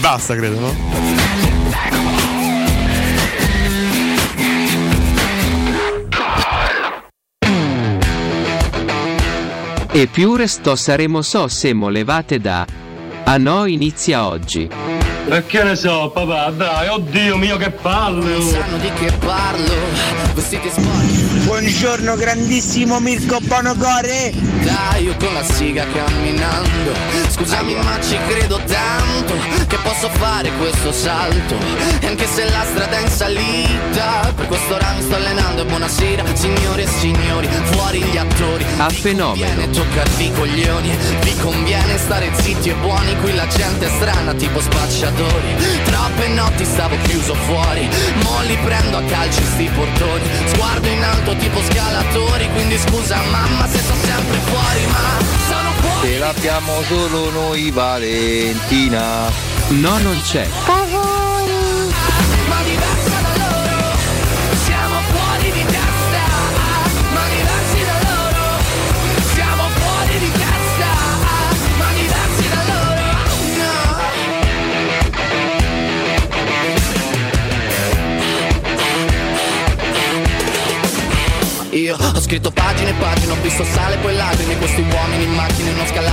Basta, credo, no? E più resto saremo so semo levate da A no inizia oggi. E che ne so, papà, dai, oddio mio, che palle! Non sanno di che parlo, vestiti sporchi. Buongiorno grandissimo Mirko Bonocore. Dai, io con la siga camminando. Scusami ma ci credo tanto che posso fare questo salto, e anche se la strada è in salita, per questo ora mi sto allenando. E buonasera signore e signori, fuori gli attori. A fenomeno viene toccarvi i coglioni, vi conviene stare zitti e buoni. Qui la gente è strana tipo spacciatori. Troppe notti stavo chiuso fuori, mo li prendo a calci sti portoni. Sguardo in alto tipo scalatori, quindi scusa mamma se sono sempre fuori, ma sono fuori. Ce l'abbiamo solo noi Valentina. No, non c'è. Ma diversa da loro, siamo fuori di testa. Ma diversi da loro, siamo fuori di testa. Ma diversi da loro, no. Io ho scritto pagine e pagine, ho visto sale poi lacrime. Questi uomini in macchine non scalano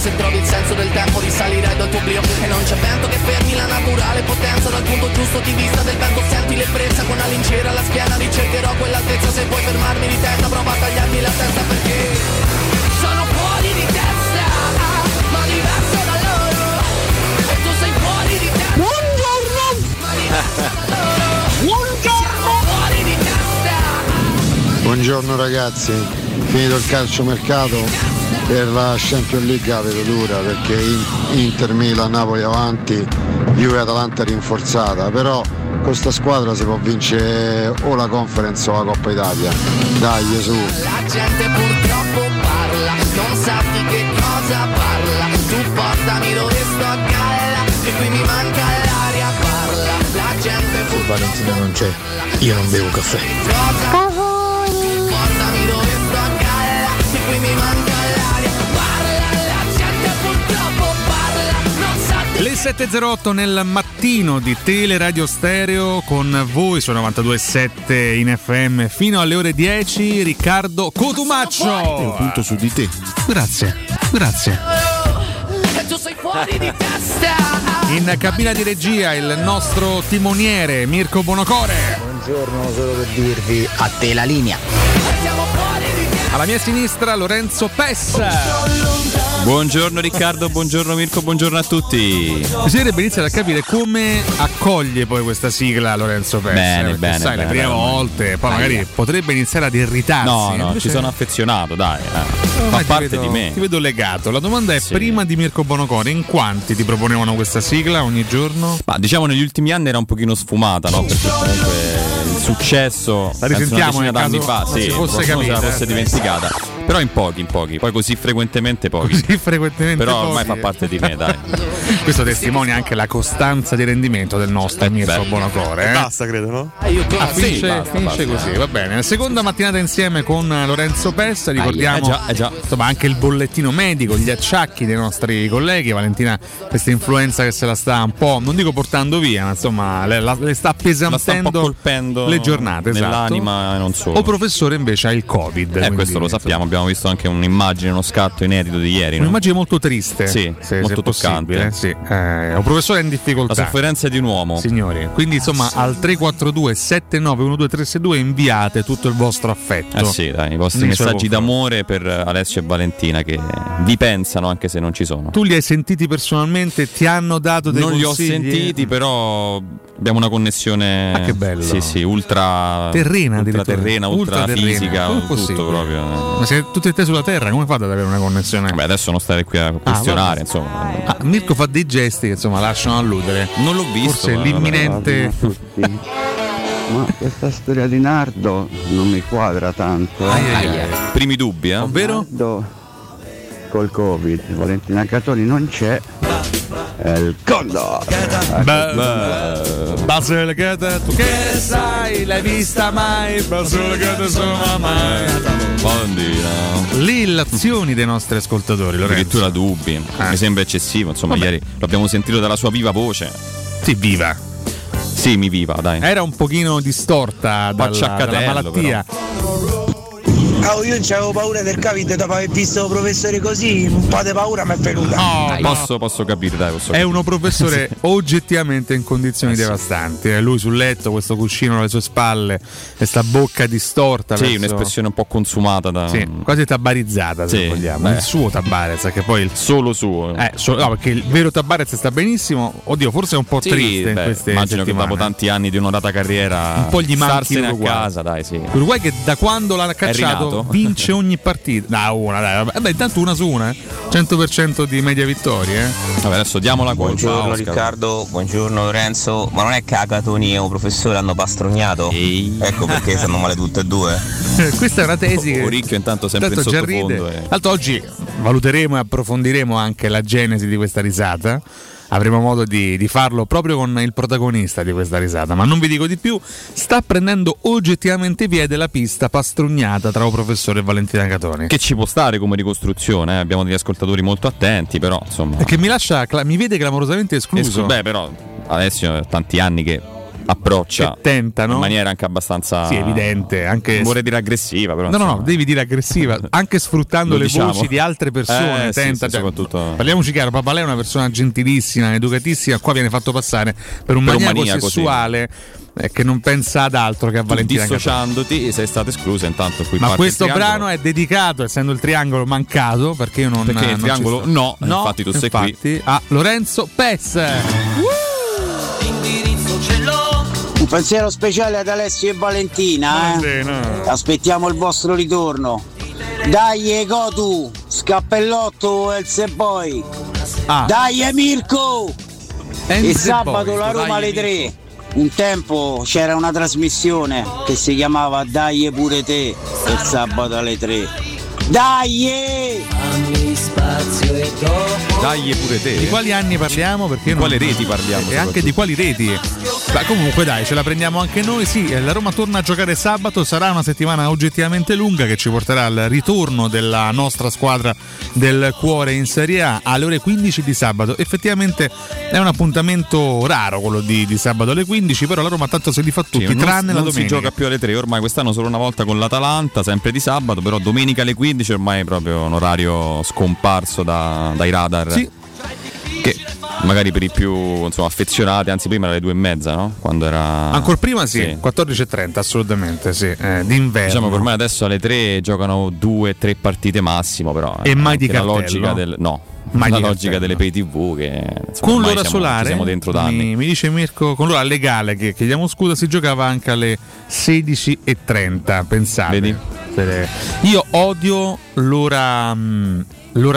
se trovi il senso del tempo risalirai dal tuo oblio. E non c'è vento che fermi la naturale potenza. Dal punto giusto di vista del vento senti l'ebbrezza. Con la lincera alla schiena ricercherò quell'altezza. Se vuoi fermarmi di testa prova a tagliarmi la testa, perché sono fuori di testa, ma diverso da loro. E tu sei fuori di testa. Buongiorno. Ma diverso da loro. Buongiorno. Fuori di testa. Buongiorno ragazzi. Finito il calciomercato. Per la Champions League la vedo dura, perché Inter, Milan, Napoli avanti, Juve, Atalanta rinforzata, però con questa squadra si può vincere o la Conference o la Coppa Italia. Dai, Gesù. La gente purtroppo parla, non sa di che cosa parla. Tu portami dove sto a galla, che qui mi manca l'aria, parla. La gente purtroppo Valentina non c'è, io non bevo caffè. Tu portami dove sto a galla, che qui mi manca l'aria. Le 7.08 nel mattino di Teleradio Stereo, con voi su 92.7 in FM fino alle ore 10. Riccardo Codumaccio. Un punto su di te. Grazie. In cabina di regia il nostro timoniere Mirko Bonocore. Buongiorno, solo per dirvi a te la linea. Alla mia sinistra Lorenzo Pessa. Buongiorno Riccardo, buongiorno Mirko, buongiorno a tutti. Bisognerebbe iniziare a capire come accoglie poi questa sigla Lorenzo Pessa. Bene. Sai, bene, le prime volte, poi magari potrebbe iniziare ad irritarsi. No, invece... ci sono affezionato, dai. Fa parte di me. Ti vedo legato. La domanda è prima di Mirko Bonocore, in quanti ti proponevano questa sigla ogni giorno? Ma diciamo negli ultimi anni era un pochino sfumata, no? Perché comunque il successo, la risentiamo nel caso fa, non si fosse capita, se la fosse dimenticata. Però in pochi, poi così frequentemente. Però ormai fa parte di me, dai. Questo testimonia anche la costanza di rendimento del nostro Mirko Bonocore. Basta, credo, no? Finisce così, va bene. Seconda mattinata insieme con Lorenzo Pessa, ricordiamo insomma anche il bollettino medico, gli acciacchi dei nostri colleghi. Valentina, questa influenza che se la sta un po', non dico portando via, ma insomma le sta appesantendo, la sta un po' colpendo le giornate, nell'anima, esatto. Non solo. O professore invece ha il Covid. Questo lo sappiamo. Abbiamo visto anche un'immagine, uno scatto inedito di ieri. Un'immagine molto triste. Sì, molto toccante. Sì. Un professore in difficoltà. La sofferenza di un uomo. Signori, quindi insomma al 342 791232 inviate tutto il vostro affetto. Sì, dai, i vostri messaggi d'amore per Alessio e Valentina che vi pensano anche se non ci sono. Tu li hai sentiti personalmente? Ti hanno dato dei consigli? Non li ho sentiti, però abbiamo una connessione. Ah, che bello. Sì, ultra terrena, ultra fisica, tutto proprio. Tutti e te sulla terra, come fate ad avere una connessione? Beh, adesso non stare qui a questionare, insomma. Mirko fa dei gesti che insomma lasciano alludere. Non l'ho visto. Forse l'imminente. Ma questa storia di Nardo non mi quadra tanto. Primi dubbi, ovvero? Nardo col Covid, Valentina Catoni non c'è. Il Condor Basso della Gata, tu che sai, l'hai vista mai? Basso della Gata, sono mai le illazioni dei nostri ascoltatori, Lorenzo. Addirittura dubbi, mi sembra eccessivo. Insomma, ieri l'abbiamo sentito dalla sua viva voce. Sì, viva. Sì, mi viva, dai. Era un pochino distorta dalla malattia, però. Io non avevo paura del Covid dopo aver visto il professore così, un po' di paura mi è venuta. Posso capire, dai. È uno professore oggettivamente in condizioni devastanti. Lui sul letto, questo cuscino alle sue spalle, questa bocca distorta. Sì, un'espressione un po' consumata da... Sì, quasi tabarizzata, se vogliamo. Il suo Tabarez, che poi il solo suo. No, perché il vero Tabarez sta benissimo. Oddio, forse è un po' triste in queste immagino settimane. Che dopo tanti anni di un'orata carriera un po' gli manchi a casa, dai, sì. L'Uruguay che da quando l'ha cacciato vince ogni partita. Intanto una su una, 100% di media vittorie. Vabbè, adesso diamo la colpa. Buongiorno Riccardo, buongiorno Lorenzo. Ma non è che Agatoni e un professore hanno pastrognato? Ecco perché stanno male tutte e due. Questa è una tesi che Oricchio intanto sempre in sottofondo. Tanto oggi valuteremo e approfondiremo anche la genesi di questa risata. Avremo modo di farlo proprio con il protagonista di questa risata, ma non vi dico di più. Sta prendendo oggettivamente piede la pista pastrugnata tra un professore e Valentina Catoni, che ci può stare come ricostruzione, abbiamo degli ascoltatori molto attenti, però insomma. Che mi vede clamorosamente escluso. Beh, però Alessio tanti anni che approccia, tentano in maniera anche abbastanza, sì, evidente, anche non vorrei dire aggressiva, però no, devi dire aggressiva anche sfruttando le voci di altre persone, tenta, sì, soprattutto... Parliamoci chiaro, Papalè è una persona gentilissima, educatissima, qua viene fatto passare per un maniaco sessuale, così. Che non pensa ad altro che a Valentina, dissociandoti sei stata esclusa intanto qui. Ma questo brano è dedicato, essendo il triangolo mancato, perché io non, perché il triangolo no, infatti tu sei qui, a Lorenzo Pessa. Indirizzo ce l'ho. Un pensiero speciale ad Alessio e Valentina, aspettiamo il vostro ritorno. Dai Cotu, scappellotto e se poi. Dai Mirko. Il sabato la Roma alle 3. Un tempo c'era una trasmissione che si chiamava Dai pure te, il sabato alle 3. Dai! Dai pure te. Di quali anni parliamo? Perché quale reti parliamo? E anche di quali reti? Ma comunque dai, ce la prendiamo anche noi, sì. La Roma torna a giocare sabato, sarà una settimana oggettivamente lunga che ci porterà al ritorno della nostra squadra del cuore in Serie A alle ore 15 di sabato. Effettivamente è un appuntamento raro quello di sabato alle 15, però la Roma tanto se li fa tutti, sì, tranne la domenica. Non si gioca più alle 3, ormai quest'anno solo una volta con l'Atalanta, sempre di sabato, però domenica alle 15 ormai è proprio un orario scomparso dai radar. Sì. Che magari per i più affezionati, anzi prima era alle 2:30, no? Quando era... Ancora prima sì. 14:30 assolutamente, sì, d'inverno. Diciamo che ormai adesso alle 3 giocano 2-3 partite massimo, però e mai di cartello. La logica del... No. Mai la logica delle pay TV che con l'ora solare siamo dentro da anni. Mi dice Mirko, con l'ora legale che chiediamo scusa, si giocava anche alle 16:30, pensate. Vedi? Io odio l'ora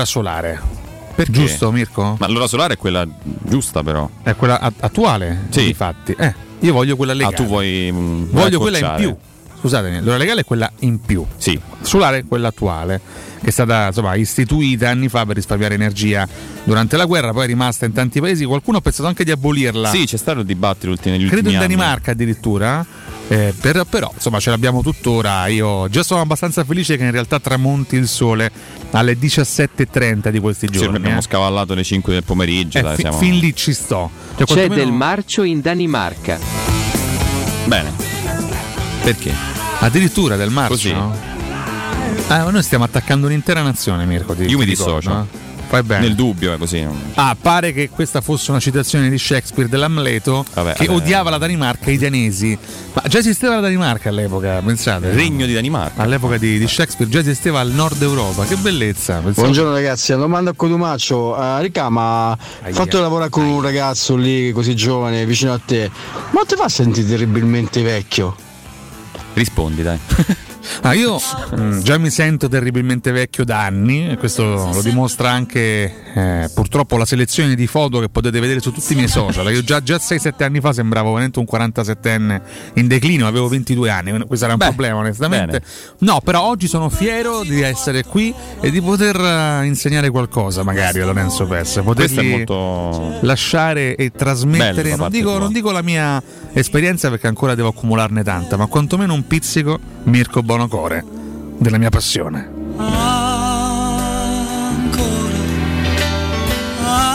solare. Perché? Giusto Mirko? Ma l'ora solare è quella giusta, però è quella attuale, sì, infatti. Io voglio quella legale. Tu voglio quella in più. Scusatemi, l'ora legale è quella in più, sì. Solare è quella attuale, che è stata istituita anni fa per risparmiare energia durante la guerra, poi è rimasta in tanti paesi. Qualcuno ha pensato anche di abolirla. Sì, c'è stato il dibattito negli ultimi anni. Credo in Danimarca addirittura. Però ce l'abbiamo tuttora. Io già sono abbastanza felice che in realtà tramonti il sole alle 17:30 di questi giorni. Sì, abbiamo scavallato le 5 del pomeriggio. Fin lì ci sto. Cioè, c'è del marcio in Danimarca. Bene. Perché? Addirittura del marcio? Così. No? Ma noi stiamo attaccando un'intera nazione, Mirko. Io mi dissocio. No? Bene. Nel dubbio è così. Pare che questa fosse una citazione di Shakespeare dell'Amleto, che odiava la Danimarca e i danesi. Ma già esisteva la Danimarca all'epoca, pensate. Il regno di Danimarca. All'epoca di Shakespeare già esisteva al nord Europa. Che bellezza. Pensate. Buongiorno ragazzi, la domanda a Codumaccio. Ricca, ma hai fatto lavorare con un ragazzo lì così giovane vicino a te, ma ti fa sentire terribilmente vecchio? Rispondi, dai. Io già mi sento terribilmente vecchio da anni, e questo lo dimostra anche purtroppo la selezione di foto che potete vedere su tutti i miei social. Io già 6-7 anni fa sembravo veramente un 47enne in declino, avevo 22 anni, questo era un problema onestamente. Bene. No, però oggi sono fiero di essere qui e di poter insegnare qualcosa magari a Lorenzo Pessa, potergli molto... lasciare e trasmettere, non dico la mia esperienza perché ancora devo accumularne tanta, ma quantomeno un pizzico, Mirko Bonocore, della mia passione.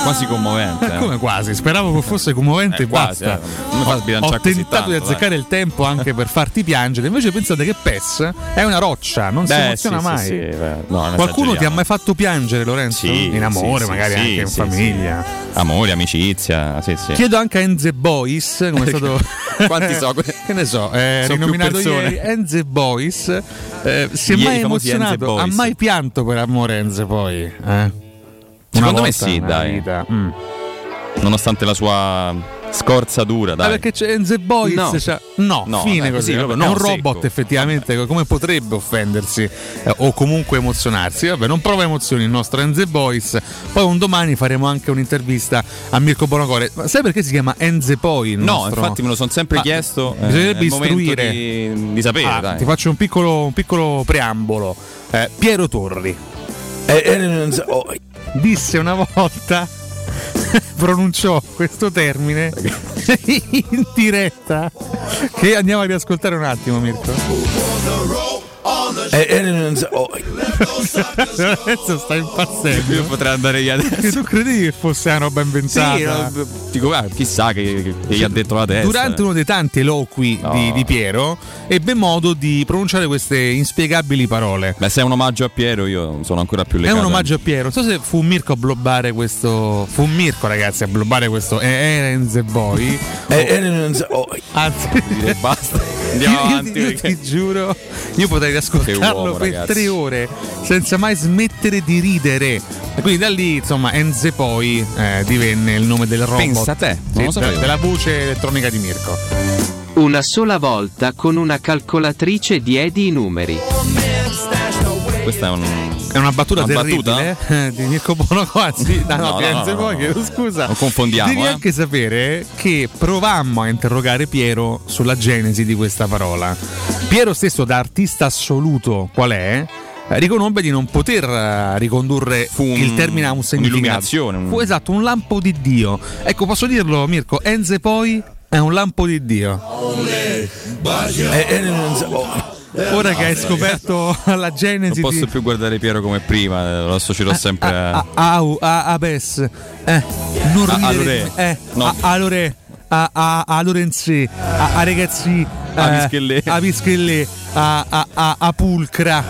Quasi commovente. Come quasi? Speravo che fosse commovente e basta. Quasi, ho tentato tanto, di azzeccare il tempo anche per farti piangere. Invece pensate che PES è una roccia, non si emoziona mai. No, qualcuno ti ha mai fatto piangere, Lorenzo? Sì, in amore, magari anche in famiglia. Sì. Amore, amicizia. Sì. Chiedo anche a Enze Boys, come è stato. Quanti so? Che ne so, rinominato ieri Enze Boys. Si è mai emozionato? Ha mai pianto per amore Enze poi? Secondo me sì, dai. Nonostante la sua scorza dura, dai. Perché c'è Enze Boys? No, fine così. È un robot, effettivamente. Vabbè. Come potrebbe offendersi o comunque emozionarsi? Vabbè, non prova emozioni il nostro Enze Boys. Poi un domani faremo anche un'intervista a Mirko Bonocore. Ma sai perché si chiama Enze Poi? Infatti me lo sono sempre chiesto. Bisognerebbe istruire di sapere. Dai. Ti faccio un piccolo preambolo. Piero Torri. Disse una volta, pronunciò questo termine in diretta, che andiamo a riascoltare un attimo, Mirko. Lorenzo sta impazzendo. Io potrei andare via adesso. Tu credevi che fosse una roba inventata? Sì, dico, chissà che gli ha detto la testa. Durante uno dei tanti eloqui di Piero ebbe modo di pronunciare queste inspiegabili parole. Beh, se è un omaggio a Piero io sono ancora più legato. È un omaggio a Piero. Non so se fu Mirko a blobbare questo. Fu Mirko, ragazzi, a blobbare questo Erenze Boy. Anzi, basta. Andiamo avanti. Io ti giuro, io potrei ascoltarlo per ragazzi. 3 ore senza mai smettere di ridere. E quindi da lì, insomma, Enze poi divenne il nome del robot. Pensa te, non sì, della voce elettronica di Mirko. Una sola volta con una calcolatrice diedi i numeri. Questa è una battuta terribile di Mirko Bonocore. Chiedo scusa. Non confondiamo. Devi anche sapere che provammo a interrogare Piero sulla genesi di questa parola. Piero stesso, da artista assoluto qual è, riconobbe di non poter ricondurre il termine a un significato. Fu esatto, un lampo di Dio. Ecco, posso dirlo, Mirko, Enze poi è un lampo di Dio. Ora che hai scoperto la genesi, non posso più guardare Piero come prima, lo associerò sempre a Abes, a Lorenzi, a Ragazzi, a Vischelle, a Pulcra.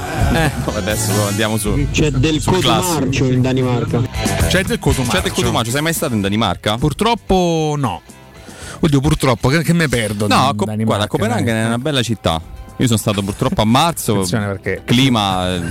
Adesso andiamo su. C'è del Codumaccio in Danimarca. C'è del Codumaccio. Sei mai stato in Danimarca? Purtroppo no. Oddio, purtroppo che me perdo. No, guarda, Copenaghen è una bella città. Io sono stato purtroppo a marzo. Perché clima lo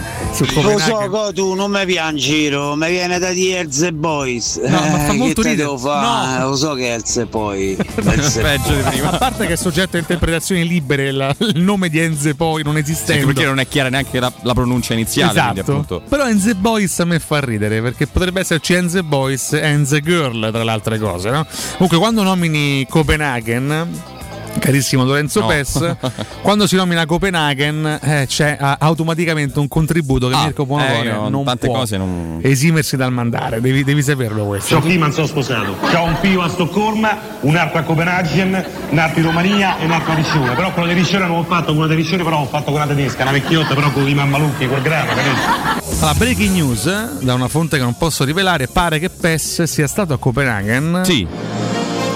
so, tu non mi piangi giro, mi viene da dire Elze Boys. No, ma fa molto ridere. Lo so che Elze poi peggio di prima. A parte che è soggetto a interpretazioni libere, il nome di Enze poi non esiste. Sì, perché non è chiara neanche la pronuncia iniziale. Esatto. Però Enze Boys a me fa ridere, perché potrebbe esserci Enze Boys, Enze Girl, tra le altre cose, no? Comunque, quando nomini Copenaghen, carissimo Lorenzo Pess, quando si nomina Copenaghen c'è automaticamente un contributo che Mirko Bonocore non tante può cose non esimersi dal mandare, devi saperlo questo. Ciao Clima, sono sposato, c'ho un pio a Stoccolma, un altro a Copenaghen, un altro in Romania e un altro a Riccione, però quello di Riccione non ho fatto con una Riccione, però ho fatto con una tedesca, una vecchiotta, però con i mammalucchi, col grano. Allora, breaking news da una fonte che non posso rivelare, pare che Pess sia stato a Copenaghen. Sì,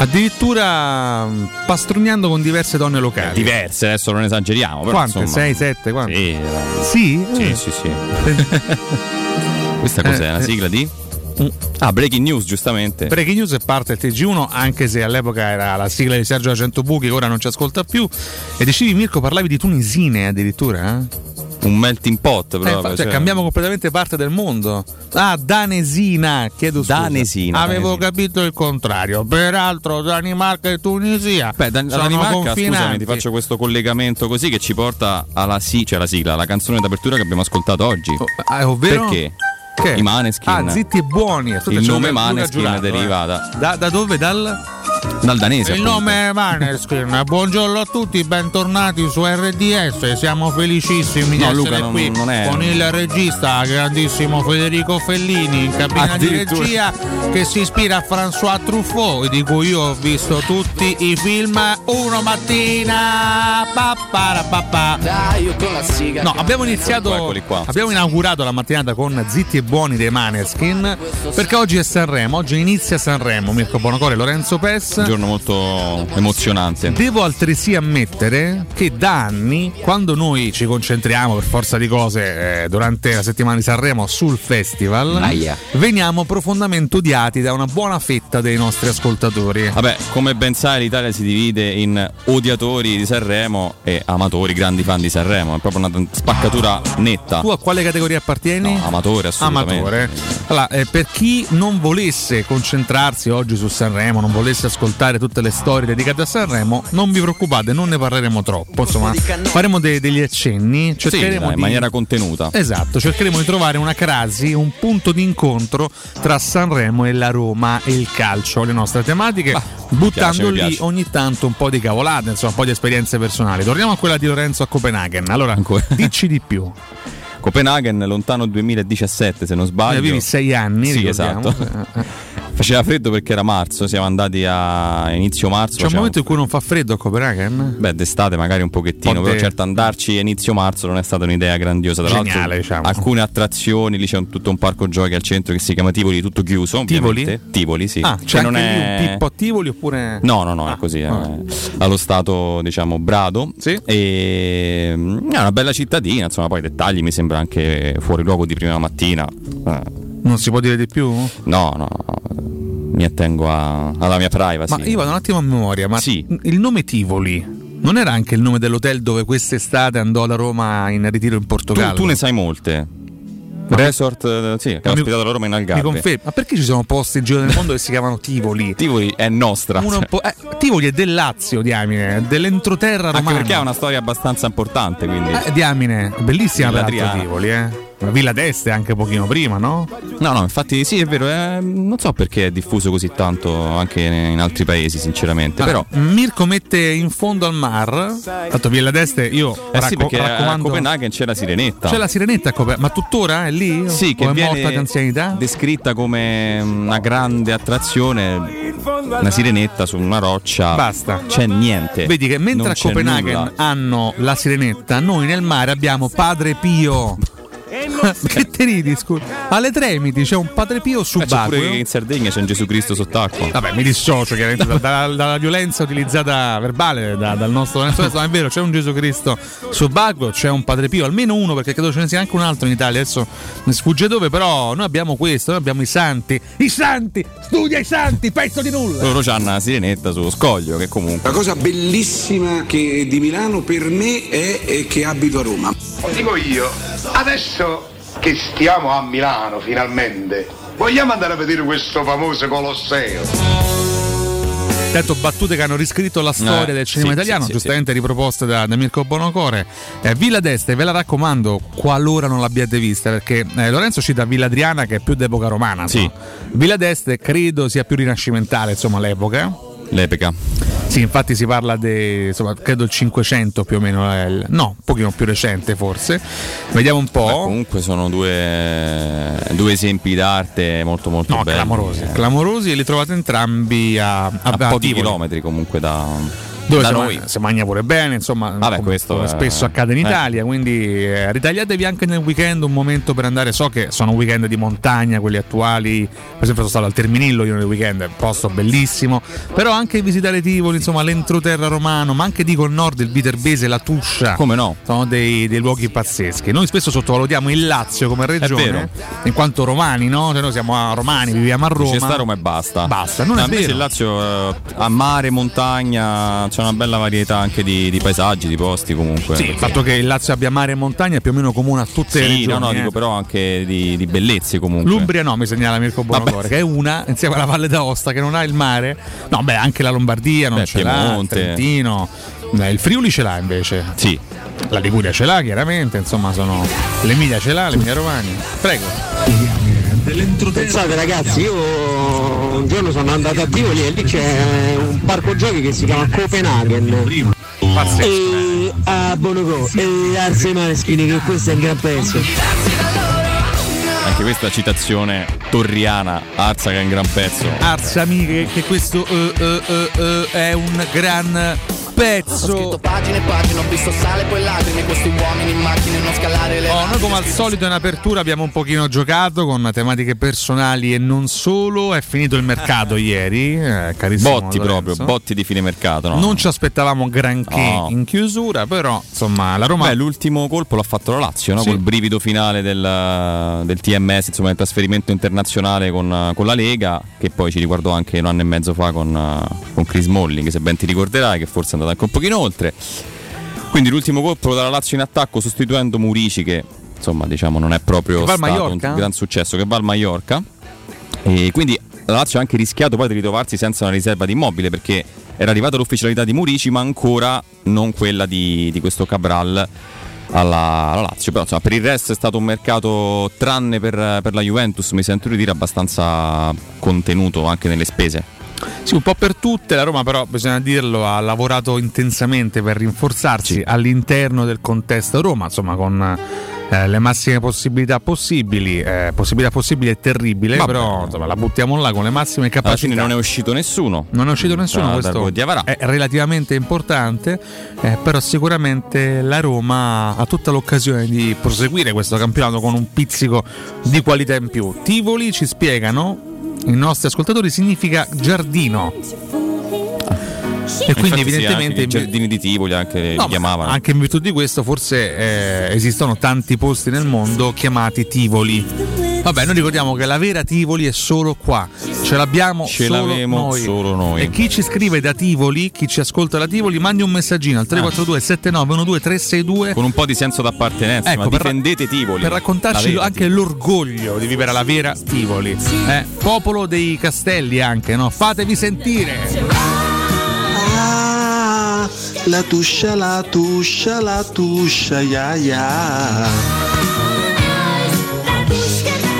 addirittura pastrugnando con diverse donne locali. Diverse, adesso non esageriamo. Però quante? 6, 7, quante? Sì? Sì. Questa cos'è? La sigla di? Breaking News, giustamente. Breaking News è parte del TG1, anche se all'epoca era la sigla di Sergio Acentobuchi, che ora non ci ascolta più. E dicevi, Mirko, parlavi di tunisine addirittura, un melting pot, però cambiamo completamente parte del mondo. Danesina, chiedo scusa. Danesina. Capito il contrario. Peraltro Danimarca e Tunisia. Beh, Danimarca, scusami, ti faccio questo collegamento così che ci porta alla la sigla, la canzone d'apertura che abbiamo ascoltato oggi. Ovvero? Perché? Che? I Måneskin. Zitti e Buoni. Il nome Måneskin deriva da dove? Dal danese. Il nome è Måneskin. Buongiorno a tutti, bentornati su RDS. Siamo felicissimi di essere qui con il regista grandissimo Federico Fellini in cabina di regia, che si ispira a François Truffaut, di cui io ho visto tutti i film. Uno mattina io con la sigla. No, abbiamo iniziato, eccoli qua. Abbiamo inaugurato la mattinata con Zitti e Buoni dei Måneskin, perché oggi è Sanremo. Oggi inizia Sanremo. Mirko Bonocore e Lorenzo Pessa. Un giorno molto emozionante. Devo altresì ammettere che da anni, quando noi ci concentriamo per forza di cose durante la settimana di Sanremo sul festival, veniamo profondamente odiati da una buona fetta dei nostri ascoltatori. Vabbè, come ben sai, l'Italia si divide in odiatori di Sanremo e amatori, grandi fan di Sanremo. È proprio una spaccatura netta. Tu a quale categoria appartieni? No, amatore, assolutamente. Amatore. Allora, per chi non volesse concentrarsi oggi su Sanremo, non volesse ascoltare tutte le storie dedicate a Sanremo, non vi preoccupate, non ne parleremo troppo, insomma faremo degli accenni, cercheremo in maniera contenuta. Esatto, cercheremo di trovare una crasi, un punto di incontro tra Sanremo e la Roma e il calcio, le nostre tematiche, buttando lì ogni tanto un po' di cavolate, insomma un po' di esperienze personali. Torniamo a quella di Lorenzo a Copenaghen. Allora, dicci di più. Copenaghen, lontano 2017 se non sbaglio. Avevi 6 anni, sì, ricordiamo. Esatto. Faceva freddo perché era marzo, siamo andati a inizio marzo. C'è un momento in cui non fa freddo a Copenaghen? Beh, d'estate magari un pochettino, però certo andarci a inizio marzo non è stata un'idea grandiosa. Tra l'altro, geniale, diciamo. Alcune attrazioni, lì c'è tutto un parco giochi al centro che si chiama Tivoli, tutto chiuso. Tivoli? Tivoli, sì. Ah, c'è non è un Pippo a Tivoli oppure? No, è così. Allo stato, diciamo, brado. Sì. E è una bella cittadina, insomma, poi i dettagli mi sembra anche fuori luogo di prima mattina. Non si può dire di più? No. Mi attengo alla mia privacy. Ma io vado un attimo a memoria, ma sì. Il nome Tivoli non era anche il nome dell'hotel dove quest'estate andò la Roma in ritiro in Portogallo? Tu ne sai molte. Resort, sì, che ha ospitato la Roma in Algarve. Mi confermo. Ma perché ci sono posti in giro nel mondo che si chiamano Tivoli? Tivoli è nostra. Tivoli è del Lazio, diamine, dell'entroterra romana. Anche perché ha una storia abbastanza importante, quindi. Diamine, bellissima la Tivoli, Villa d'Este anche pochino prima, no? No, infatti sì, è vero, non so perché è diffuso così tanto anche in altri paesi, sinceramente. Allora, però Mirko mette in fondo al mar, tanto Villa d'Este io perché raccomando... a Copenaghen c'è la sirenetta. C'è la sirenetta a Copenaghen, ma tuttora è lì? Sì, che viene morta d'anzianità? Descritta come una grande attrazione, una sirenetta su una roccia. Basta. C'è niente. Vedi che mentre a Copenaghen hanno la sirenetta, noi nel mare abbiamo Padre Pio. Che te ridi, scusa? Alle Tremiti c'è un Padre Pio subacqueo. C'è pure in Sardegna c'è un Gesù Cristo sott'acqua. Vabbè, mi dissocio chiaramente dalla violenza utilizzata verbale dal nostro Lorenzo Pessa. Ma è vero, c'è un Gesù Cristo subacqueo, c'è un Padre Pio, almeno uno, perché credo ce ne sia anche un altro in Italia. Adesso mi sfugge dove, però noi abbiamo questo, noi abbiamo i santi, studia i santi, pezzo di nulla. Loro c'hanno la sirenetta sullo scoglio, che comunque la cosa bellissima che di Milano per me è che abito a Roma. Dico io, adesso che stiamo a Milano finalmente, vogliamo andare a vedere questo famoso Colosseo. Tanto battute che hanno riscritto la storia del cinema italiano, giustamente riproposte da Mirko Bonocore. Villa d'Este, ve la raccomando qualora non l'abbiate vista, perché Lorenzo cita Villa Adriana che è più d'epoca romana, sì. No? Villa d'Este credo sia più rinascimentale, insomma, l'epoca. Sì, infatti si parla credo il 500 più o meno, no, un pochino più recente forse. Vediamo un po'. Beh, comunque sono due esempi d'arte molto molto belli. Clamorosi, e li trovate entrambi a pochi chilometri comunque da... dove si mangia pure bene, insomma. Vabbè, questo spesso accade in Italia, quindi ritagliatevi anche nel weekend un momento per andare. So che sono weekend di montagna quelli attuali, per esempio sono stato al Terminillo io nel weekend, posto bellissimo, però anche visitare Tivoli, insomma, l'entroterra romano, ma anche dico il nord, il Viterbese, la Tuscia, come no, sono dei luoghi pazzeschi. Noi spesso sottovalutiamo il Lazio come regione in quanto romani, no? Cioè noi siamo romani, viviamo a Roma, c'è sta Roma e basta, non è vero. Invece il Lazio a mare, montagna, c'è una bella varietà anche di paesaggi, di posti comunque. Sì, il fatto che il Lazio abbia mare e montagna è più o meno comune a tutte le regioni. No, dico però anche di bellezze comunque. L'Umbria no, mi segnala Mirko Bonocore, che è una, insieme alla Valle d'Aosta, che non ha il mare. No, beh, anche la Lombardia non ce l'ha, il Trentino. Il Friuli ce l'ha invece. Sì. La Liguria ce l'ha, chiaramente, insomma, sono... L'Emilia ce l'ha, l'Emilia Romagna. Prego. Pensate ragazzi, io... un giorno sono andato a Tivoli e lì c'è un parco giochi che si chiama Copenaghen. E a Bonocore e al Måneskin, che questo è un gran pezzo. Anche questa citazione torriana, Arza che è un gran pezzo. Arza amiche, che questo è un gran pezzo. Ho scritto pagine e pagine, ho visto sale e poi lacrime, questi uomini in macchina non scalare le noi come al solito in apertura abbiamo un pochino giocato con tematiche personali e non solo. È finito il mercato ieri, carissimo Botti Lorenzo. Proprio, botti di fine mercato, no? Non ci aspettavamo granché in chiusura, però insomma la Roma... Beh, l'ultimo colpo l'ha fatto la Lazio, no? Sì. Col brivido finale del TMS, insomma del trasferimento internazionale con la Lega, che poi ci riguardò anche un anno e mezzo fa con Chris Smalling, che se ben ti ricorderai, che forse è andato anche un pochino oltre. Quindi l'ultimo colpo dalla Lazio in attacco, sostituendo Murici, che insomma diciamo non è proprio stato un gran successo, che va al Mallorca. E quindi la Lazio ha anche rischiato poi di ritrovarsi senza una riserva di Immobile, perché era arrivata l'ufficialità di Murici ma ancora non quella di questo Cabral alla Lazio. Però insomma, per il resto è stato un mercato, tranne per la Juventus mi sento di dire, abbastanza contenuto anche nelle spese. Sì, un po' per tutte. La Roma però, bisogna dirlo, ha lavorato intensamente per rinforzarsi all'interno del contesto Roma, insomma con le massime possibilità possibili, possibilità possibile è terribile, ma però insomma, la buttiamo là con le massime capacità. Alla fine non è uscito nessuno. Non è uscito nessuno, questo è relativamente importante, però sicuramente la Roma ha tutta l'occasione di proseguire questo campionato con un pizzico di qualità in più. Tivoli, ci spiegano i nostri ascoltatori, significa giardino. E quindi evidentemente i giardini di Tivoli anche li chiamavano. Anche in virtù di questo forse esistono tanti posti nel mondo chiamati Tivoli. Vabbè, noi ricordiamo che la vera Tivoli è solo qua, ce l'abbiamo solo noi. E chi ci scrive da Tivoli, chi ci ascolta da Tivoli, mandi un messaggino al 342 7912 362 con un po' di senso d'appartenenza, ecco, ma difendete Tivoli, per raccontarci anche l'orgoglio di vivere la vera Tivoli, popolo dei castelli anche, no? Fatevi sentire! La tuscia, la tuscia, la tuscia, ya, ya.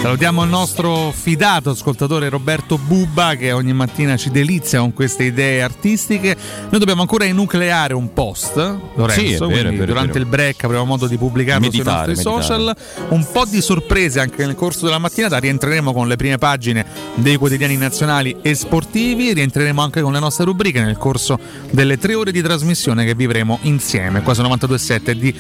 Salutiamo il nostro fidato ascoltatore Roberto Bubba, che ogni mattina ci delizia con queste idee artistiche. Noi dobbiamo ancora enucleare un post, Lorenzo, sì, vero, durante il break avremo modo di pubblicarlo sui nostri social. Un po' di sorprese anche nel corso della mattinata, rientreremo con le prime pagine dei quotidiani nazionali e sportivi, rientreremo anche con le nostre rubriche nel corso delle 3 ore di trasmissione che vivremo insieme qua su 92.7 di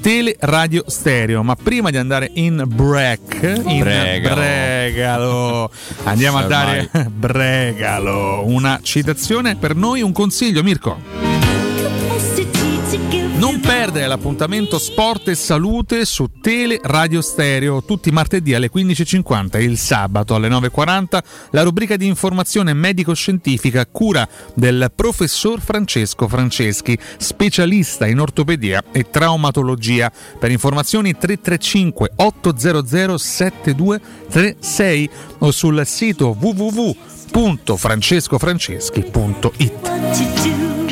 Teleradio Stereo. Ma prima di andare in break, Bregalo, andiamo a dare Bregalo, una citazione per noi, un consiglio, Mirko. Non perdere l'appuntamento Sport e Salute su Teleradio Stereo tutti i martedì alle 15.50 e il sabato alle 9.40, la rubrica di informazione medico-scientifica a cura del professor Francesco Franceschi, specialista in ortopedia e traumatologia. Per informazioni 335 800 7236 o sul sito www.francescofranceschi.it.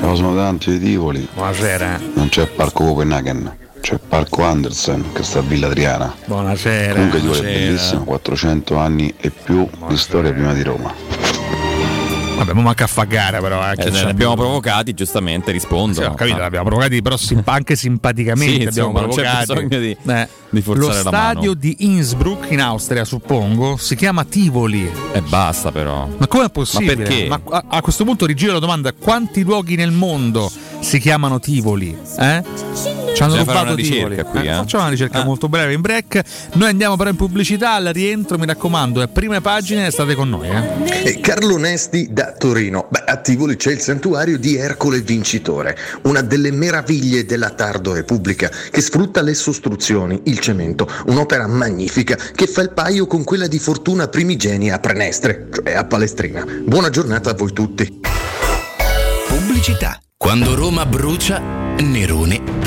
Ciao, sono tanti di Tivoli. Buonasera. Non c'è Parco Copenaghen, c'è Parco Andersen che sta a Villa Adriana. Buonasera. Comunque Tivoli è bellissimo, 400 anni e più di storia prima di Roma. Vabbè, ma manca a fa gara, però ne abbiamo provocati, giustamente rispondono. Sì, capito, l'abbiamo provocati, però anche simpaticamente. Sì, abbiamo provocati. C'è bisogno di forzare la mano. Lo stadio di Innsbruck in Austria, suppongo, si chiama Tivoli. E basta, però. Ma com'è possibile? Ma perché? Ma a questo punto rigiro la domanda: quanti luoghi nel mondo si chiamano Tivoli? Ci hanno rubato Tivoli. Facciamo una ricerca molto breve in break. Noi andiamo però in pubblicità, al rientro, mi raccomando, è prime pagine, state con noi. Carlo Nesti da Torino. Beh, a Tivoli c'è il santuario di Ercole Vincitore, una delle meraviglie della tardo Repubblica, che sfrutta le sostruzioni, il cemento, un'opera magnifica che fa il paio con quella di Fortuna Primigenia a Prenestre, cioè a Palestrina. Buona giornata a voi tutti. Pubblicità. Quando Roma brucia, Nerone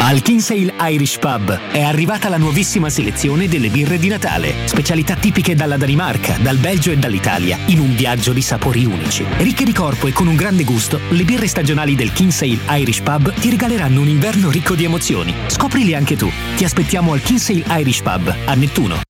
Al Kinsale Irish Pub è arrivata la nuovissima selezione delle birre di Natale, specialità tipiche dalla Danimarca, dal Belgio e dall'Italia, in un viaggio di sapori unici. Ricche di corpo e con un grande gusto, le birre stagionali del Kinsale Irish Pub ti regaleranno un inverno ricco di emozioni. Scoprili anche tu. Ti aspettiamo al Kinsale Irish Pub, a Nettuno.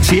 Se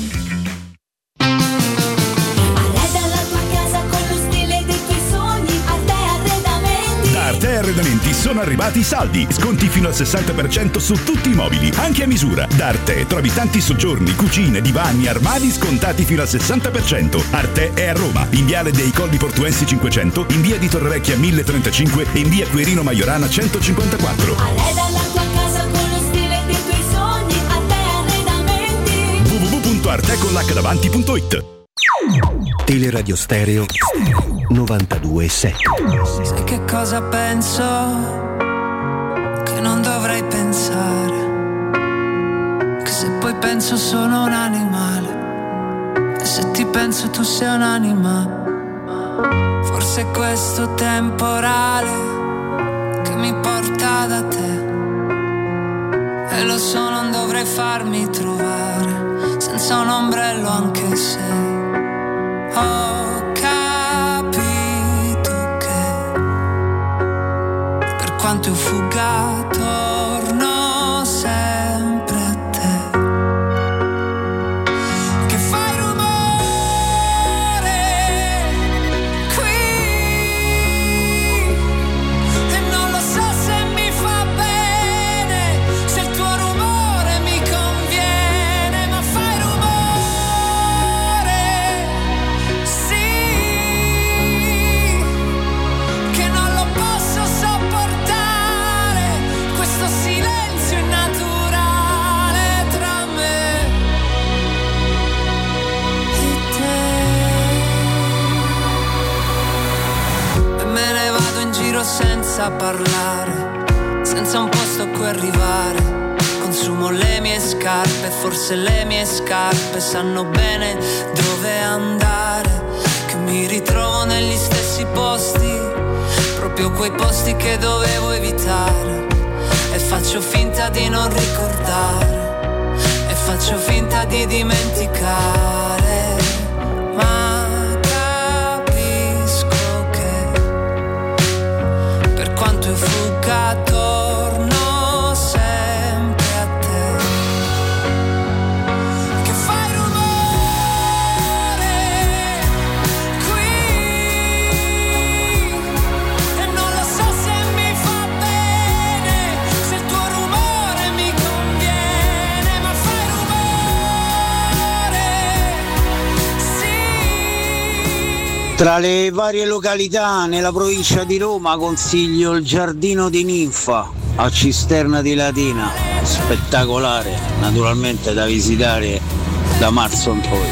Arredamenti sono arrivati i saldi, sconti fino al 60% su tutti i mobili, anche a misura. Da Arte trovi tanti soggiorni, cucine, divani, armadi scontati fino al 60%. Arte è a Roma, in viale dei Colli Portuensi 500, in via di Torrevecchia 1035 e in via Quirino Maiorana 154. Arreda la tua casa con lo stile dei tuoi sogni, Arte Arredamenti. www.artecollacadavanti.it. Teleradio Stereo 92.7. Sai che cosa penso? Che non dovrei pensare, che se poi penso sono un animale, e se ti penso tu sei un'anima. Forse è questo temporale che mi porta da te, e lo so non dovrei farmi trovare senza un ombrello anche se ho capito che per quanto io fugga torno sempre a te, che fai rumore qui e non lo so se mi fa bene, se il tuo rumore mi conviene, ma fai rumore che non lo posso sopportare, questo silenzio innaturale tra me e te. E me ne vado in giro senza parlare, senza un posto a cui arrivare. Consumo le mie scarpe, forse le mie scarpe sanno bene dove andare. Mi ritrovo negli stessi posti, proprio quei posti che dovevo evitare. E faccio finta di non ricordare, e faccio finta di dimenticare. Ma capisco che per quanto io fugga torno sempre a te. Tra le varie località nella provincia di Roma consiglio il Giardino di Ninfa a Cisterna di Latina, spettacolare, naturalmente da visitare da marzo in poi.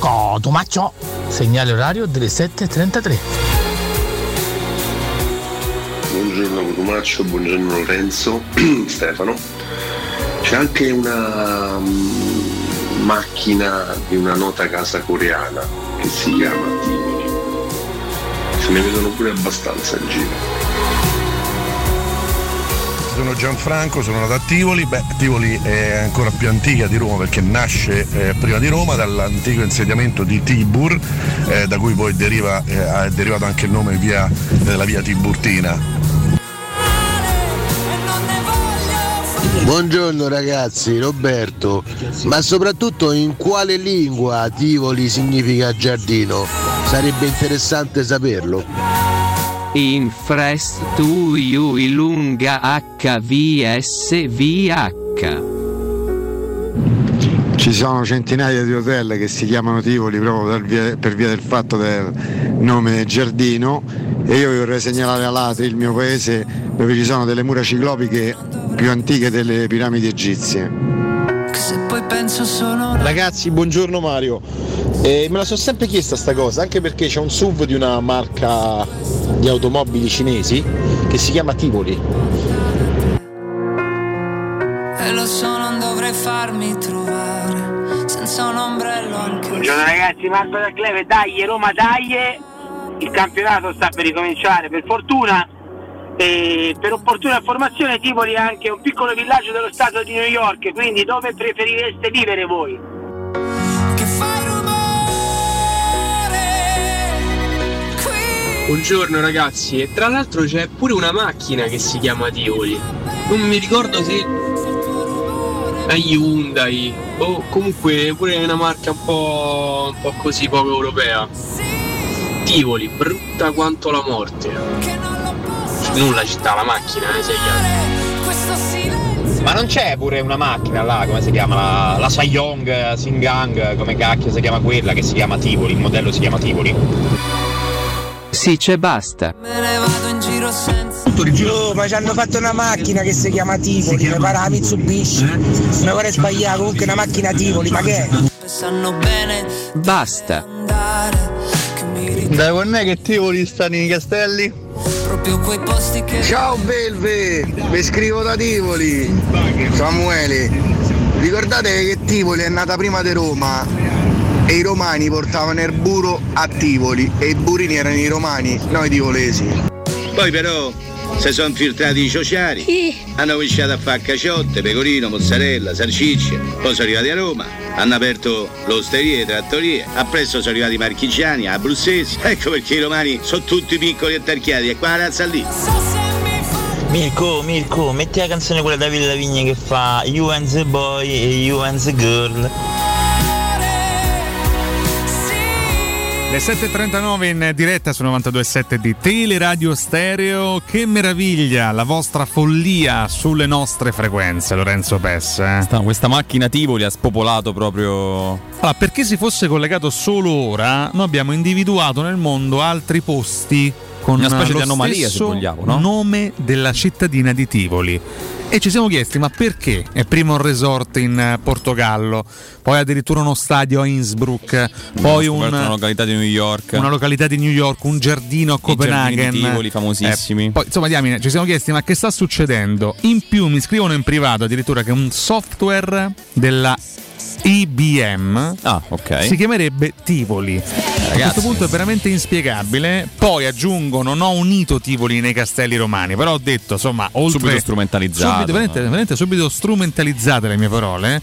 Codumaccio, segnale orario delle 7.33. Buongiorno Codumaccio, buongiorno Lorenzo, Stefano. C'è anche una macchina di una nota casa coreana che si chiama Tivoli, se ne vedono pure abbastanza in giro. sono Gianfranco, sono nato a Tivoli. Beh, Tivoli è ancora più antica di Roma perché nasce prima di Roma dall'antico insediamento di Tibur, da cui poi è derivato anche il nome della via Tiburtina. Buongiorno ragazzi, Roberto, ma soprattutto in quale lingua Tivoli significa giardino? Sarebbe interessante saperlo. In frestuiu ilunga HVSVH. Ci sono centinaia di hotel che si chiamano Tivoli proprio per via del fatto del nome giardino, e io vi vorrei segnalare all'Atri, il mio paese, dove ci sono delle mura ciclopiche più antiche delle piramidi egizie. Ragazzi, buongiorno Mario. Me la sono sempre chiesta sta cosa, anche perché c'è un SUV di una marca di automobili cinesi che si chiama Tivoli. E lo so, non dovrei farmi trovare senza un ombrello anche. Buongiorno ragazzi, Marco da Cleve. Dai Roma, dai, il campionato sta per ricominciare per fortuna, e per opportuna formazione Tivoli è anche un piccolo villaggio dello stato di New York, quindi dove preferireste vivere voi? Che fai rumore qui. Buongiorno ragazzi, e tra l'altro c'è pure una macchina che si chiama Tivoli, non mi ricordo se la Hyundai o comunque pure una marca un po' così poco europea. Tivoli, brutta quanto la morte. Non la città, la macchina, sei chiaro. Ma non c'è pure una macchina là, come si chiama? La Saiyong Singang, come cacchio si chiama quella, che si chiama Tivoli, il modello si chiama Tivoli. Sì, c'è, basta. Me ne vado in giro senza. Giù, ma ci hanno fatto una macchina che si chiama Tivoli, mi pare la Mitsubishi, mi pare sbagliato, comunque una macchina Tivoli, ma che è? Basta. Dai, con me che Tivoli sta nei castelli? Ciao belve, vi scrivo da Tivoli, Samuele, ricordate che Tivoli è nata prima di Roma e i romani portavano il burro a Tivoli e i burini erano i romani, noi tivolesi. Poi però se sono filtrati i sociari, hanno cominciato a fare caciotte, pecorino, mozzarella, salsicce, poi sono arrivati a Roma, hanno aperto l'osteria e le trattorie, appresso sono arrivati i marchigiani, abruzzesi, ecco perché i romani sono tutti piccoli e tarchiati, e qua la razza lì. Mirko, metti la canzone quella da Davide Lavigne che fa You and the Boy e You and the Girl. Le 7.39 in diretta su 92.7 di Teleradio Stereo. Che meraviglia la vostra follia sulle nostre frequenze, Lorenzo Pessa. Questa macchina Tivoli ha spopolato proprio. Allora, perché si fosse collegato solo ora, noi abbiamo individuato nel mondo altri posti con una specie di anomalia, se vogliamo, no? Nome della cittadina di Tivoli. E ci siamo chiesti, ma perché? È prima un resort in Portogallo, poi addirittura uno stadio a Innsbruck, poi una località di New York, un giardino a Copenaghen, i Tivoli famosissimi. Poi, insomma, diamine, ci siamo chiesti, ma che sta succedendo? In più mi scrivono in privato addirittura che un software della IBM si chiamerebbe Tivoli. Ragazzi, a questo punto è veramente inspiegabile. Poi aggiungo, non ho unito Tivoli nei castelli romani, però ho detto, insomma, oltre subito strumentalizzato, veramente subito strumentalizzate le mie parole,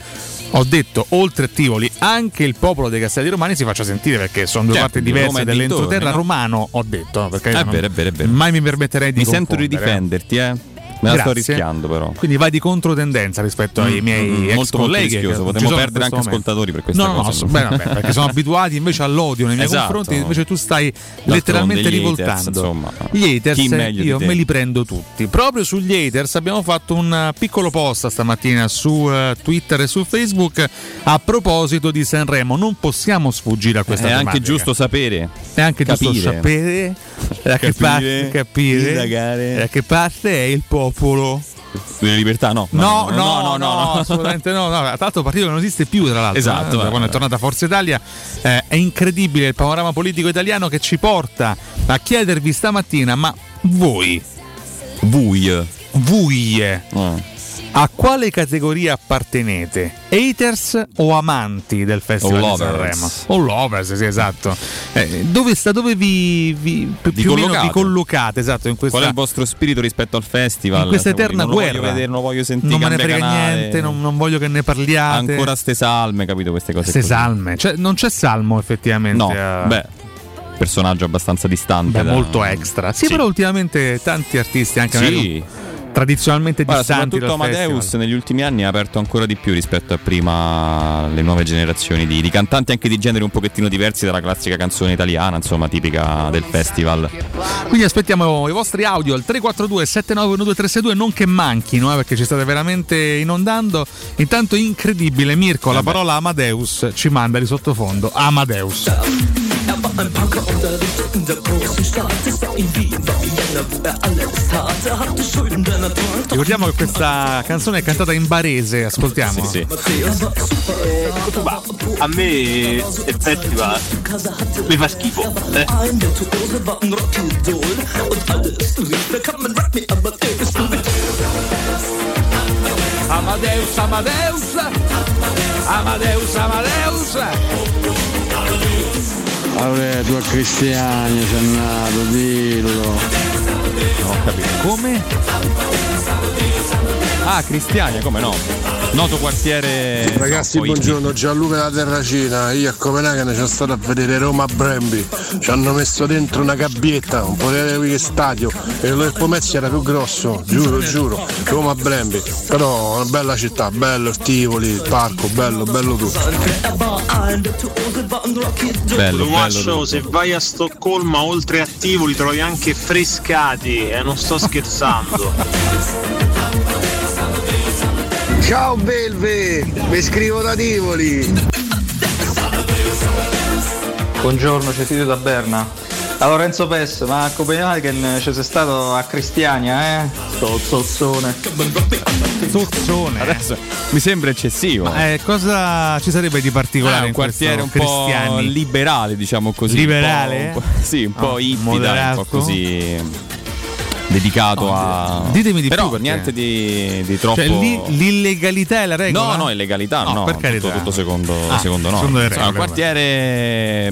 ho detto oltre Tivoli anche il popolo dei castelli romani si faccia sentire, perché sono due parti diverse dell'entroterra, no? Romano, ho detto, perché è vero. Mai mi permetterei di confondere. Sento di difenderti, me la sto rischiando però. Quindi vai di controtendenza rispetto ai miei ex colleghi. Potremmo perdere anche ascoltatori per questa cosa. Beh, perché sono abituati invece all'odio nei miei confronti, invece tu stai letteralmente rivoltando. Gli haters, io me li prendo tutti. Proprio sugli haters abbiamo fatto un piccolo post stamattina su Twitter e su Facebook a proposito di Sanremo. Non possiamo sfuggire a questa tematica. È anche giusto sapere. È anche giusto sapere da che parte da che parte è il popolo. Delle libertà, no, assolutamente no. Tra l'altro il partito non esiste più, tra l'altro. Esatto. Quando è tornata Forza Italia, è incredibile il panorama politico italiano che ci porta a chiedervi stamattina: ma voi A quale categoria appartenete? Haters o amanti del Festival di Sanremo? O lovers, sì, esatto. Dove vi collocate, esatto, in questa, qual è il vostro spirito rispetto al festival? In questa eterna guerra. Non voglio vedere, non voglio sentire, non me ne frega canale, niente, non voglio che ne parliate. Ancora ste salme, capito, queste cose. Ste salme, cioè, non c'è salmo effettivamente. No, beh, personaggio abbastanza distante, molto extra. Sì, però ultimamente tanti artisti anche tradizionalmente distanti, soprattutto Amadeus festival, negli ultimi anni ha aperto ancora di più rispetto a prima le nuove generazioni di cantanti anche di generi un pochettino diversi dalla classica canzone italiana, insomma, tipica del festival. Quindi aspettiamo i vostri audio al 342 791232, non che manchino, perché ci state veramente inondando. Intanto incredibile, Mirko, la parola Amadeus ci manda di sottofondo Amadeus. Ein Punker oder der drückende Brust, die Stadt ist auch in Wien, wo alles tat, hat die Schulden der Natur. Ricordiamo che questa canzone è cantata in barese, ascoltiamo. Sì, sì. A me il festival mi fa schifo. Amadeus, Amadeus, Amadeus, Amadeus. Vabbè, tu a Christiania c'è andato, dillo. No, capito. Come? Ah, Christiania, come no? Noto quartiere. Ragazzi, no, buongiorno, Gianluca da Terracina. Io a Copenaghen sono stato a vedere Roma Brembi. Ci hanno messo dentro una gabbietta, non potevi che stadio. E lo Pomezia era più grosso, giuro. Roma Brembi. Però una bella città, bello Tivoli, il parco, bello tutto. Bello. Se vai a Stoccolma, oltre a Tivoli trovi anche Frescati, non sto scherzando. Ciao belve, mi scrivo da Tivoli. Buongiorno, c'è Tito da Berna. A Lorenzo Pessa, ma a Copenaghen ci sei stato a Christiania, Sozzone. Adesso mi sembra eccessivo. Ma, cosa ci sarebbe di particolare? Un quartiere un po' liberale, diciamo così. Liberale? Un po' hippie, un po' così. Dedicato a. Ditemi di però più, perché niente di troppo. Cioè, l'illegalità è la regola? No, illegalità no. Per carità. Tutto secondo noi. Un quartiere.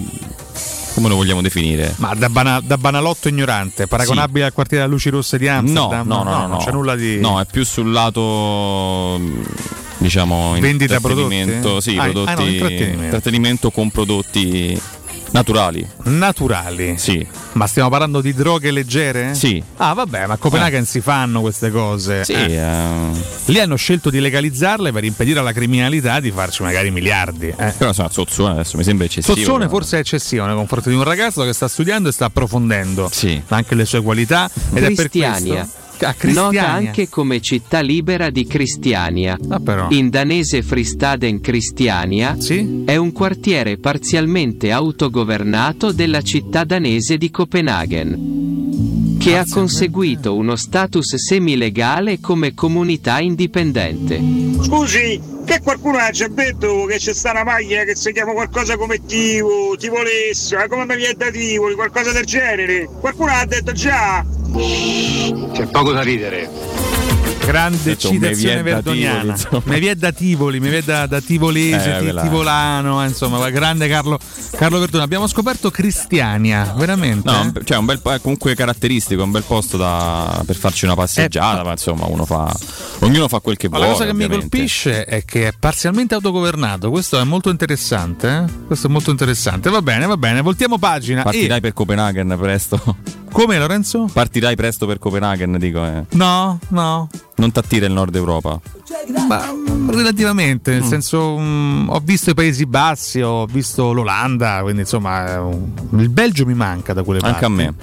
Come lo vogliamo definire? Ma da banalotto ignorante, paragonabile al quartiere della Luci Rosse di Amsterdam? No. Non c'è nulla di. No, è più sul lato. Diciamo. Vendita prodotti. Sì, prodotti. No, intrattenimento con prodotti. Naturali? Sì. Ma stiamo parlando di droghe leggere? Sì. Ah, vabbè, ma a Copenaghen si fanno queste cose. Sì. Lì hanno scelto di legalizzarle per impedire alla criminalità di farci magari miliardi. Però insomma, Sozzone adesso mi sembra eccessivo. Sozzone forse è eccessivo nei confronti di un ragazzo che sta studiando e sta approfondendo anche le sue qualità. Ed Christiania. È per questo. Nota anche come città libera di Christiania. In danese Fristaden Christiania è un quartiere parzialmente autogovernato della città danese di Copenaghen, che ha conseguito uno status semilegale come comunità indipendente. Scusi, che qualcuno ha già detto che c'è sta una maglia che si chiama qualcosa come Tivolessa, come mi viene da Tivoli, qualcosa del genere? Qualcuno ha detto già? C'è poco da ridere. Grande citazione verdoniana. Mi viene da Tivoli, mi viene da tivolese, tivolano, insomma, grande Carlo Verdone. Abbiamo scoperto Christiania, veramente. No, cioè un bel è comunque caratteristico, un bel posto per farci una passeggiata, ma insomma, ognuno fa quel che vuole. La cosa che ovviamente mi colpisce è che è parzialmente autogovernato. Questo è molto interessante, eh? Questo è molto interessante. Va bene, voltiamo pagina. Partirai per Copenaghen presto. Come, Lorenzo? Partirai presto per Copenaghen, dico. No. Non t'attira il Nord Europa? Ma relativamente, nel senso, ho visto i Paesi Bassi, ho visto l'Olanda, quindi insomma, il Belgio mi manca da quelle parti. Anche a me.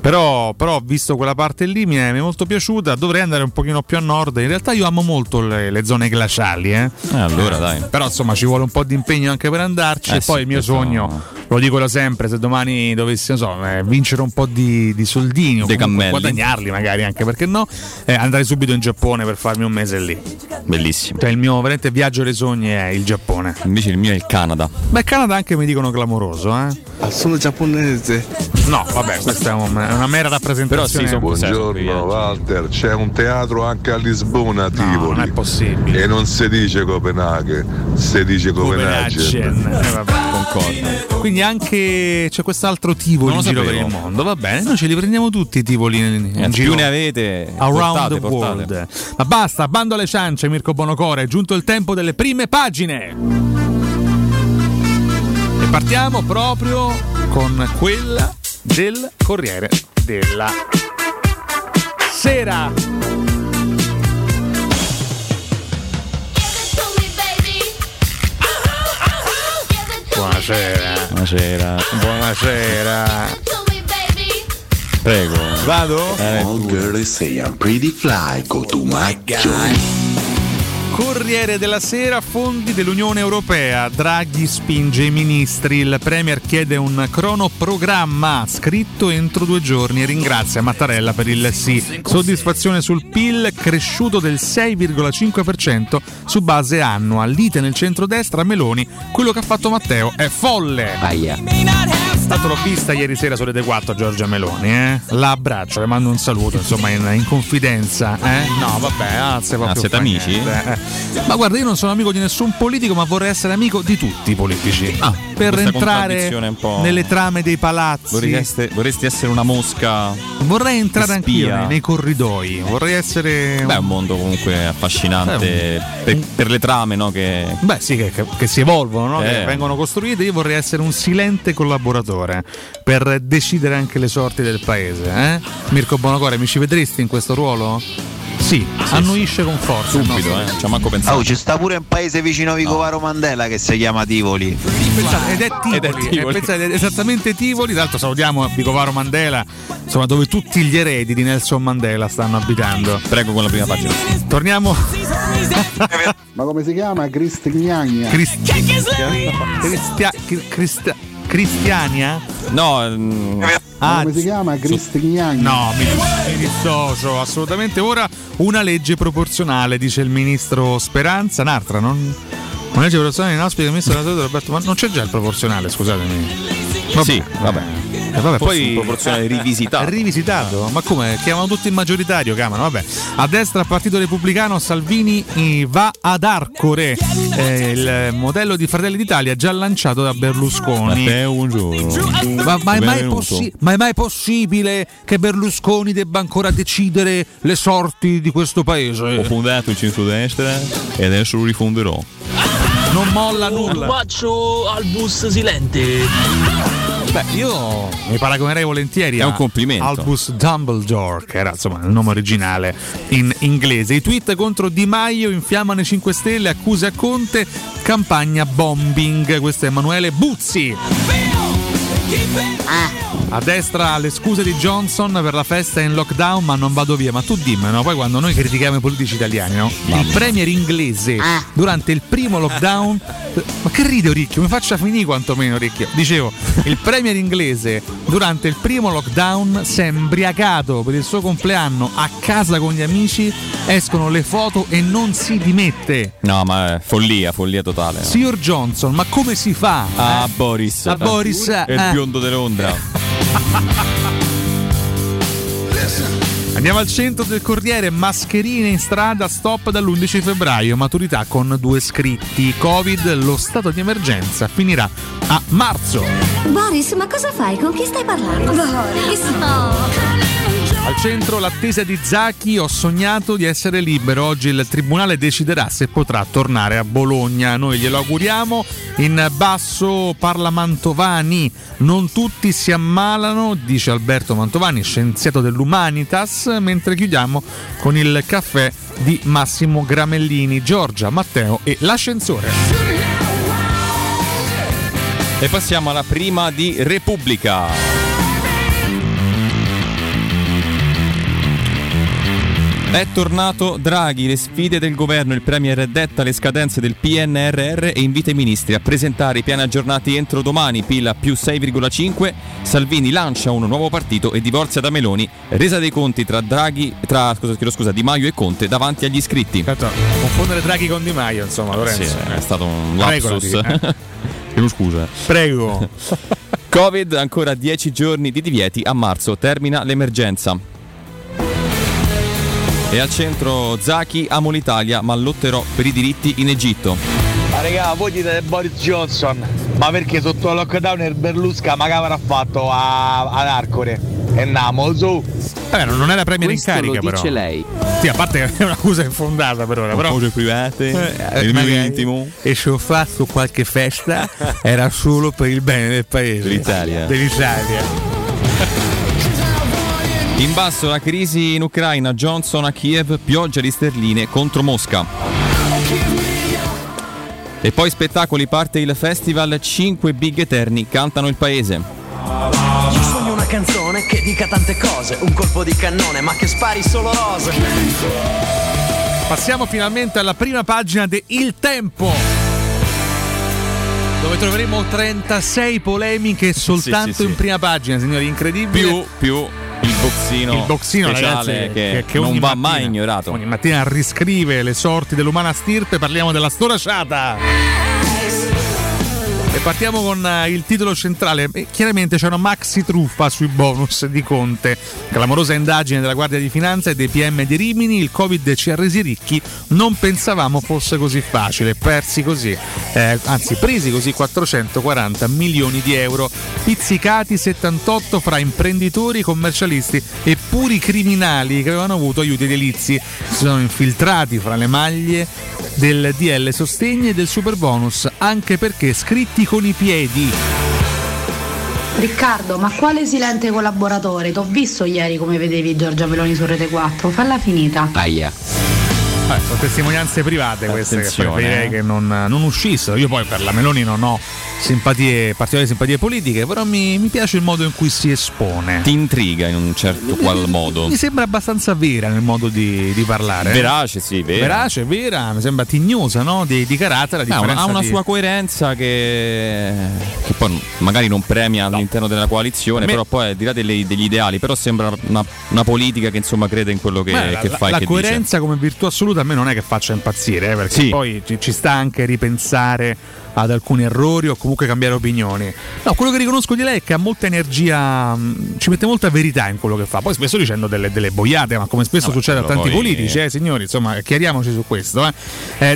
Però ho visto quella parte lì, mi è molto piaciuta. Dovrei andare un pochino più a nord. In realtà io amo molto le zone glaciali. Allora dai. Però insomma ci vuole un po' di impegno anche per andarci. E poi il mio sogno, lo dico sempre, se domani dovessi vincere un po' di soldini, o guadagnarli magari anche, perché no, andare subito in Giappone per farmi un mese lì. Bellissimo. Cioè il mio veramente viaggio dei sogni è il Giappone. Invece il mio è il Canada. Beh, Canada anche mi dicono clamoroso, eh? Al solo giapponese. No, vabbè, questa è una mera rappresentazione. Però sì, buongiorno Walter, c'è un teatro anche a Lisbona, a Tivoli. No, non è possibile. E non si dice Copenaghen, si dice Copenaghen. Vabbè, concordo. Quindi anche c'è quest'altro Tivoli in giro per il mondo. Va bene, noi ce li prendiamo tutti i Tivoli in giro. Più ne avete, around the world. Ma basta, bando alle ciance, Mirko Bonocore, è giunto il tempo delle prime pagine. E partiamo proprio con quella del Corriere della Sera. Buonasera. Buonasera. Buonasera. Prego. Vado? All girls say I'm pretty fly, go to my guy. Corriere della Sera, fondi dell'Unione Europea. Draghi spinge i ministri. Il Premier chiede un cronoprogramma scritto entro 2 giorni e ringrazia Mattarella per il sì. Soddisfazione sul PIL cresciuto del 6,5% su base annua. Lite nel centrodestra, Meloni. Quello che ha fatto Matteo è folle. Aia. Tanto l'ho vista ieri sera su Rete 4 Giorgia Meloni, eh? La abbraccio, le mando un saluto, insomma, in confidenza, eh? No, vabbè, siete amici? Ma guarda, io non sono amico di nessun politico, ma vorrei essere amico di tutti i politici. Ah, per entrare nelle trame dei palazzi. Vorresti essere una mosca? Vorrei entrare anch'io nei corridoi. Vorrei essere. Beh, è un mondo comunque affascinante per le trame, no? Che si evolvono, no? Che vengono costruite. Io vorrei essere un silente collaboratore per decidere anche le sorti del paese, eh? Mirko Bonocore, mi ci vedresti in questo ruolo? Sì, annuisce con forza. Stupido, no? C'è manco pensato. Ci sta pure un paese vicino a Vicovaro Mandela che si chiama Tivoli. Pensate, ed è Tivoli. Pensate, esattamente Tivoli. Tra l'altro salutiamo Vicovaro Mandela, insomma, dove tutti gli eredi di Nelson Mandela stanno abitando. Prego con la prima pagina. Torniamo. Ma come si chiama? Christiania. Christiania? No. Come si chiama? Christiania? No, mi dissocio assolutamente. Ora una legge proporzionale, dice il ministro Speranza. Un'altra, non? Una legge proporzionale in ospite del ministro Roberto. Ma non c'è già il proporzionale, scusatemi. Vabbè. Poi proporzionale rivisitato. Rivisitato? Ma come? Chiamano tutti il maggioritario, chiamano, vabbè. A destra Partito Repubblicano, Salvini va ad Arcore. Il modello di Fratelli d'Italia già lanciato da Berlusconi. Matteo, buongiorno. Ma è mai possibile che Berlusconi debba ancora decidere le sorti di questo paese? Ho fondato il centrodestra e adesso lo rifonderò. Non molla nulla. Faccio al bus silente. Beh, io mi paragonerei volentieri a Albus Dumbledore, che era insomma il nome originale in inglese. I tweet contro Di Maio infiammano i 5 Stelle, accuse a Conte, campagna bombing. Questo è Emanuele Buzzi. A destra le scuse di Johnson per la festa in lockdown, ma non vado via. Ma tu dimmi, no? Poi quando noi critichiamo i politici italiani, no? Il premier inglese durante il primo lockdown. Ma che ride Oricchio? Mi faccia finire quantomeno Oricchio. Dicevo, il premier inglese durante il primo lockdown si è imbriacato per il suo compleanno a casa con gli amici, escono le foto e non si dimette. No, ma è follia totale. No? Signor Johnson, ma come si fa? A Boris. È il biondo di Londra. Andiamo al centro del Corriere. Mascherine in strada, stop dall'11 febbraio. Maturità con 2 scritti. Covid, lo stato di emergenza finirà a marzo. Boris, ma cosa fai? Con chi stai parlando? Boris, no. Al centro l'attesa di Zaki, ho sognato di essere libero, oggi il tribunale deciderà se potrà tornare a Bologna, noi glielo auguriamo. In basso parla Mantovani, non tutti si ammalano, dice Alberto Mantovani, scienziato dell'Humanitas, mentre chiudiamo con il caffè di Massimo Gramellini, Giorgia, Matteo e l'ascensore. E passiamo alla prima di Repubblica. È tornato Draghi, le sfide del governo, il premier detta le scadenze del PNRR e invita i ministri a presentare i piani aggiornati entro domani, PIL +6,5, Salvini lancia un nuovo partito e divorzia da Meloni, resa dei conti tra Draghi, tra Di Maio e Conte davanti agli iscritti. Confondere Draghi con Di Maio, insomma, Lorenzo. Sì, è stato un lapsus. Chiedo scusa. Prego. Covid, ancora 10 giorni di divieti a marzo, termina l'emergenza. E al centro Zaki, amo l'Italia ma lotterò per i diritti in Egitto. Ma regà, voi dite Boris Johnson, ma perché sotto il lockdown il Berlusca ma che avrà fatto ad Arcore? E andiamo su. Non è la premier in carica però. Questo lo dice lei. Sì, a parte è un'accusa infondata per ora. Però cose private, il mio intimo. E se ho fatto qualche festa era solo per il bene del paese. Dell'Italia. In basso la crisi in Ucraina, Johnson a Kiev, pioggia di sterline contro Mosca. E poi spettacoli, parte il festival, 5 big eterni cantano il paese. Io sogno una canzone che dica tante cose, un colpo di cannone ma che spari solo rose. Passiamo finalmente alla prima pagina di Il Tempo, dove troveremo 36 polemiche soltanto in prima pagina, signori, incredibile. Più il boxino speciale, ragazzi, che non va mai ignorato. Ogni mattina riscrive le sorti dell'umana stirpe. Parliamo della storacciata. E partiamo con il titolo centrale. Chiaramente c'è una maxi truffa sui bonus di Conte. Clamorosa indagine della Guardia di Finanza e dei PM di Rimini. Il Covid ci ha resi ricchi. Non pensavamo fosse così facile. Presi così 440 milioni di euro. Pizzicati 78 fra imprenditori, commercialisti e puri criminali che avevano avuto aiuti edilizi. Si sono infiltrati fra le maglie del DL Sostegni e del Superbonus, anche perché scritti con i piedi. Riccardo, ma quale silente collaboratore? T'ho visto ieri come vedevi Giorgia Meloni su Rete 4, falla finita. Aia. Sono testimonianze private queste. Attenzione, che preferirei che non uscissero. Io poi per la Meloni non ho particolari simpatie politiche, però mi piace il modo in cui si espone. Ti intriga in un certo qual modo. Mi sembra abbastanza vera nel modo di parlare. Verace, sì, vera. Verace, vera, mi sembra tignosa, no? Di carattere. Ha una sua coerenza che poi magari non premia all'interno della coalizione, però poi al di là degli ideali, però sembra una politica che insomma crede in quello che fa e che dice. La coerenza come virtù assoluta a me non è che faccia impazzire, perché poi ci sta anche ripensare ad alcuni errori o comunque cambiare opinioni. No, quello che riconosco di lei è che ha molta energia, ci mette molta verità in quello che fa, poi spesso dicendo delle boiate, ma come spesso succede a tanti politici, signori, insomma, chiariamoci su questo.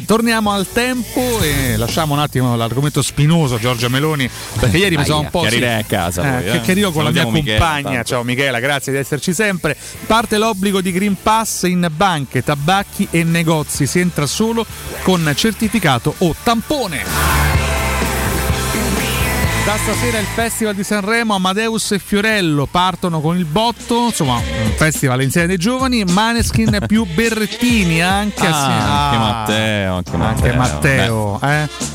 Torniamo al tempo e lasciamo un attimo l'argomento spinoso Giorgia Meloni, perché ieri mi sono un po' chiarire a casa che arrivo con la mia compagna, ciao Michela, grazie di esserci sempre. Parte l'obbligo di Green Pass in banche, tabacchi e negozi, si entra solo con certificato o tampone. Da stasera il Festival di Sanremo, Amadeus e Fiorello partono con il botto, insomma, un festival insieme dei giovani, Måneskin più Berrettini anche Anche Matteo.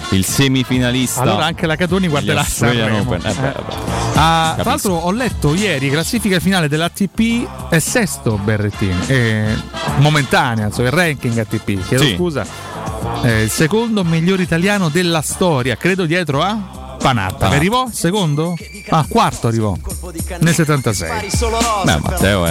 Il semifinalista. Allora anche la Catoni guarderà Sanremo. Tra l'altro ho letto ieri classifica finale dell'ATP, è sesto Berrettini, momentanea, insomma, il ranking ATP, chiedo scusa. Il secondo miglior italiano della storia, credo dietro a Panatta. Arrivò secondo? Quarto arrivò nel 76. Matteo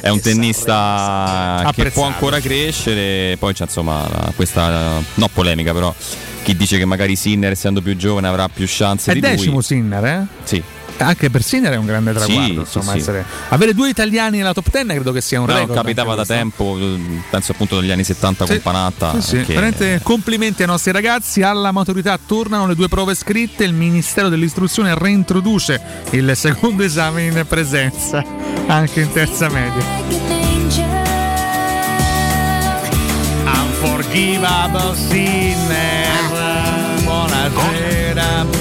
è un tennista che può ancora crescere. Poi c'è insomma questa polemica, però chi dice che magari Sinner essendo più giovane avrà più chance di lui. È decimo Sinner, eh? Sì. Anche per Sinner è un grande traguardo, avere due italiani nella top 10 credo che sia un record. Capitava da tempo, penso appunto dagli anni 70 con Panatta. Veramente complimenti ai nostri ragazzi. Alla maturità tornano le due prove scritte, il Ministero dell'Istruzione reintroduce il secondo esame in presenza anche in terza media. Unforgivable Sinner, buonasera.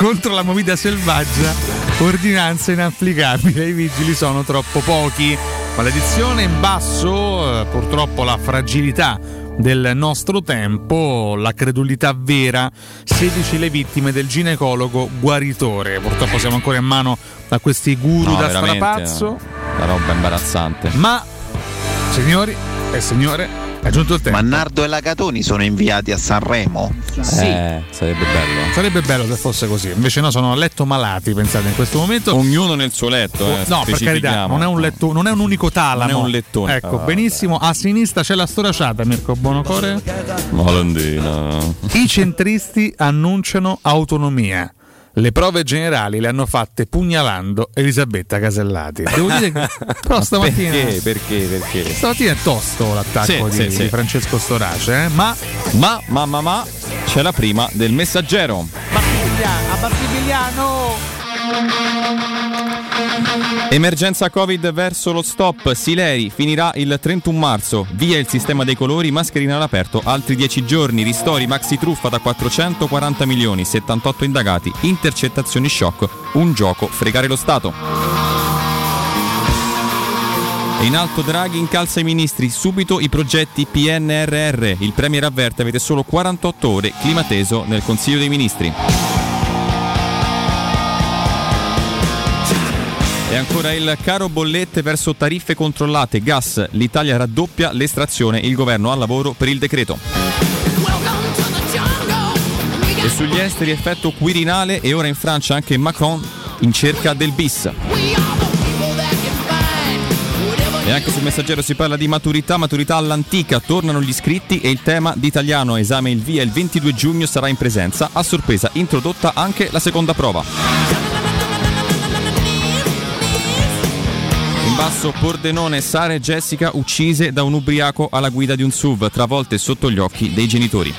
Contro la movida selvaggia, ordinanza inapplicabile, i vigili sono troppo pochi. Maledizione. In basso, purtroppo la fragilità del nostro tempo, la credulità vera, 16 le vittime del ginecologo guaritore. Purtroppo siamo ancora in mano a questi guru da strapazzo. La roba imbarazzante. Ma, signori e signore, è giunto il tempo. Mannardo e Lagatoni sono inviati a Sanremo. Sì, sarebbe bello. Sarebbe bello se fosse così. Invece no, sono a letto malati, pensate, in questo momento. Ognuno nel suo letto. No, per carità, non è un letto, non è un unico talamo. Non è un lettone. Ecco, benissimo. A sinistra c'è la storacciata, Mirko Bonocore. Malandina. I centristi annunciano autonomia. Le prove generali le hanno fatte pugnalando Elisabetta Casellati. Devo dire che però stamattina perché? Stamattina è tosto l'attacco di Francesco Storace, ma c'è la prima del Messaggero. A Bartigliano. Emergenza Covid verso lo stop. Sileri finirà il 31 marzo. Via il sistema dei colori, mascherina all'aperto altri 10 giorni. Ristori maxi truffa da 440 milioni, 78 indagati, intercettazioni shock, un gioco, fregare lo Stato. In alto Draghi incalza i ministri, subito i progetti PNRR. Il premier avverte, avete solo 48 ore, clima teso nel Consiglio dei Ministri. E ancora il caro bollette verso tariffe controllate, gas, l'Italia raddoppia l'estrazione, il governo al lavoro per il decreto. E sugli esteri effetto Quirinale e ora in Francia anche Macron in cerca del bis. E anche sul Messaggero si parla di maturità all'antica, tornano gli iscritti e il tema d'italiano, esame il via il 22 giugno sarà in presenza, a sorpresa introdotta anche la seconda prova. Basso Pordenone, Sara e Jessica uccise da un ubriaco alla guida di un SUV, travolte sotto gli occhi dei genitori.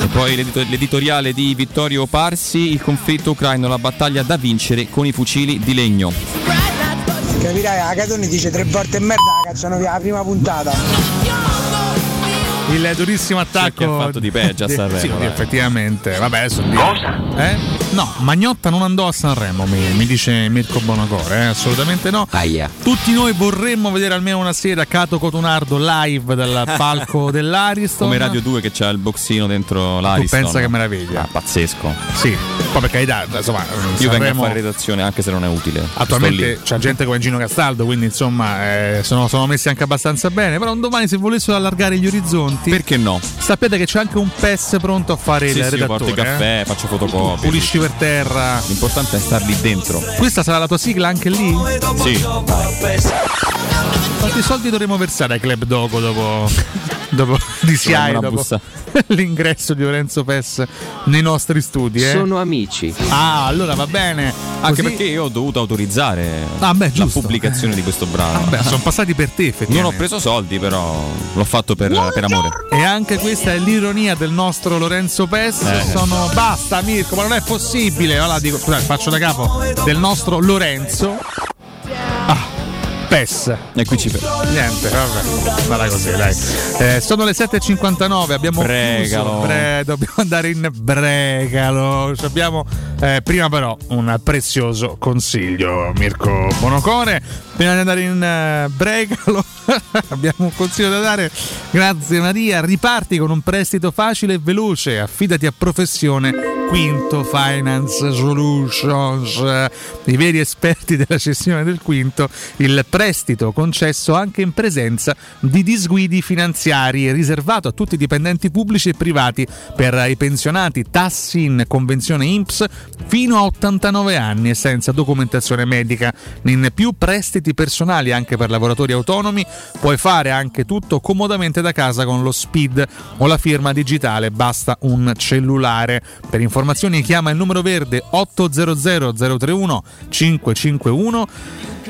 E poi l'editoriale di Vittorio Parsi, il conflitto ucraino, la battaglia da vincere con i fucili di legno. Capirai, Agatoni dice 3 volte merda, cacciano via la prima puntata. Il durissimo attacco che ha fatto di peggio a Sanremo. Sì, effettivamente. Vabbè, adesso cosa? No, Magnotta non andò a Sanremo, mi dice Mirko Bonocore, assolutamente no. Aia. Tutti noi vorremmo vedere almeno una sera Cato Cotunardo live dal palco dell'Ariston. Come Radio 2 che c'ha il boxino dentro l'Ariston. Tu pensa che meraviglia. Ah, pazzesco. Sì. Poi per carità, insomma, io vengo a fare redazione anche se non è utile. Attualmente c'è gente come Gino Castaldo, quindi insomma, sono messi anche abbastanza bene, però un domani se volessero allargare gli orizzonti, perché no? Sapete che c'è anche un PES pronto a fare il redattore. Porti caffè, faccio fotocopie, pulisci per terra. L'importante è star lì dentro. Questa sarà la tua sigla anche lì? Sì. Quanti soldi dovremo versare ai Club Dogo dopo di SIAE, dopo l'ingresso di Lorenzo Pessa nei nostri studi, eh? Sono amici. Ah, allora va bene. Anche così... perché io ho dovuto autorizzare la pubblicazione di questo brano. Vabbè, sono passati per te, effettivamente. Non ho preso soldi, però l'ho fatto per amore. E anche questa è l'ironia del nostro Lorenzo Pessa. Sono basta, Mirko, ma non è possibile. Allora dico, scusate, faccio da capo del nostro Lorenzo. PES. E qui ci niente, vabbè, farà così, dai. Sono le 7.59, abbiamo chiuso, dobbiamo andare in Bregalo. Abbiamo prima però un prezioso consiglio, Mirko Bonocore. Prima di andare in Bregalo abbiamo un consiglio da dare. Grazie Maria, riparti con un prestito facile e veloce, affidati a Professione Quinto Finance Solutions, i veri esperti della cessione del quinto, il prestito concesso anche in presenza di disguidi finanziari, riservato a tutti i dipendenti pubblici e privati, per i pensionati, tassi in convenzione INPS fino a 89 anni e senza documentazione medica. In più prestiti personali anche per lavoratori autonomi, puoi fare anche tutto comodamente da casa con lo SPID o la firma digitale, basta un cellulare. Per informazioni chiama il numero verde 800 031 551,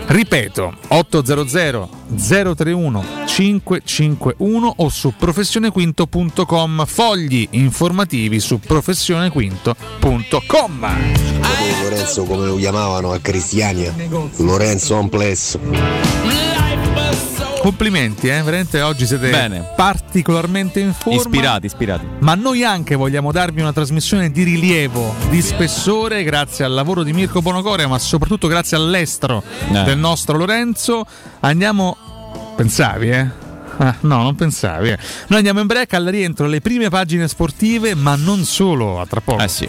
ripeto 800 031 551 o su professionequinto.com, fogli informativi su professionequinto.com. Lorenzo, come lo chiamavano a Christiania, Lorenzo Amples. Complimenti, veramente oggi siete particolarmente in forma. Ispirati. Ma noi anche vogliamo darvi una trasmissione di rilievo, di spessore, grazie al lavoro di Mirko Bonocore, ma soprattutto grazie all'estro del nostro Lorenzo. Andiamo Pensavi, eh? Ah, no, non pensavi. Noi andiamo in break, al rientro le prime pagine sportive, ma non solo, a tra poco. Sì.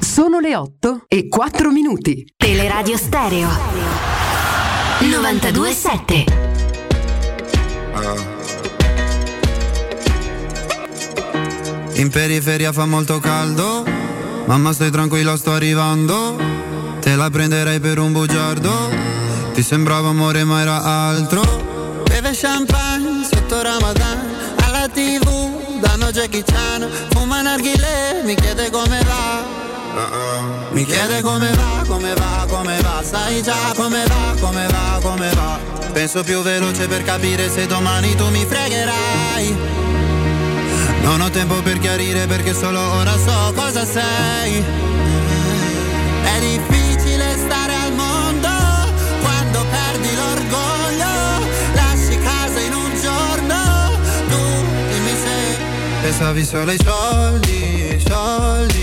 Sono le 8:04. Teleradio Stereo 92.7. In periferia fa molto caldo. Mamma stai tranquilla, sto arrivando. Te la prenderei per un bugiardo. Ti sembrava amore ma era altro. Beve champagne sotto Ramadan. Alla TV danno Jackie Chan, fuma narghilè, mi chiede come va. Mi chiede come va, come va, come va. Sai già come va, come va, come va. Penso più veloce per capire se domani tu mi fregherai. Non ho tempo per chiarire perché solo ora so cosa sei. È difficile stare al mondo quando perdi l'orgoglio. Lasci casa in un giorno, tu dimmi se pensavi solo ai soldi, soldi.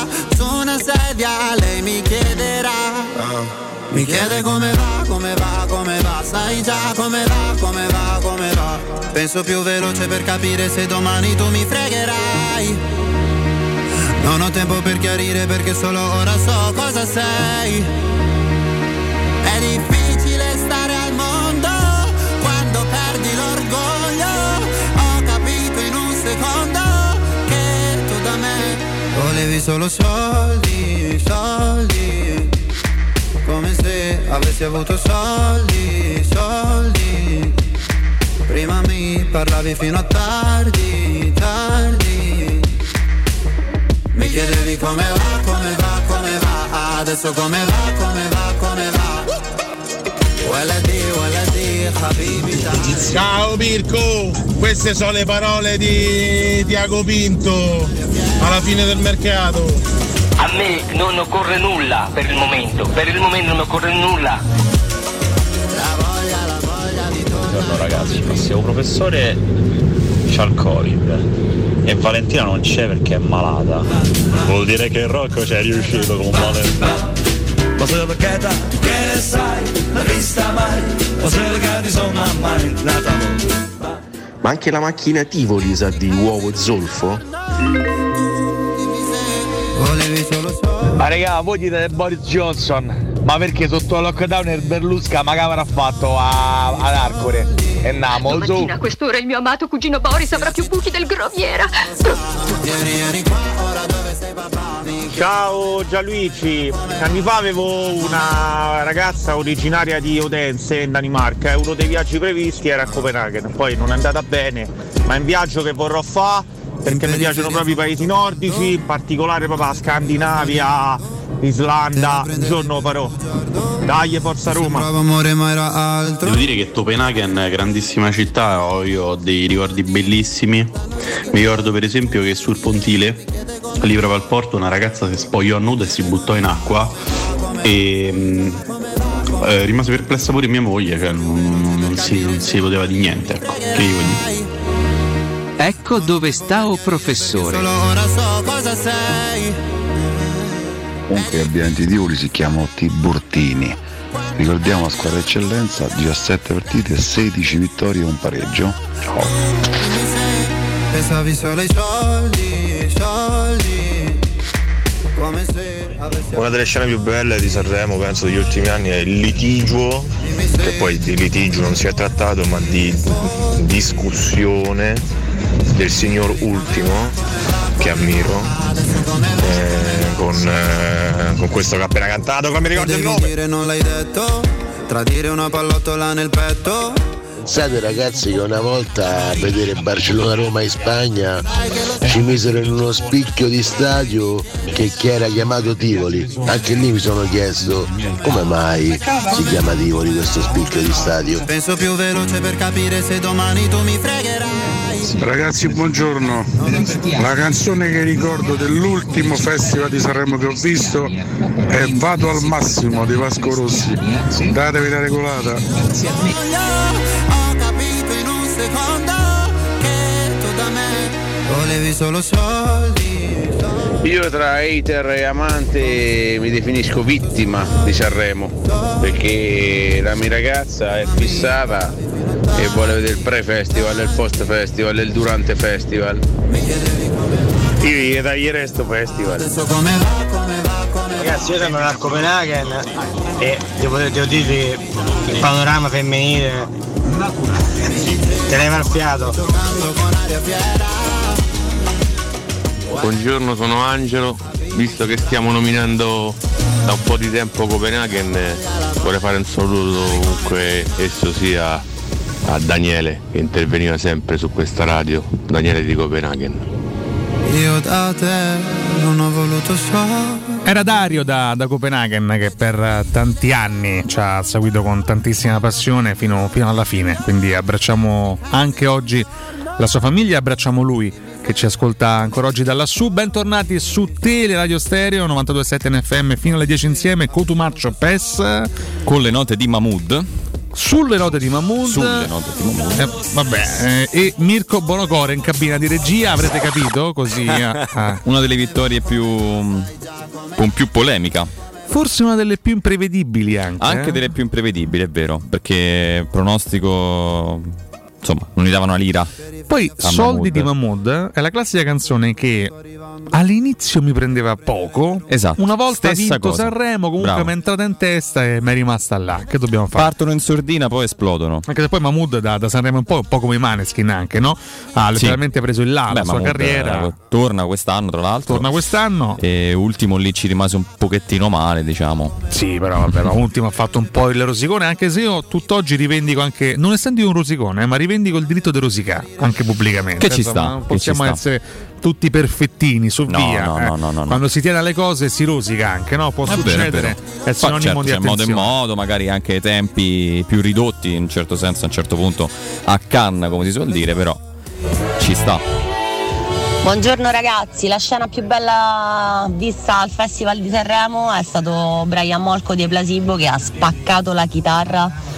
Su una sedia lei mi chiederà. Mi chiede come va, come va, come va. Sai già come va, come va, come va. Penso più veloce per capire se domani tu mi fregherai. Non ho tempo per chiarire perché solo ora so cosa sei. È difficile stare al mondo quando perdi l'orgoglio. Ho capito in un secondo che tu da me volevi solo soldi, soldi. Come se avessi avuto soldi, soldi. Prima mi parlavi fino a tardi, tardi. Mi chiedevi come va, come va, come va. Adesso come va, come va, come va. Ciao Mirko, queste sono le parole di Diego Pinto alla fine del mercato. A me non occorre nulla per il momento. Per il momento non occorre nulla. Buongiorno ragazzi, se un professore c'ha il Covid e Valentina non c'è perché è malata, vuol dire che il Rocco c'è riuscito con Valentina. Ma se perché tu che ne sai, l'ha vista mai, ma se legati sono mai nata. Ma anche la macchina Tivoli sa di uovo e zolfo? Ma raga, voi dite Boris Johnson, ma perché sotto il lockdown il Berlusca ma che avrà fatto ad Arcore? E domattina a quest'ora il mio amato cugino Boris avrà più buchi del groviera. Ciao Gianluigi, anni fa avevo una ragazza originaria di Odense in Danimarca e uno dei viaggi previsti era a Copenaghen. Poi non è andata bene, ma è un viaggio che vorrò fare perché mi piacciono proprio i paesi nordici, in particolare proprio Scandinavia, Islanda. Un giorno farò. Dai, forza Roma. Devo dire che Copenaghen è grandissima città, io ho dei ricordi bellissimi. Mi ricordo per esempio che sul pontile, lì proprio al porto, una ragazza si spogliò nuda e si buttò in acqua e rimase perplessa pure mia moglie, cioè non si poteva di niente, ecco. Che io dico. Ecco dove sta o professore. Ora so cosa sei. Comunque gli abbianti di Tivoli si chiamano Tiburtini. Ricordiamo la squadra eccellenza, 17 partite, 16 vittorie e un pareggio. Ciao. Una delle scene più belle di Sanremo, penso, degli ultimi anni è il litigio, che poi di litigio non si è trattato, ma di discussione del signor Ultimo, che ammiro, con questo che ha appena cantato, come mi ricordo il nome. Non l'hai detto, tradire una pallottola nel petto. Pensate ragazzi che una volta a vedere Barcellona-Roma in Spagna ci misero in uno spicchio di stadio che era chiamato Tivoli. Anche lì mi sono chiesto come mai si chiama Tivoli questo spicchio di stadio. Penso più veloce per capire se domani tu mi fregherai. Ragazzi buongiorno, la canzone che ricordo dell'ultimo festival di Sanremo che ho visto è Vado al massimo di Vasco Rossi. Datevi la regolata. Ho capito in un secondo che tu da me volevi solo soldi. Io tra hater e amante mi definisco vittima di Sanremo perché la mia ragazza è fissata e vuole vedere il pre-festival, il post-festival, il durante festival. Io gli taglierei sto festival. Ragazzi, io sono a Copenaghen e devo dirvi che il panorama femminile te leva il fiato. Buongiorno, sono Angelo. Visto che stiamo nominando da un po' di tempo Copenaghen, vorrei fare un saluto comunque esso sia a Daniele, che interveniva sempre su questa radio, Daniele di Copenaghen. Io da te non ho voluto sapere. Era Dario da Copenaghen, che per tanti anni ci ha seguito con tantissima passione fino alla fine, quindi abbracciamo anche oggi la sua famiglia, abbracciamo lui che ci ascolta ancora oggi da lassù. Bentornati su Teleradio Stereo 92.7 FM fino alle 10 insieme, Codumaccio, Pes, con le note di Mahmood. Sulle note di Mahmood. E Mirko Bonocore in cabina di regia, avrete capito così. Una delle vittorie con più polemica. Forse una delle più imprevedibili anche delle più imprevedibili, è vero, perché pronostico insomma non gli davano una lira. Poi Soldi Mahmood. Di Mahmood è la classica canzone che all'inizio mi prendeva poco. Esatto. Una volta stessa vinto cosa. Sanremo comunque mi è entrata in testa e mi è rimasta là. Che dobbiamo fare? Partono in sordina, poi esplodono. Anche se poi Mahmood da Sanremo un po' è un po' come i Måneskin anche, no? Ha letteralmente preso il là la sua Mahmood carriera. Torna quest'anno, tra l'altro. E Ultimo lì ci rimase un pochettino male, diciamo. Sì, però vabbè, Ultimo ha fatto un po' il rosicone, anche se io tutt'oggi rivendico anche, non essendo io un rosicone, ma rivendico il diritto di rosicare anche pubblicamente. Che ci sta. Non possiamo essere tutti perfettini su via. No. Quando si tiene alle cose si rosica anche, no? Può succedere. È sinonimo di attenzione. C'è modo e modo, magari anche ai tempi più ridotti, in un certo senso, a un certo punto a canna, come si suol dire, però ci sta. Buongiorno ragazzi, la scena più bella vista al Festival di Sanremo è stato Brian Molko dei Placebo, che ha spaccato la chitarra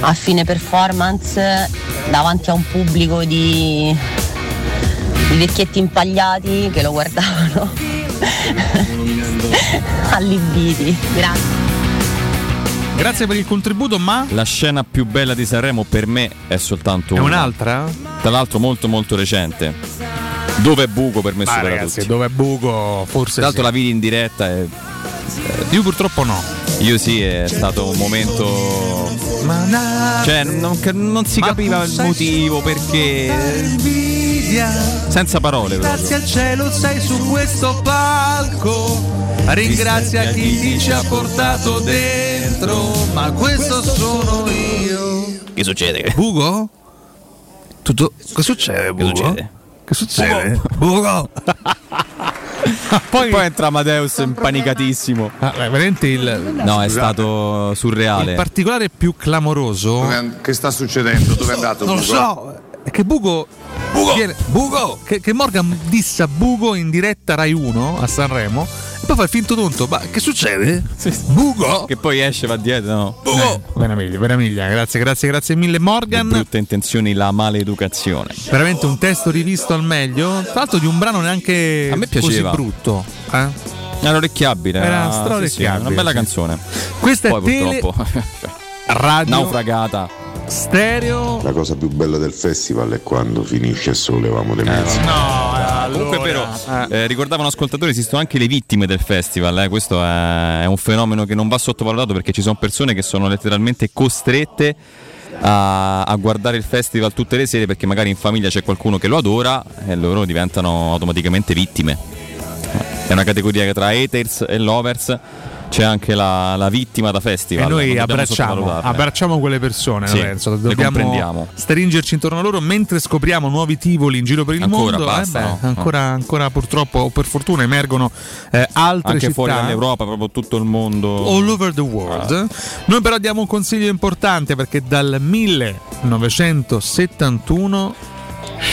a fine performance davanti a un pubblico di vecchietti impagliati che lo guardavano allibiti. Grazie per il contributo, ma la scena più bella di Sanremo per me è soltanto una. È un'altra? Tra l'altro molto molto recente. Dove è Bugo per me supera ragazzi, tutti. Dove è Bugo forse. Tra l'altro sì. La vidi in diretta e io purtroppo no. Io sì, è stato un momento. Cioè non si capiva il motivo, perché. Senza parole proprio. Grazie al cielo sei su questo palco. Ringrazia chi ci ha portato dentro. Ma questo sono io. Che succede? Bugo? Tutto. Che succede, Bugo? Che succede? Bugo! Poi entra Amadeus impanicatissimo. Veramente è stato surreale. Il particolare più clamoroso. Che sta succedendo? Dove è andato? Non lo so. È che Bugo! Che Morgan disse a Bugo in diretta Rai 1 a Sanremo e poi fa il finto tonto. Ma che succede? Bugo! Che poi esce, va dietro, no? Bugo! Meraviglia, grazie mille Morgan. Le brutte intenzioni, la maleducazione. Veramente un testo rivisto al meglio. Tra l'altro di un brano neanche a me piaceva. Così brutto, eh? Era orecchiabile. Era straorecchiabile, sì, una bella canzone. Questa poi, è purtroppo radio naufragata Stereo. La cosa più bella del festival è quando finisce e sollevamo le mani. Comunque allora, però ricordava un ascoltatore, esistono anche le vittime del festival, eh. Questo è un fenomeno che non va sottovalutato, perché ci sono persone che sono letteralmente costrette a guardare il festival tutte le sere, perché magari in famiglia c'è qualcuno che lo adora e loro diventano automaticamente vittime. È una categoria che tra haters e lovers c'è anche la vittima da festival. E noi abbracciamo quelle persone, sì, Lorenzo. Dobbiamo stringerci intorno a loro mentre scopriamo nuovi Tivoli in giro per il mondo. Ancora purtroppo o per fortuna emergono altre anche città. Anche fuori dall'Europa, proprio tutto il mondo. All over the world. Noi però diamo un consiglio importante, perché dal 1971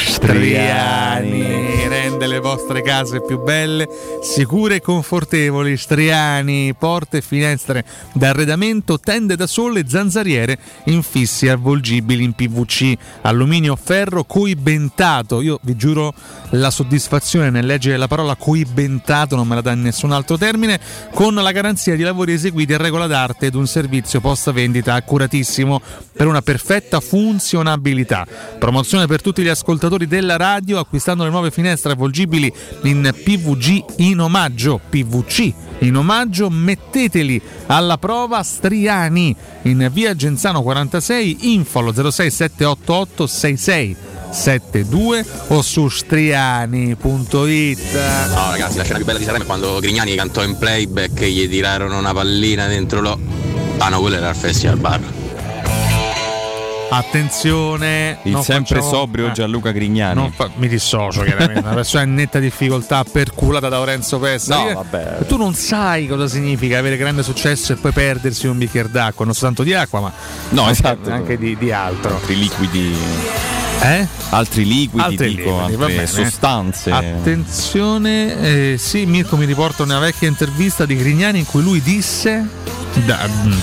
Striani delle vostre case più belle, sicure e confortevoli, striani, porte e finestre d'arredamento, tende da sole, zanzariere infissi avvolgibili in PVC, alluminio o ferro coibentato. Io vi giuro, la soddisfazione nel leggere la parola coibentato non me la dà nessun altro termine, con la garanzia di lavori eseguiti a regola d'arte ed un servizio post vendita accuratissimo per una perfetta funzionabilità. Promozione per tutti gli ascoltatori della radio acquistando le nuove finestre avvolgibili in PVC in omaggio, metteteli alla prova. Striani, in via Genzano 46, info 06788 6672 o su striani.it. No ragazzi, la scena più bella di Sanremo è quando Grignani cantò in playback e gli tirarono una pallina dentro lo... Ah no, quello era il festival bar. Attenzione, il sempre sobrio Gianluca Grignani. Mi dissocio chiaramente, una persona in netta difficoltà, perculata da Lorenzo Pessa. No, vabbè. Tu non sai cosa significa avere grande successo e poi perdersi un bicchiere d'acqua, non soltanto di acqua, ma no, esatto, anche di altro. Altri liquidi. Altri liquidi, sostanze. Attenzione, sì, Mirko mi riporta una vecchia intervista di Grignani in cui lui disse,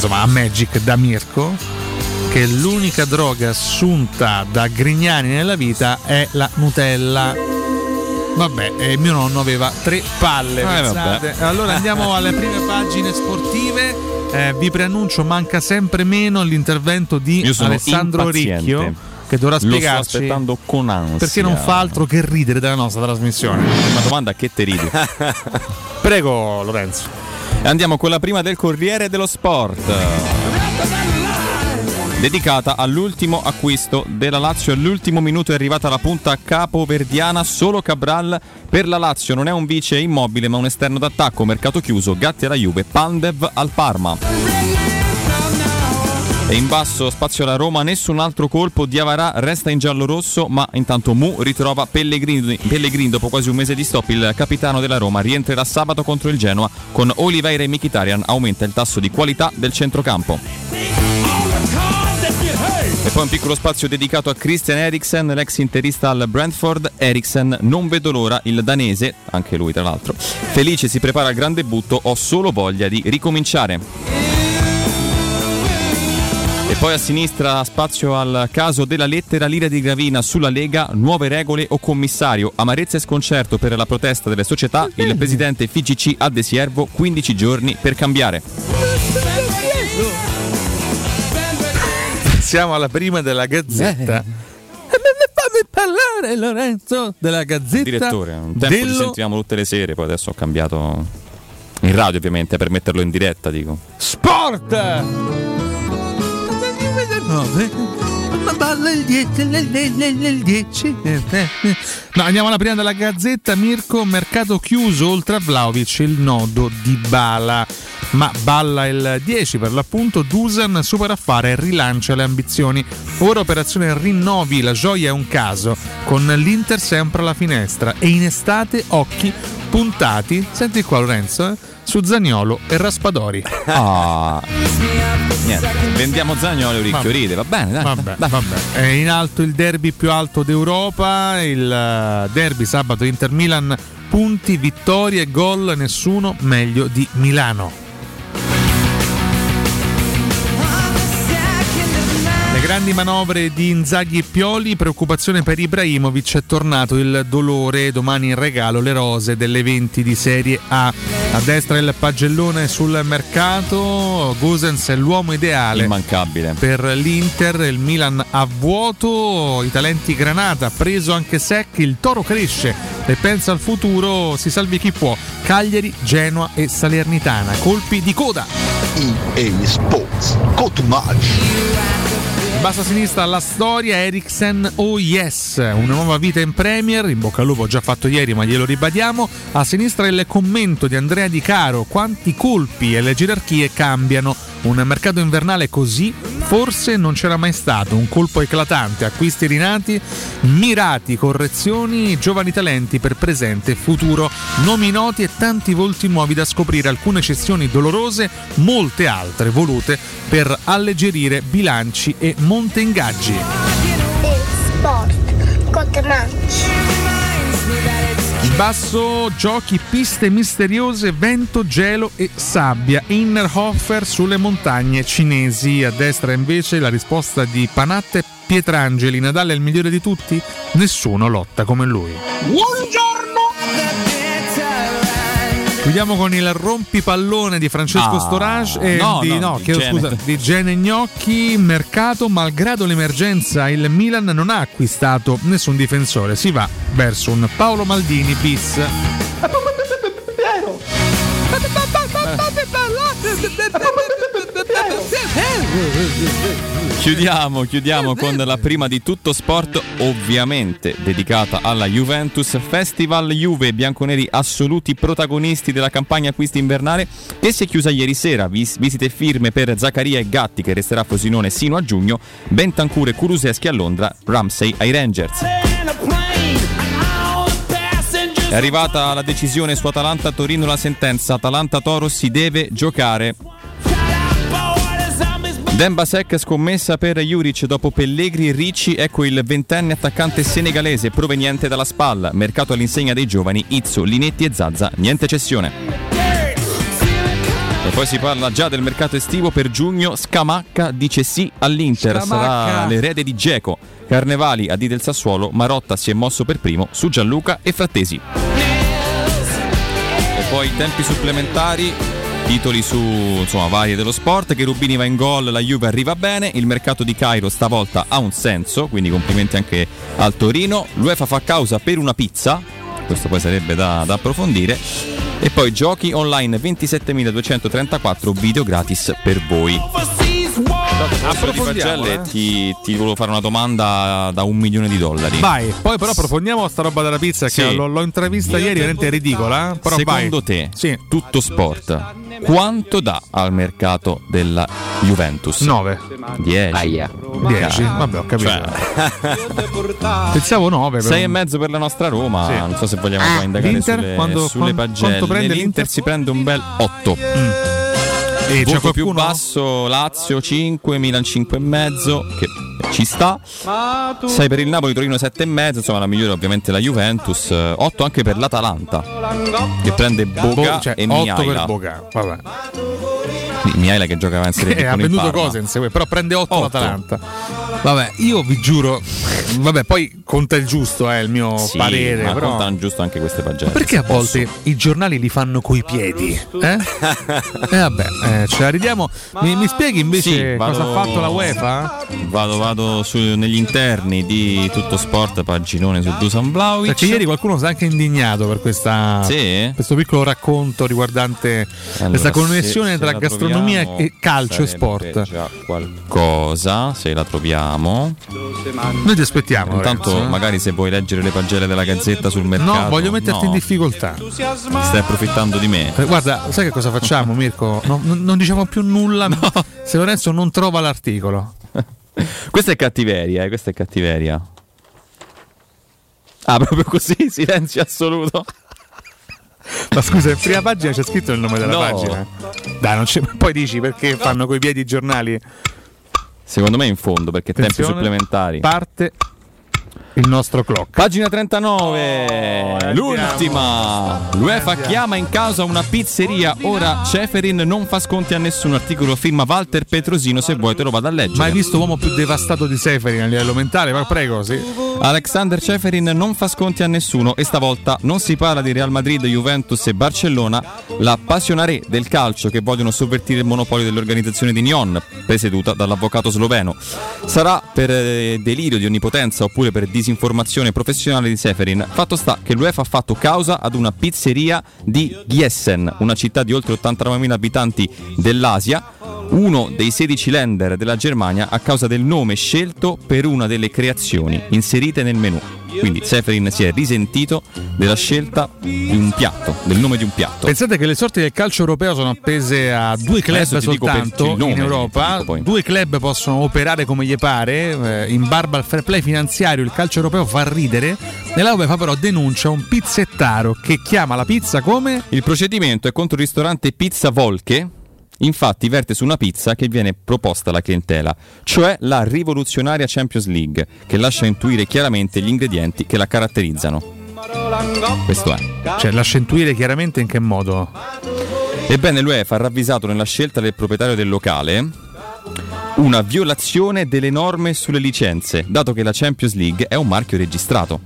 a Magic da Mirko, che l'unica droga assunta da Grignani nella vita è la Nutella. Vabbè, mio nonno aveva 3 palle. Allora andiamo alle prime pagine sportive. Vi preannuncio, manca sempre meno l'intervento di Alessandro Ricchio, che dovrà spiegarci. Lo sto aspettando con ansia, perché non fa altro che ridere della nostra trasmissione. Una domanda: che te ridi? Prego Lorenzo. Andiamo con la prima del Corriere dello Sport, dedicata all'ultimo acquisto della Lazio. All'ultimo minuto è arrivata la punta capoverdiana, solo Cabral per la Lazio. Non è un vice Immobile ma un esterno d'attacco. Mercato chiuso, Gatti alla Juve, Pandev al Parma. E in basso spazio alla Roma, nessun altro colpo, Diavara resta in giallo-rosso, ma intanto Mu ritrova Pellegrini dopo quasi un mese di stop. Il capitano della Roma rientrerà sabato contro il Genoa, con Oliveira e Mkhitaryan aumenta il tasso di qualità del centrocampo. E poi un piccolo spazio dedicato a Christian Eriksen, l'ex interista al Brentford. Eriksen, non vedo l'ora, il danese, anche lui tra l'altro, felice si prepara al gran debutto, ho solo voglia di ricominciare. E poi a sinistra spazio al caso della lettera, l'ira di Gravina sulla Lega, nuove regole o commissario, amarezza e sconcerto per la protesta delle società, il presidente FIGC a De Siervo, 15 giorni per cambiare. Siamo alla prima della Gazzetta. Fammi parlare Lorenzo della Gazzetta. Direttore, un tempo ci sentivamo tutte le sere, poi adesso ho cambiato in radio ovviamente per metterlo in diretta, dico. Sport! No, andiamo alla prima della Gazzetta. Mirko, mercato chiuso, oltre a Vlahović il nodo di Bala. Ma balla il 10 per l'appunto, Dusan supera affare e rilancia le ambizioni. Ora operazione rinnovi, la gioia è un caso, con l'Inter sempre alla finestra e in estate occhi puntati, senti qua Lorenzo, su Zaniolo e Raspadori. Niente, vendiamo Zaniolo, Ricchio ride, va bene, dai. È in alto il derby più alto d'Europa, il derby sabato Inter-Milan, punti, vittorie, gol, nessuno meglio di Milano. Grandi manovre di Inzaghi e Pioli, preoccupazione per Ibrahimovic, è tornato il dolore, domani in regalo le rose delle 20 di Serie A. A destra il pagellone sul mercato, Gosens è l'uomo ideale, immancabile per l'Inter, il Milan a vuoto, i talenti Granata, preso anche Secchi, il Toro cresce e pensa al futuro, si salvi chi può, Cagliari, Genoa e Salernitana, colpi di coda. EA Sports, Codumaccio. Bassa sinistra alla storia, Eriksen, oh yes, una nuova vita in Premier, in bocca al lupo, già fatto ieri ma glielo ribadiamo. A sinistra il commento di Andrea Di Caro, quanti colpi e le gerarchie cambiano, un mercato invernale così forse non c'era mai stato, un colpo eclatante, acquisti rinati, mirati, correzioni, giovani talenti per presente e futuro, nomi noti e tanti volti nuovi da scoprire, alcune cessioni dolorose, molte altre volute per alleggerire bilanci e Montengaggi. Sport, Codumaccio. Basso, giochi, piste misteriose, vento, gelo e sabbia. Innerhofer sulle montagne cinesi. A destra invece la risposta di Panatta e Pietrangeli. Nadal è il migliore di tutti? Nessuno lotta come lui. Buongiorno! Chiudiamo con il rompipallone di Francesco Storage e di Gene Gnocchi. Mercato, malgrado l'emergenza, il Milan non ha acquistato nessun difensore. Si va verso un Paolo Maldini bis. Chiudiamo con la prima di tutto sport, ovviamente dedicata alla Juventus. Festival Juve, bianconeri assoluti protagonisti della campagna acquisti invernale che si è chiusa ieri sera. Visite firme per Zakaria e Gatti, che resterà a Frosinone sino a giugno, Bentancur e Kulusevski a Londra, Ramsey ai Rangers. È arrivata la decisione su Atalanta-Torino, la sentenza. Atalanta-Toro si deve giocare. Dembasek scommessa per Juric dopo Pellegrini, Ricci, ecco il ventenne attaccante senegalese proveniente dalla Spal. Mercato all'insegna dei giovani, Izzo, Linetti e Zazza, niente cessione. E poi si parla già del mercato estivo per giugno, Scamacca dice sì all'Inter, sarà l'erede di Dzeko. Carnevali a D del Sassuolo, Marotta si è mosso per primo su Gianluca e Frattesi. E poi tempi supplementari. Titoli su varie dello sport, che Rubini va in gol, la Juve arriva bene, il mercato di Cairo stavolta ha un senso, quindi complimenti anche al Torino, l'UEFA fa causa per una pizza, questo poi sarebbe da approfondire, e poi giochi online 27.234 video gratis per voi. Ti volevo fare una domanda da $1 milione. Vai, poi però approfondiamo sta roba della pizza, sì. Che l'ho intravista ieri, veramente ridicola. Però secondo te, sì, tutto sport, quanto dà al mercato della Juventus? 9 10. Vabbè, ho capito, cioè. Pensavo 9 però. 6,5 per la nostra Roma, sì. Non so se vogliamo poi indagare sulle pagelle. L'Inter si prende un bel 8. E voto c'è più basso, Lazio 5, Milan 5,5, che ci sta. 6 per il Napoli, Torino 7,5, insomma la migliore ovviamente la Juventus. 8 anche per l'Atalanta, che prende Boga, cioè, e 8 Mihaila per Boga, vabbè. Mihaila che giocava in Serie B, ha venduto Gosens, però prende 8 l'Atalanta. Vabbè, io vi giuro, vabbè, poi conta il giusto, il mio parere, ma però contano giusto anche queste pagelle. Perché a volte i giornali li fanno coi piedi, eh? Ce la ridiamo. Mi spieghi invece cosa ha fatto la UEFA? Vado negli interni di tutto sport, paginone su Dusan Vlahović. Perché ieri qualcuno si è anche indignato per questo piccolo racconto riguardante questa connessione tra gastronomia e calcio e sport. Già qualcosa, se la troviamo. Noi ti aspettiamo. Intanto magari se vuoi leggere le pagelle della Gazzetta sul mercato. No, voglio metterti in difficoltà. Ti stai approfittando di me. Guarda, sai che cosa facciamo, Mirko? No, non diciamo più nulla, no. Se Lorenzo non trova l'articolo. Questa è cattiveria, questa è cattiveria. Ah, proprio così, silenzio assoluto. Ma scusa, in prima pagina c'è scritto il nome della pagina. Dai, non c'è. Poi dici perché fanno coi piedi i giornali. Secondo me è in fondo, perché attenzione, tempi supplementari. Parte il nostro clock. Pagina 39, l'ultima. L'UEFA chiama in causa una pizzeria. Ora Ceferin non fa sconti a nessun articolo. Firma Walter Petrosino. Se vuoi te lo vado a leggere. Mai visto uomo più devastato di Ceferin a livello mentale? Ma prego, sì. Alexander Ceferin non fa sconti a nessuno. E stavolta non si parla di Real Madrid, Juventus e Barcellona, la passionare del calcio che vogliono sovvertire il monopolio dell'organizzazione di Nyon, presieduta dall'avvocato sloveno. Sarà per delirio di onnipotenza oppure per disinformazione professionale di Ceferin. Fatto sta che l'UEFA ha fatto causa ad una pizzeria di Giessen, una città di oltre 89.000 abitanti dell'Asia, uno dei 16 Länder della Germania, a causa del nome scelto per una delle creazioni inserite nel menù. Quindi Ceferin si è risentito della scelta di un piatto, del nome di un piatto. Pensate che le sorti del calcio europeo sono appese a due club soltanto in Europa. Due club possono operare come gli pare. In barba al fair play finanziario il calcio europeo fa ridere. Nella UEFA però denuncia un pizzettaro che chiama la pizza come? Il procedimento è contro il ristorante Pizza Volke. Infatti verte su una pizza che viene proposta alla clientela, cioè la rivoluzionaria Champions League, che lascia intuire chiaramente gli ingredienti che la caratterizzano. Questo è. Cioè, lascia intuire chiaramente in che modo. Ebbene, l'UEFA ha ravvisato nella scelta del proprietario del locale una violazione delle norme sulle licenze, dato che la Champions League è un marchio registrato.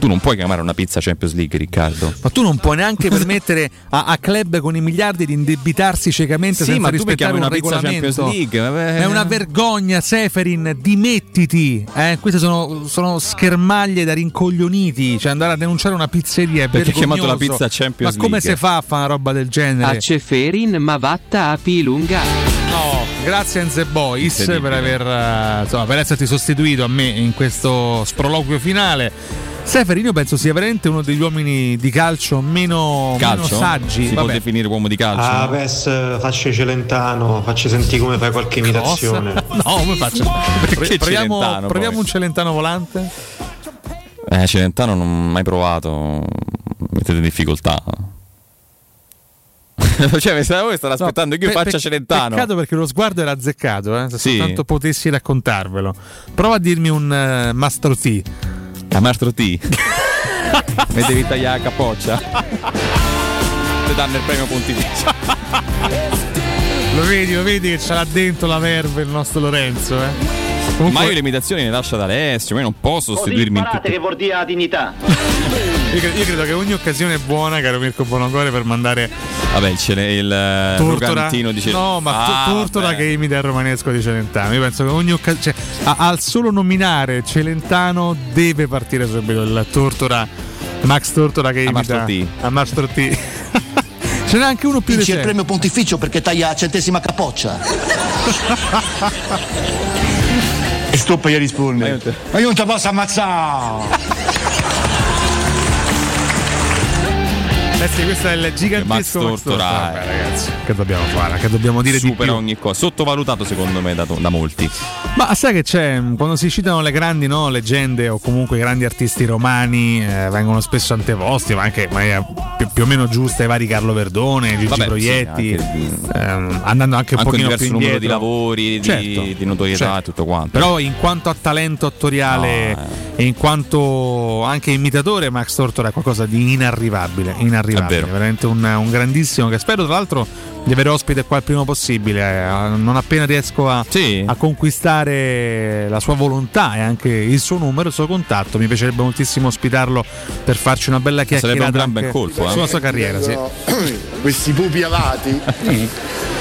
Tu non puoi chiamare una pizza Champions League, Riccardo. Ma tu non puoi neanche permettere a club con i miliardi di indebitarsi ciecamente, sì, senza rispettare un regolamento. Champions League, vabbè. È una vergogna, Seferin, dimettiti. Queste sono schermaglie da rincoglioniti. Cioè, andare a denunciare una pizzeria è perché vergognoso. Perché ha chiamato la pizza Champions League? Ma come si fa a fare una roba del genere? A Ceferin, ma vatta a Pilunga. No, grazie Enze Boys per aver, per esserti sostituito a me in questo sproloquio finale. Seferin, io penso sia veramente uno degli uomini di calcio meno saggi. Si può definire uomo di calcio? Ah, PES, facci Celentano, facci sentire come fai qualche imitazione. No, come faccio? Perché proviamo un Celentano volante. Celentano non ho mai provato. Mettete in difficoltà. Cioè, voi state aspettando che io faccia Celentano. Peccato, perché lo sguardo era azzeccato, se soltanto potessi raccontarvelo. Prova a dirmi un Mastro T. A Mastro T. Mi devi tagliare la capoccia. Ti danno il premio Pontificio. Lo vedi che ce l'ha dentro la verve il nostro Lorenzo, Comunque... Ma io le imitazioni le lascio ad Alessio, io non posso sostituirmi. Imparate che vuol dire la dignità. Io credo che ogni occasione è buona, caro Mirko Bonocore, per mandare. Vabbè, il Rugantino dice. No, ma Tortora che imita il romanesco di Celentano. Io penso che ogni occasione, cioè, al solo nominare Celentano deve partire subito il Tortora, Max Tortora che imita a Mastro T. Ce n'è anche uno più recente. C'è il premio Pontificio perché taglia la centesima capoccia. E stoppa gli risponde. Ma io non ti posso ammazzare. Sì, questo è il gigantesco Max Tortora, ragazzi. Che dobbiamo fare? Che dobbiamo dire? Supera di più ogni cosa. Sottovalutato secondo me da molti. Ma sai che c'è? Quando si citano le grandi leggende o comunque i grandi artisti romani, vengono spesso anteposti, ma anche più o meno giusta, i vari Carlo Verdone, Gigi Proietti, andando anche un pochino più indietro. Numero di lavori, certo, di notorietà, certo, e tutto quanto. Però in quanto a talento attoriale e in quanto anche imitatore, Max Tortora è qualcosa di inarrivabile. È vero. Veramente un grandissimo, che spero tra l'altro di avere ospite qua il prima possibile, non appena riesco a conquistare la sua volontà e anche il suo numero, il suo contatto. Mi piacerebbe moltissimo ospitarlo per farci una bella chiacchierata, sarebbe un gran bel colpo sulla sua carriera, Questi pupi alati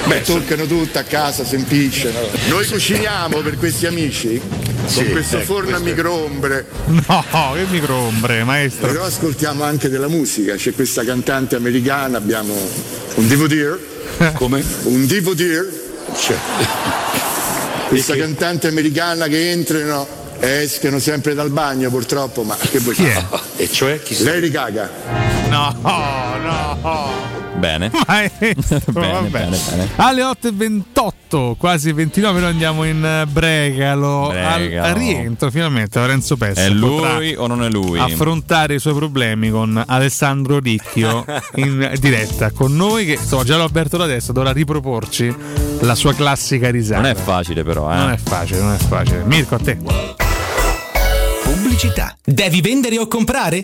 che toccano tutto a casa, si impicciano. Noi cuciniamo per questi amici con questo forno a microombre. No, che microombre, maestro. Però ascoltiamo anche della musica, c'è questa cantante americana, abbiamo un DVD. Come? Un DVD. Cioè, questa cantante americana che entrano e escono sempre dal bagno, purtroppo, ma che vuoi fare? E cioè chi? Lei ricaga. No. Bene. Maestro, bene. Alle 8:28, quasi 29, noi andiamo in Bregalo. Al rientro finalmente Lorenzo Pessa è lui o non è lui? Affrontare i suoi problemi con Alessandro Ricchio in diretta con noi, che già Alberto da adesso dovrà riproporci la sua classica risata. Non è facile però, Non è facile. Mirko, a te. Pubblicità. Devi vendere o comprare?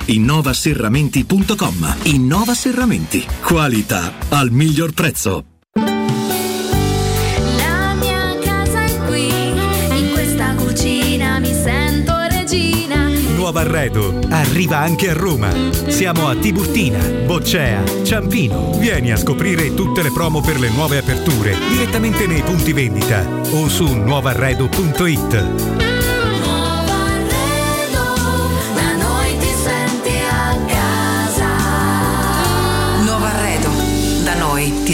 innovaserramenti.com. Innova Serramenti, qualità al miglior prezzo. La mia casa è qui, in questa cucina mi sento regina. nuovo arredo arriva anche a Roma. Siamo a Tiburtina, Boccea, Ciampino. Vieni a scoprire tutte le promo per le nuove aperture direttamente nei punti vendita o su nuovoarredo.it. Ti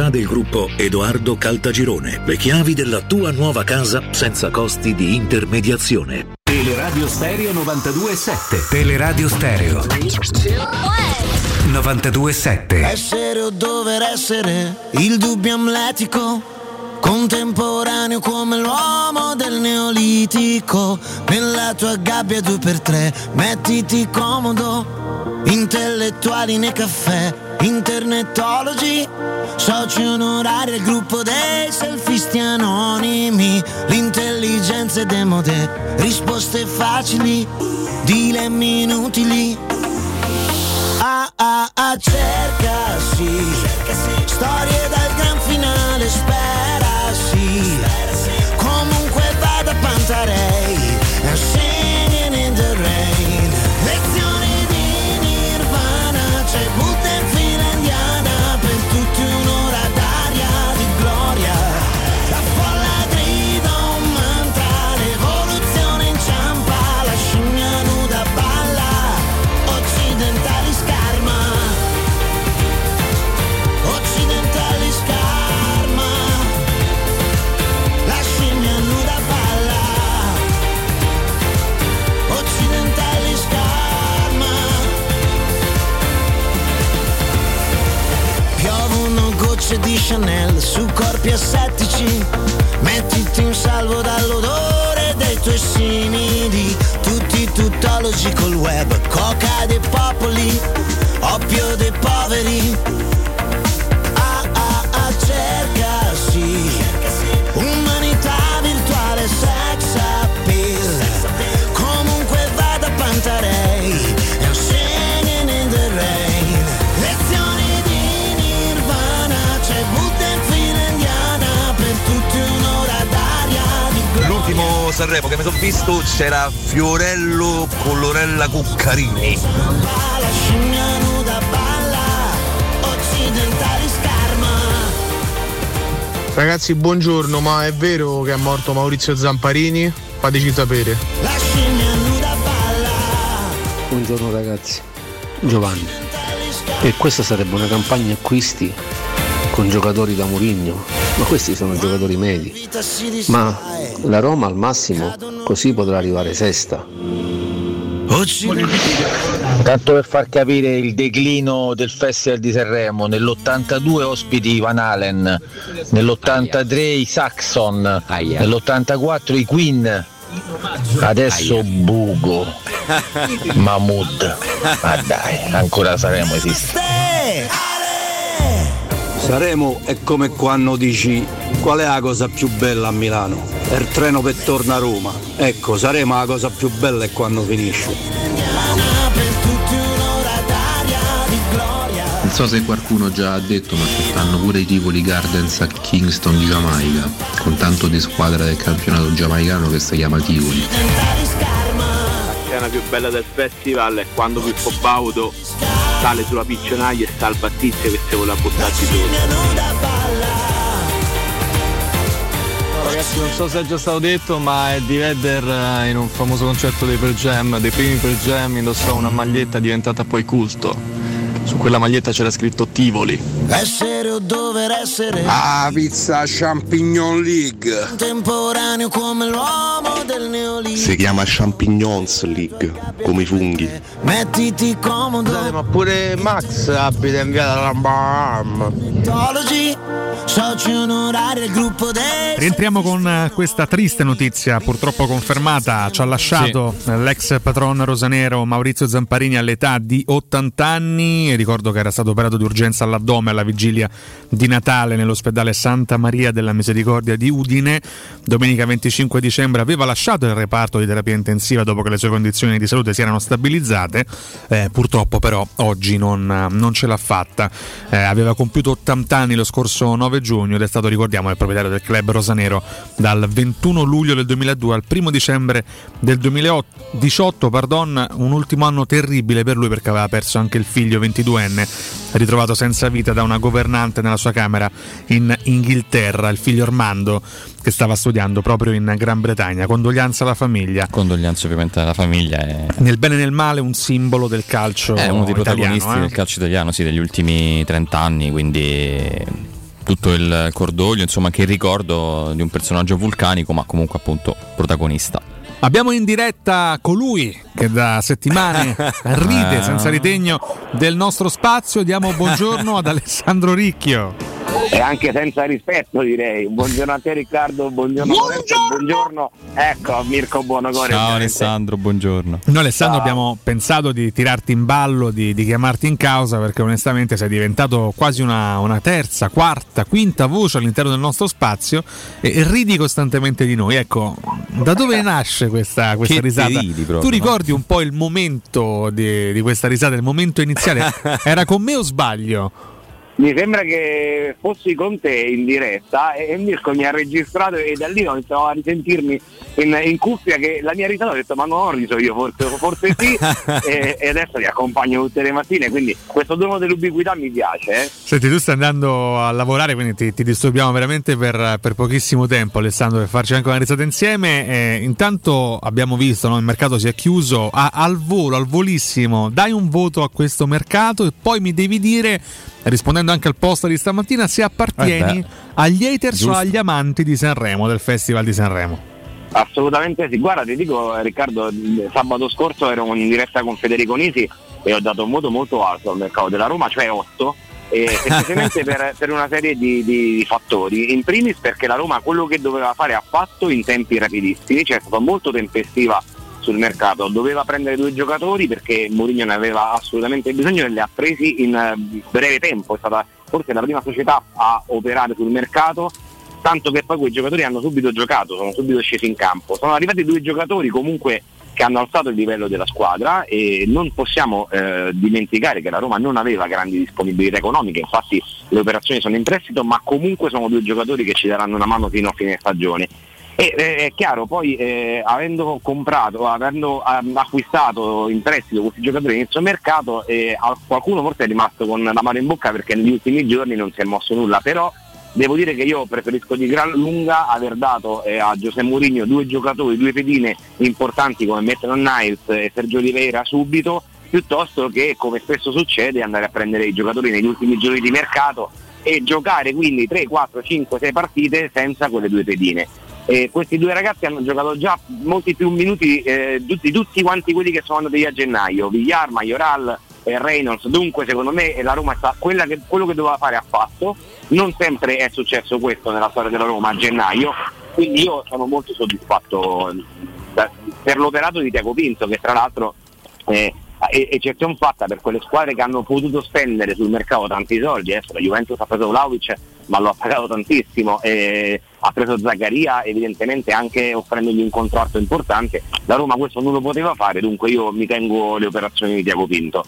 del gruppo Edoardo Caltagirone. Le chiavi della tua nuova casa senza costi di intermediazione. Teleradio Stereo 92.7. Teleradio Stereo 92.7. Essere o dover essere, il dubbio amletico, contemporaneo come l'uomo del Neolitico. Nella tua gabbia 2x3, mettiti comodo, intellettuali nei caffè, internetologi, soci onorari al gruppo dei selfisti anonimi. L'intelligenza è demodè, risposte facili, dilemmi inutili. Cercasi, storie dal gran finale, sperasi, comunque vada Pantarei, a singing in the rain. Lezioni di Nirvana, c'è butte di Chanel su corpi assettici, mettiti in salvo dall'odore dei tuoi simili, tutti tuttologi col web, coca dei popoli, oppio dei poveri. Cercasi, umanità virtuale, sex appeal, comunque vada Pantarei. L'ultimo Sanremo che mi sono visto c'era Fiorello con Lorella Cuccarini. Ragazzi, buongiorno, ma è vero che è morto Maurizio Zamparini? Fateci sapere. Buongiorno ragazzi, Giovanni. E questa sarebbe una campagna acquisti con giocatori da Mourinho, ma questi sono giocatori medi. Ma la Roma al massimo così potrà arrivare sesta. Tanto per far capire il declino del Festival di Sanremo, nell'82 ospiti Van Halen, nell'83 i Saxon, nell'84 i Queen, adesso Bugo, Mahmood. Ma dai, ancora Sanremo esiste. Sanremo è come quando dici qual è la cosa più bella a Milano? È il treno che torna a Roma. Ecco, Sanremo la cosa più bella è quando finisce. Non so se qualcuno già ha detto, ma ci stanno pure i Tivoli Gardens a Kingston di Giamaica, con tanto di squadra del campionato giamaicano che si chiama Tivoli. La scena più bella del festival è quando Pippo Baudo sale sulla piccionaia e sta al battizio che si vuole buttarci tutto. Ragazzi, non so se è già stato detto, ma Eddie Vedder in un famoso concerto dei Pearl Jam, dei primi Pearl Jam, indossò una maglietta diventata poi culto. Su quella maglietta c'era scritto Tivoli. Essere o dover essere. Ah, pizza Champignon League. Temporaneo come l'uomo del Neolitico. Si chiama Champignons League, come i funghi. Mettiti comodo. Scusate, ma pure Max abita in via della Bam. Rientriamo con questa triste notizia, purtroppo confermata. Ci ha lasciato l'ex patron rosanero Maurizio Zamparini all'età di 80 anni. Ricordo che era stato operato di urgenza all'addome alla vigilia di Natale nell'ospedale Santa Maria della Misericordia di Udine. Domenica 25 dicembre aveva lasciato il reparto di terapia intensiva dopo che le sue condizioni di salute si erano stabilizzate. Purtroppo però oggi non ce l'ha fatta. Aveva compiuto 80 anni lo scorso 9 giugno ed è stato, ricordiamo, il proprietario del club rosanero dal 21 luglio del 2002 al 1 dicembre del 2018, un ultimo anno terribile per lui perché aveva perso anche il figlio 22enne, ritrovato senza vita da una governante nella sua camera in Inghilterra, il figlio Armando che stava studiando proprio in Gran Bretagna. Condoglianze alla famiglia. Condoglianze ovviamente alla famiglia. Nel bene e nel male un simbolo del calcio italiano. È uno dei protagonisti del calcio italiano, sì, degli ultimi 30 anni, quindi tutto il cordoglio, insomma, anche il ricordo di un personaggio vulcanico, ma comunque appunto protagonista. Abbiamo in diretta colui che da settimane ride senza ritegno del nostro spazio. Diamo buongiorno ad Alessandro Ricchio. E anche senza rispetto, direi. Buongiorno a te Riccardo, buongiorno. Ecco a Mirko Bonocore. Ciao Alessandro, buongiorno. Noi Alessandro abbiamo pensato di tirarti in ballo, di chiamarti in causa, perché onestamente sei diventato quasi una terza, quarta, quinta voce all'interno del nostro spazio e ridi costantemente di noi. Ecco, da dove nasce questa risata? Proprio, tu ricordi un po' il momento di questa risata, il momento iniziale? Era con me o sbaglio? Mi sembra che fossi con te in diretta e Mirko mi ha registrato e da lì ho iniziato a risentirmi in cuffia che la mia risata, ho detto ma non riso io, forse sì e adesso li accompagno tutte le mattine, quindi questo dono dell'ubiquità mi piace. Senti, tu stai andando a lavorare, quindi ti disturbiamo veramente per pochissimo tempo Alessandro, per farci anche una risata insieme. Intanto abbiamo visto, no? Il mercato si è chiuso al volissimo, dai un voto a questo mercato e poi mi devi dire, rispondendo anche al post di stamattina, se appartieni agli haters o agli amanti di Sanremo, del Festival di Sanremo. Assolutamente sì, guarda ti dico Riccardo, sabato scorso ero in diretta con Federico Nisi e ho dato un voto molto alto al mercato della Roma, cioè 8, semplicemente per una serie di fattori. In primis perché la Roma quello che doveva fare ha fatto in tempi rapidissimi, cioè è stata molto tempestiva sul mercato, doveva prendere 2 giocatori perché Mourinho ne aveva assolutamente bisogno e li ha presi in breve tempo, è stata forse la prima società a operare sul mercato, tanto che poi quei giocatori hanno subito giocato, sono subito scesi in campo, sono arrivati 2 giocatori comunque che hanno alzato il livello della squadra e non possiamo dimenticare che la Roma non aveva grandi disponibilità economiche, infatti le operazioni sono in prestito, ma comunque sono 2 giocatori che ci daranno una mano fino a fine stagione. E è chiaro, poi avendo acquistato in prestito questi giocatori all'inizio mercato, qualcuno forse è rimasto con la mano in bocca perché negli ultimi giorni non si è mosso nulla, però Devo dire che io preferisco di gran lunga aver dato a José Mourinho due giocatori, due pedine importanti come Maitland Niles e Sergio Oliveira subito, piuttosto che, come spesso succede, andare a prendere i giocatori negli ultimi giorni di mercato e giocare quindi 3, 4, 5, 6 partite senza quelle due pedine. E questi due ragazzi hanno giocato già molti più minuti tutti quanti quelli che sono andati a gennaio, Villar, Majoral e Reynolds. Dunque secondo me la Roma sta quello che doveva fare ha fatto. Non sempre è successo questo nella storia della Roma a gennaio, quindi io sono molto soddisfatto per l'operato di Tiago Pinto, che tra l'altro è eccezione fatta per quelle squadre che hanno potuto spendere sul mercato tanti soldi. La Juventus ha preso Vlahović ma lo ha pagato tantissimo, ha preso Zakaria evidentemente anche offrendogli un contratto importante. La Roma questo non lo poteva fare, dunque io mi tengo le operazioni di Tiago Pinto.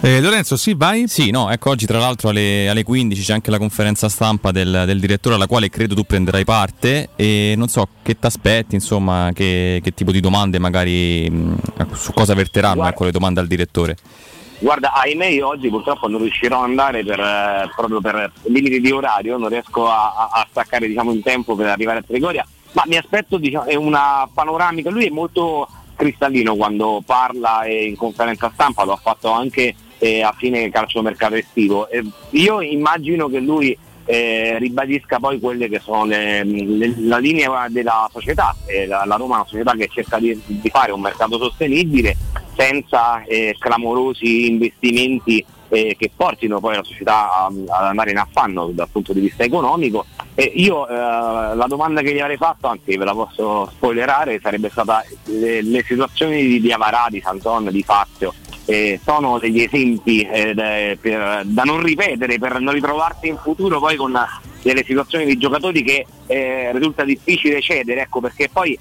Lorenzo, sì, vai? Sì, no, ecco, oggi tra l'altro alle 15 c'è anche la conferenza stampa del direttore, alla quale credo tu prenderai parte, e non so che ti aspetti, insomma, che tipo di domande magari su cosa verteranno. Guarda, ecco, le domande al direttore. Guarda, ahimè io oggi purtroppo non riuscirò ad andare proprio per limiti di orario, non riesco a staccare, diciamo, in tempo per arrivare a Trigoria, ma mi aspetto, diciamo, è una panoramica. Lui è molto cristallino quando parla, e in conferenza stampa lo ha fatto anche a fine calciomercato estivo. Io immagino che lui ribadisca poi quelle che sono la linea della società. La Roma è una società che cerca di fare un mercato sostenibile senza clamorosi investimenti che portino poi la società ad andare in affanno dal punto di vista economico. E io la domanda che gli avrei fatto, anzi ve la posso spoilerare, sarebbe stata: le situazioni di Avarà, di Santon, di Fazio sono degli esempi da non ripetere, per non ritrovarsi in futuro poi con delle situazioni di giocatori che risulta difficile cedere, ecco perché poi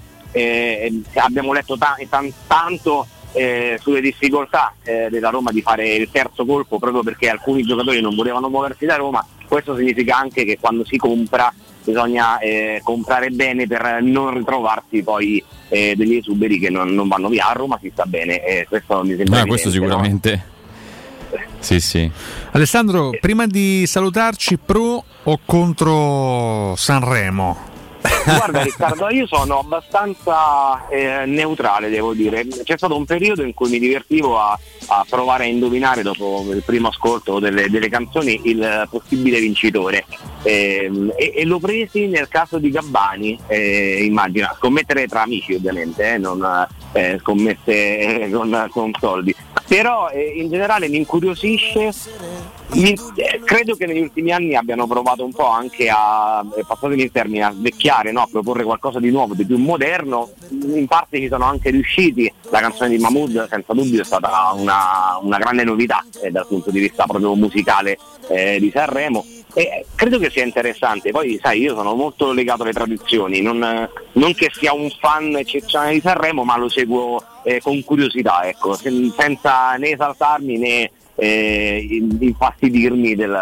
abbiamo letto tanto sulle difficoltà della Roma di fare il terzo colpo, proprio perché alcuni giocatori non volevano muoversi da Roma. Questo significa anche che quando si compra bisogna comprare bene per non ritrovarsi poi degli esuberi che non vanno via. A Roma si sta bene, questo mi sembra questo sicuramente, no? Sì, sì. Alessandro, prima di salutarci, pro o contro Sanremo? Guarda Riccardo, io sono abbastanza neutrale, devo dire. C'è stato un periodo in cui mi divertivo a provare a indovinare, dopo il primo ascolto delle canzoni, il possibile vincitore, e l'ho presi nel caso di Gabbani. Immagina, scommettere tra amici ovviamente, non scommesse con soldi, però in generale mi incuriosisce. Credo che negli ultimi anni abbiano provato un po' anche a, passatemi il termine, a svecchiare, no? A proporre qualcosa di nuovo, di più moderno. In parte ci sono anche riusciti. La canzone di Mahmood senza dubbio è stata una grande novità dal punto di vista proprio musicale di Sanremo, e credo che sia interessante. Poi sai, io sono molto legato alle tradizioni, non che sia un fan eccezionale di Sanremo, ma lo seguo con curiosità, ecco, senza né esaltarmi né infastidirmi del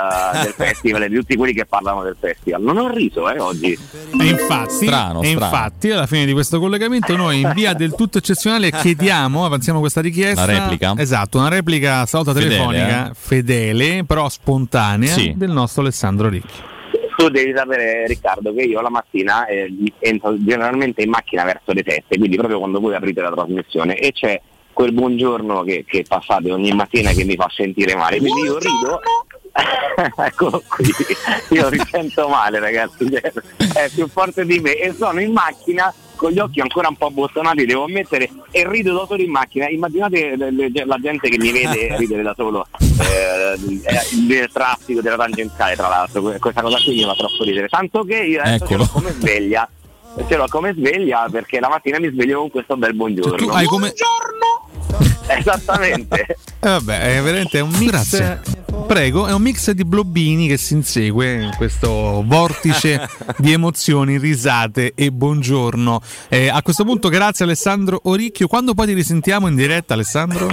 festival, di tutti quelli che parlano del festival. Non ho riso oggi. Infatti alla fine di questo collegamento noi, in via del tutto eccezionale, chiediamo, avanziamo questa richiesta, una replica, esatto, una replica salata telefonica fedele però spontanea, sì, del nostro Alessandro Ricchi. Tu devi sapere Riccardo che io la mattina entro generalmente in macchina verso le 7, quindi proprio quando voi aprite la trasmissione, e c'è quel buongiorno che passate ogni mattina che mi fa sentire male, quindi io rido. Eccolo qui, io risento male ragazzi, è più forte di me, e sono in macchina con gli occhi ancora un po' abbottonati, devo ammettere, e rido da solo in macchina. Immaginate la gente che mi vede ridere da solo del traffico, della tangenziale, tra l'altro questa cosa qui mi fa troppo ridere, tanto che io adesso ce l'ho come sveglia, perché la mattina mi sveglio con questo bel buongiorno. Cioè, tu hai come... Buongiorno! Esattamente. Vabbè, è veramente un mix. Grazie. Prego, è un mix di blobbini che si insegue in questo vortice di emozioni, risate e buongiorno. A questo punto grazie Alessandro Oricchio. Quando poi ti risentiamo in diretta, Alessandro?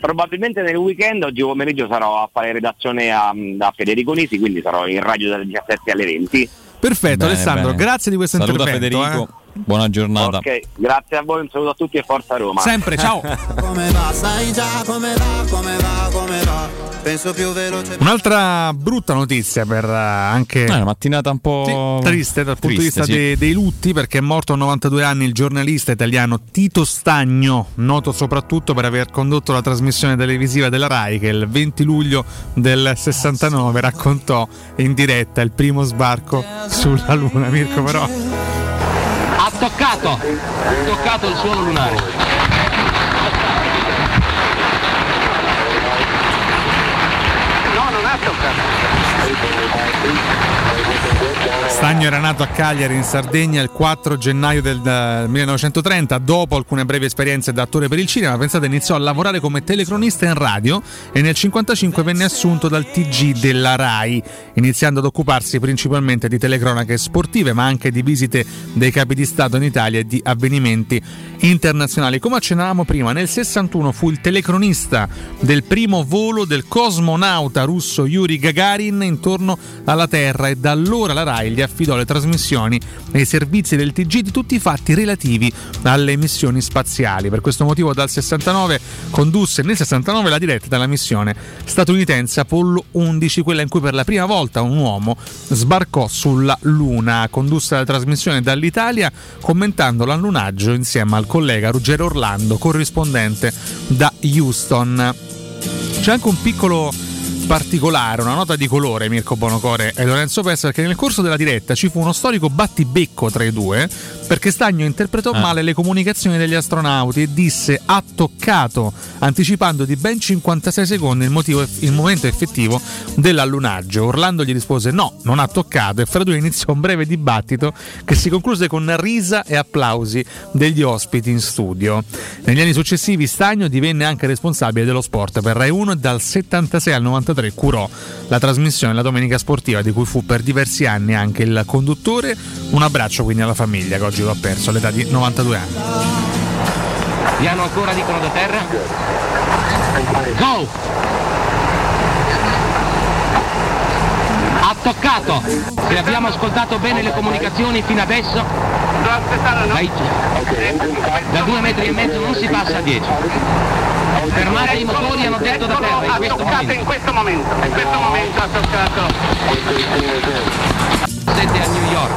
Probabilmente nel weekend. Oggi pomeriggio sarò a fare redazione da Federico Nisi, quindi sarò in radio dalle 17 alle 20. Perfetto, bene, Alessandro, bene. Grazie di questo saluto intervento. Federico. Buona giornata. Ok, grazie a voi, un saluto a tutti e forza Roma. Sempre, ciao. Come va, stai già, come va, come va, come va. penso più veloce. Un'altra brutta notizia per anche una mattinata un po' triste dal punto di vista dei lutti, perché è morto a 92 anni il giornalista italiano Tito Stagno, noto soprattutto per aver condotto la trasmissione televisiva della Rai che il 20 luglio del 69 raccontò in diretta il primo sbarco sulla Luna. Mirko, però ha toccato il suolo lunare. Stagno era nato a Cagliari in Sardegna il 4 gennaio del 1930. Dopo alcune brevi esperienze da attore per il cinema, pensate, iniziò a lavorare come telecronista in radio e nel 1955 venne assunto dal TG della Rai, iniziando ad occuparsi principalmente di telecronache sportive, ma anche di visite dei capi di Stato in Italia e di avvenimenti internazionali. Come accennavamo prima, nel 61 fu il telecronista del primo volo del cosmonauta russo Yuri Gagarin intorno alla Terra, e da allora la Rai gli affidò le trasmissioni e i servizi del TG di tutti i fatti relativi alle missioni spaziali. Per questo motivo dal 69 condusse nel 69 la diretta della missione statunitense Apollo 11, quella in cui per la prima volta un uomo sbarcò sulla Luna. Condusse la trasmissione dall'Italia commentando l'allunaggio insieme al collega Ruggero Orlando, corrispondente da Houston. C'è anche un piccolo particolare, una nota di colore, Mirko Bonocore e Lorenzo Pessa, perché nel corso della diretta ci fu uno storico battibecco tra i due, perché Stagno interpretò male le comunicazioni degli astronauti e disse "ha toccato", anticipando di ben 56 secondi il momento effettivo dell'allunaggio. Orlando gli rispose "no, non ha toccato", e fra i due iniziò un breve dibattito che si concluse con risa e applausi degli ospiti in studio. Negli anni successivi Stagno divenne anche responsabile dello sport per Rai 1 e dal 76 al 93 curò la trasmissione La Domenica Sportiva, di cui fu per diversi anni anche il conduttore. Un abbraccio quindi alla famiglia, che oggi lo ha perso all'età di 92 anni. Piano ancora, dicono da terra. Go! Ha toccato! Se abbiamo ascoltato bene le comunicazioni fino adesso, da 2,5 metri non si passa a 10. Fermate i motori, hanno detto da terra, in questo momento ha toccato. 7 a New York,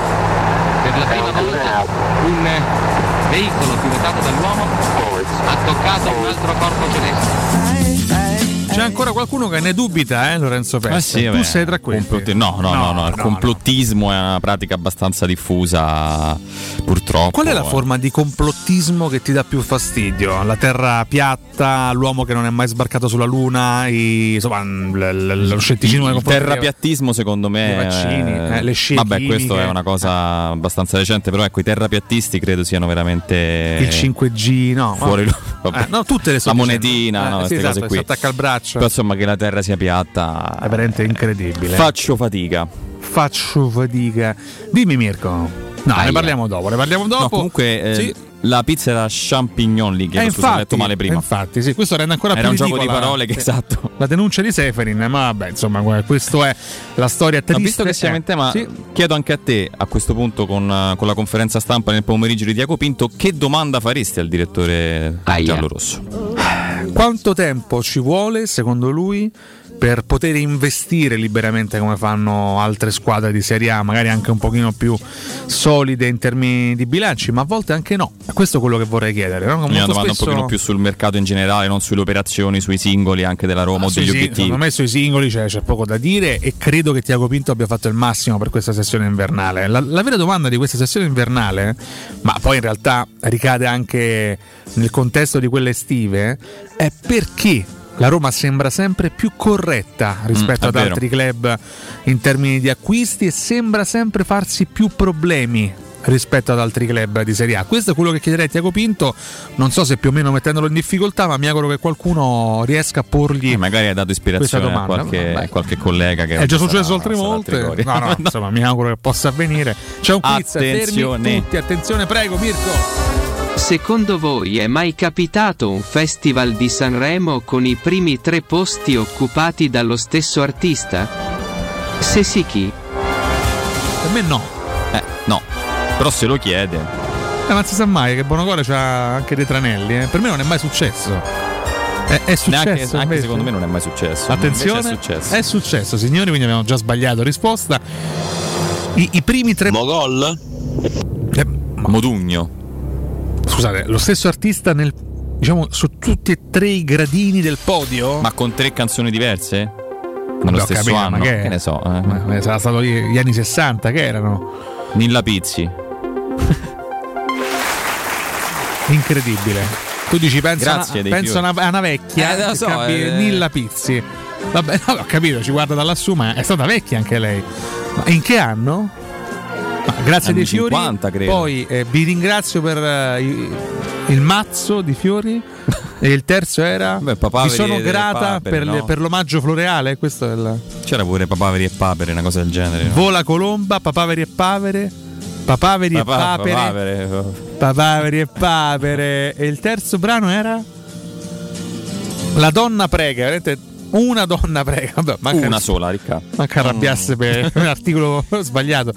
per la prima volta un veicolo pilotato dall'uomo ha toccato un altro corpo celeste. C'è ancora qualcuno che ne dubita, Lorenzo Pessa? Tu sei tra questi. No, il complottismo è una pratica abbastanza diffusa, purtroppo. Qual è la forma di complottismo che ti dà più fastidio? La terra piatta, l'uomo che non è mai sbarcato sulla Luna, lo scetticismo. Il terrapiattismo, secondo me, i vaccini, le scie. Vabbè, questo è una cosa abbastanza recente, però ecco, i terrapiattisti credo siano veramente il 5G, no? Fuori no, tutte le la monetina, no, queste cose qui. Si attacca al braccio. Però insomma, che la terra sia piatta è veramente incredibile. Faccio fatica. Dimmi, Mirko. Ne parliamo dopo. No, comunque sì. La pizza era champignon lì, che ho detto male prima. Infatti, sì, questo rende ancora più ridicola. Era un gioco di parole, che esatto. La denuncia di Seferin, ma vabbè, insomma, questa è la storia triste. Visto che siamo in tema, sì, chiedo anche a te, a questo punto, con la conferenza stampa nel pomeriggio di Diego Pinto, che domanda faresti al direttore giallorosso? Quanto tempo ci vuole, secondo lui, per poter investire liberamente come fanno altre squadre di Serie A, magari anche un pochino più solide in termini di bilanci, ma a volte anche no? Questo è quello che vorrei chiedere, no? Molto una domanda spesso un pochino più sul mercato in generale, non sulle operazioni, sui singoli anche della Roma o degli obiettivi. Secondo me sui singoli c'è poco da dire, e credo che Tiago Pinto abbia fatto il massimo per questa sessione invernale. La vera domanda di questa sessione invernale, ma poi in realtà ricade anche nel contesto di quelle estive, è perché la Roma sembra sempre più corretta rispetto ad altri club in termini di acquisti, e sembra sempre farsi più problemi rispetto ad altri club di Serie A. Questo è quello che chiederei a Tiago Pinto, non so se più o meno mettendolo in difficoltà, ma mi auguro che qualcuno riesca a porgli magari ha dato ispirazione a qualche collega che è già successo altre volte. No. Insomma, mi auguro che possa avvenire. C'è un quiz, fermi tutti, attenzione, prego Mirko. Secondo voi è mai capitato un festival di Sanremo con i primi 3 posti occupati dallo stesso artista? Se sì, chi? Per me no. No. Però se lo chiede. Ma non si sa mai, che Bonocore c'ha anche dei tranelli. Per me non è mai successo. È successo neanche, anche secondo me non è mai successo. Attenzione, è successo, signori, quindi abbiamo già sbagliato risposta. I primi tre gol. Modugno. Scusate, lo stesso artista nel, diciamo, su tutti e tre i gradini del podio? Ma con tre canzoni diverse? Nello stesso anno? Che ne so, sarà stato gli anni 60 che erano. Nilla Pizzi. Incredibile. Tu dici penso a una vecchia, Nilla Pizzi. Vabbè, no, ho capito, ci guarda da lassù, ma è stata vecchia anche lei. Ma in che anno? Ma grazie anni dei 50, fiori, credo. Poi vi ringrazio per il mazzo di fiori. E il terzo era papaveri. Mi sono grata papere, per l'omaggio floreale. Questo è il... C'era pure papaveri e papere, una cosa del genere, no? Vola colomba, papaveri e papere. Papaveri e papere. Papaveri e papere. E il terzo brano era La donna prega. Vedete? Una donna prega. Vabbè, manca una sola, Ricca. Manca arrabbiasse per un articolo sbagliato.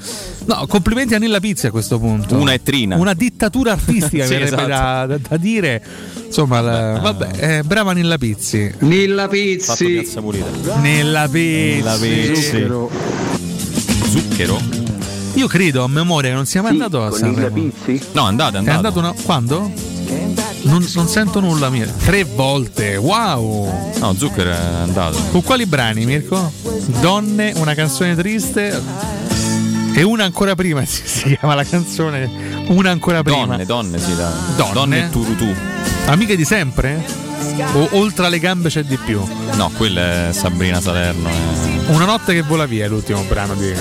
No, complimenti a Nilla Pizzi a questo punto. Una ettrina. Una dittatura artistica. Sì, esatto. da dire. Insomma, brava Nilla Pizzi. Nilla Pizzi. Nilla Pizzi. Zucchero? Io credo a memoria che non siamo andato a Sanremo. No, è andato. È andato quando? Non sento nulla, Mirko. 3 volte, wow. No, Zucchero è andato. Con quali brani, Mirko? Donne, una canzone triste e una ancora prima. Si chiama la canzone Una ancora prima. Donne, sì, dai. Donne e Turutù. Amiche di sempre? O Oltre alle gambe c'è di più? No, quella è Sabrina Salerno. Una notte che vola via è l'ultimo brano di...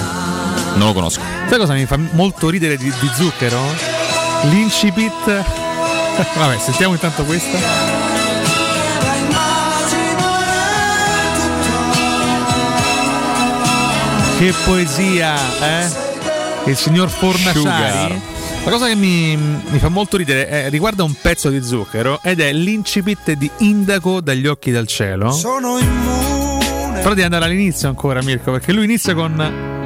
Non lo conosco. Sai cosa mi fa molto ridere di Zucchero? L'incipit. Vabbè, sentiamo intanto questa. Che poesia, eh? Il signor Fornaciari. La cosa che mi fa molto ridere riguarda un pezzo di Zucchero ed è l'incipit di Indaco dagli occhi dal cielo. Sono immune. Però devi andare all'inizio ancora, Mirko, perché lui inizia con...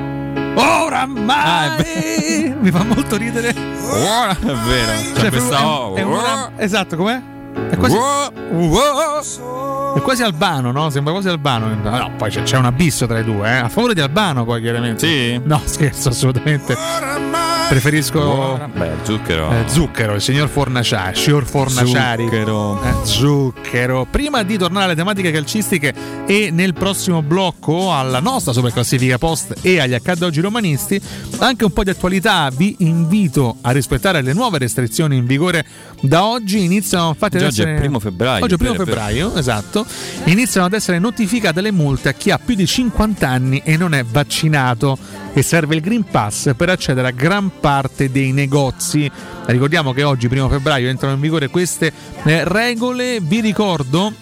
Oramai mi fa molto ridere. È vero, cioè, esatto, com'è? È quasi, è quasi Albano, no? Sembra quasi Albano. No, poi c'è un abisso tra i due, eh? A favore di Albano, poi chiaramente. Sì. No, scherzo, assolutamente. Preferisco Zucchero. Zucchero, il signor Fornaciari, Zucchero. Zucchero. Prima di tornare alle tematiche calcistiche e nel prossimo blocco alla nostra superclassifica post e agli accadde oggi romanisti, anche un po' di attualità. Vi invito a rispettare le nuove restrizioni in vigore da oggi. Iniziano infatti ad essere... Oggi è primo febbraio, esatto. Iniziano ad essere notificate le multe a chi ha più di 50 anni e non è vaccinato, e serve il Green Pass per accedere a gran parte dei negozi. Ricordiamo che oggi, primo febbraio, entrano in vigore queste regole. Vi ricordo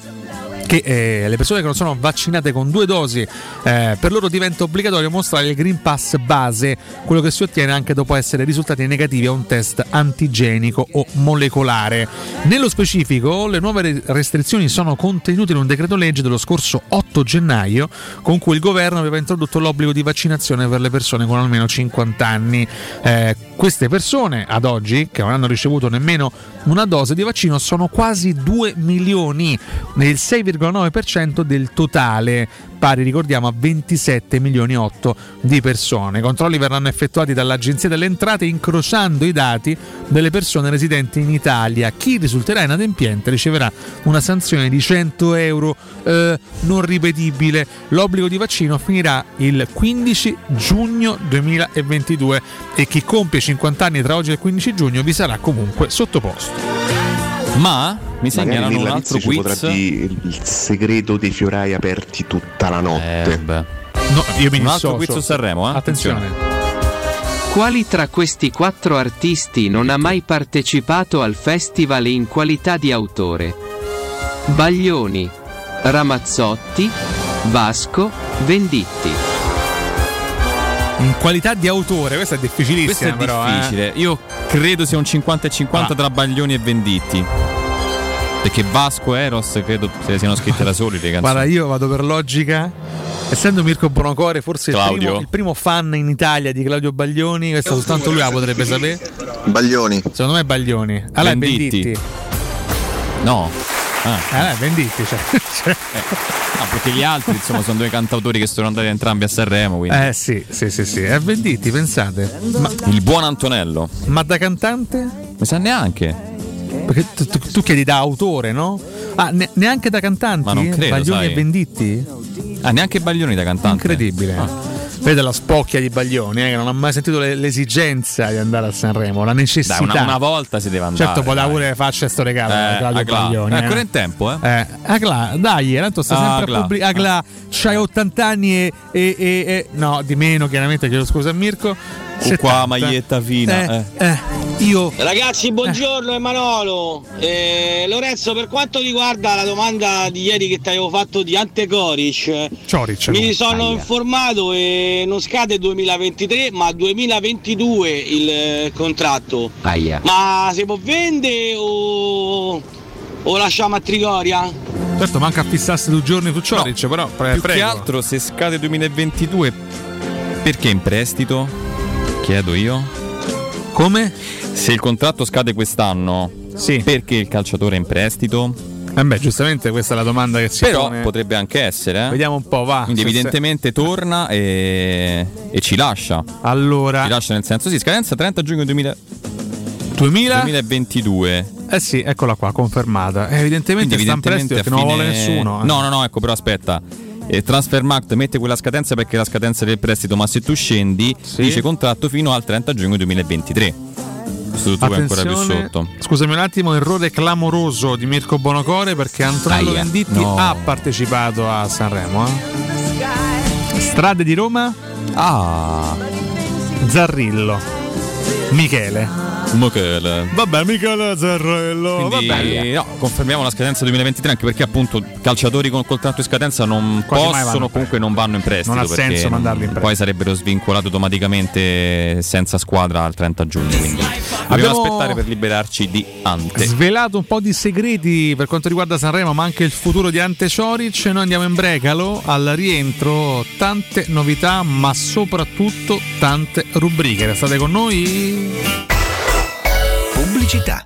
che le persone che non sono vaccinate con 2 dosi, per loro diventa obbligatorio mostrare il Green Pass base, quello che si ottiene anche dopo essere risultati negativi a un test antigenico o molecolare. Nello specifico, le nuove restrizioni sono contenute in un decreto legge dello scorso 8 gennaio, con cui il governo aveva introdotto l'obbligo di vaccinazione per le persone con almeno 50 anni. Queste persone, ad oggi, che non hanno ricevuto nemmeno una dose di vaccino, sono quasi 2 milioni, nel 6,9% del totale, pari, ricordiamo, a 27,8 milioni di persone. I controlli verranno effettuati dall'Agenzia delle Entrate incrociando i dati delle persone residenti in Italia. Chi risulterà inadempiente riceverà una sanzione di 100 euro non ripetibile. L'obbligo di vaccino finirà il 15 giugno 2022 e chi compie 50 anni tra oggi e il 15 giugno vi sarà comunque sottoposto. Ma mi segnalano un altro quiz. Potrà dire il segreto dei fiorai aperti tutta la notte. No, io mi dissocio. Un altro quiz su Sanremo, eh? Attenzione. Quali tra questi 4 artisti non ha mai partecipato al festival in qualità di autore? Baglioni, Ramazzotti, Vasco, Venditti. In qualità di autore, questa è difficilissima. Questo è però difficile. Io credo sia un 50-50 tra Baglioni e Venditti, perché Vasco e Eros credo se siano scritte da soli le canzoni. Guarda, io vado per logica, essendo Mirko Bonocore forse il primo fan in Italia di Claudio Baglioni. Questa soltanto lui la potrebbe sapere. Baglioni. Secondo me è Baglioni. Allora Venditti. No. Venditti, cioè. Perché gli altri, insomma, sono due cantautori che sono andati entrambi a Sanremo, quindi. Sì. Venditti, pensate. Il buon Antonello. Ma da cantante? Non sa neanche. Perché tu chiedi da autore, no? Neanche da cantanti? Ma non credo, Baglioni e Venditti? Neanche Baglioni da cantante. Incredibile. Vede la spocchia di Baglioni, che non ha mai sentito l'esigenza di andare a Sanremo, la necessità. Una volta si deve andare. Certo, poi da pure faccia questo regalo Claudio Baglioni. Ancora in tempo, Agla, dai, tanto sta sempre a pubblicare. Agla, c'hai 80 anni e no, di meno chiaramente, chiedo scusa a Mirko. Qua maglietta fina. Io. Ragazzi, buongiorno Emanolo. Lorenzo, per quanto riguarda la domanda di ieri che ti avevo fatto di Ante Coric, mi sono informato e non scade 2023 ma 2022 il contratto. Ma si può vendere o lasciamo a Trigoria? Certo, manca a fissarsi 2 giorni su Coric, no, però prego. Che altro, se scade 2022 perché in prestito? Chiedo io. Come? Se il contratto scade quest'anno, sì, perché il calciatore è in prestito? Giustamente questa è la domanda che si pone. Però potrebbe anche essere. Vediamo un po', va. Quindi evidentemente torna e ci lascia. Allora, ci lascia nel senso, sì, scadenza 30 giugno 2022. Eccola qua, confermata. Evidentemente sta in prestito, non vuole nessuno. No, ecco, però aspetta. Transfermarkt mette quella scadenza perché è la scadenza del prestito, ma se tu scendi dice contratto fino al 30 giugno 2023. Questo tu è ancora più sotto. Scusami un attimo, errore clamoroso di Mirko Bonocore perché Antonello Venditti ha partecipato a Sanremo. Strade di Roma. Zarrillo. Michele. Vabbè, Michele Zarrillo. Quindi, confermiamo la scadenza 2023 anche perché appunto calciatori con contratto in scadenza non quasi possono, comunque non vanno in prestito. Non ha senso mandarli in prestito. Poi sarebbero svincolati automaticamente senza squadra al 30 giugno. Quindi dobbiamo aspettare per liberarci di Ante. Svelato un po' di segreti per quanto riguarda Sanremo, ma anche il futuro di Ante Coric. Noi andiamo in Brecalo, al rientro tante novità, ma soprattutto tante rubriche. Restate con noi. Pubblicità.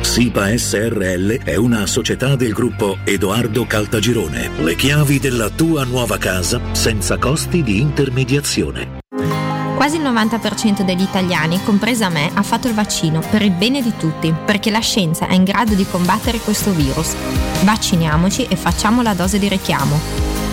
SIPA SRL è una società del gruppo Edoardo Caltagirone. Le chiavi della tua nuova casa senza costi di intermediazione. Quasi il 90% degli italiani, compresa me, ha fatto il vaccino per il bene di tutti, perché la scienza è in grado di combattere questo virus. Vacciniamoci e facciamo la dose di richiamo.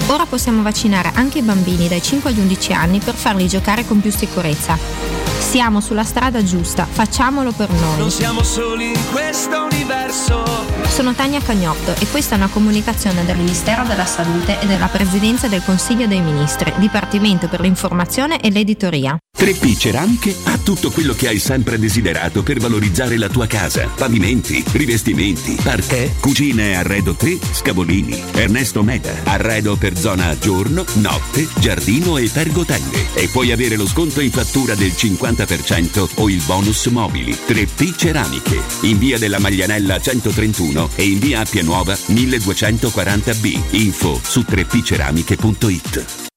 Ora possiamo vaccinare anche i bambini dai 5 agli 11 anni per farli giocare con più sicurezza. Siamo sulla strada giusta, facciamolo per noi. Non siamo soli in questo universo. Sono Tania Cagnotto e questa è una comunicazione del Ministero della Salute e della Presidenza del Consiglio dei Ministri, Dipartimento per l'informazione e l'editoria. 3P Ceramiche ha tutto quello che hai sempre desiderato per valorizzare la tua casa. Pavimenti, rivestimenti, parquet, cucina e arredo 3, Scavolini, Ernesto Meda. Arredo per zona giorno, notte, giardino e pergotende. E puoi avere lo sconto in fattura del 50% o il bonus mobili. 3P Ceramiche, in via della Maglianella 131 e in via Appia Nuova 1240B. Info su 3pceramiche.it.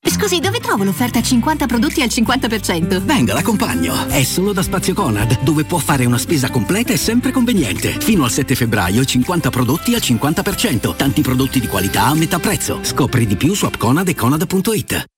Scusi, dove trovo l'offerta 50 prodotti al 50%? Venga, l'accompagno. È solo da Spazio Conad, dove può fare una spesa completa e sempre conveniente. Fino al 7 febbraio 50 prodotti al 50%. Tanti prodotti di qualità a metà prezzo. Scopri di più su app Conad e Conad.it.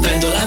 Vendo la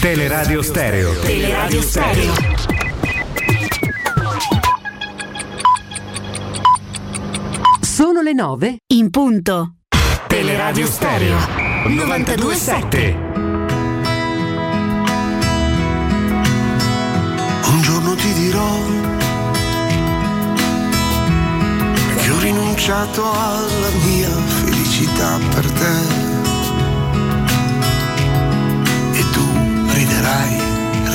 Teleradio Stereo. Teleradio Stereo. Sono le 9 in punto. Teleradio Stereo 92.7. Un giorno ti dirò che ho rinunciato alla mia felicità per te. Riderai, tu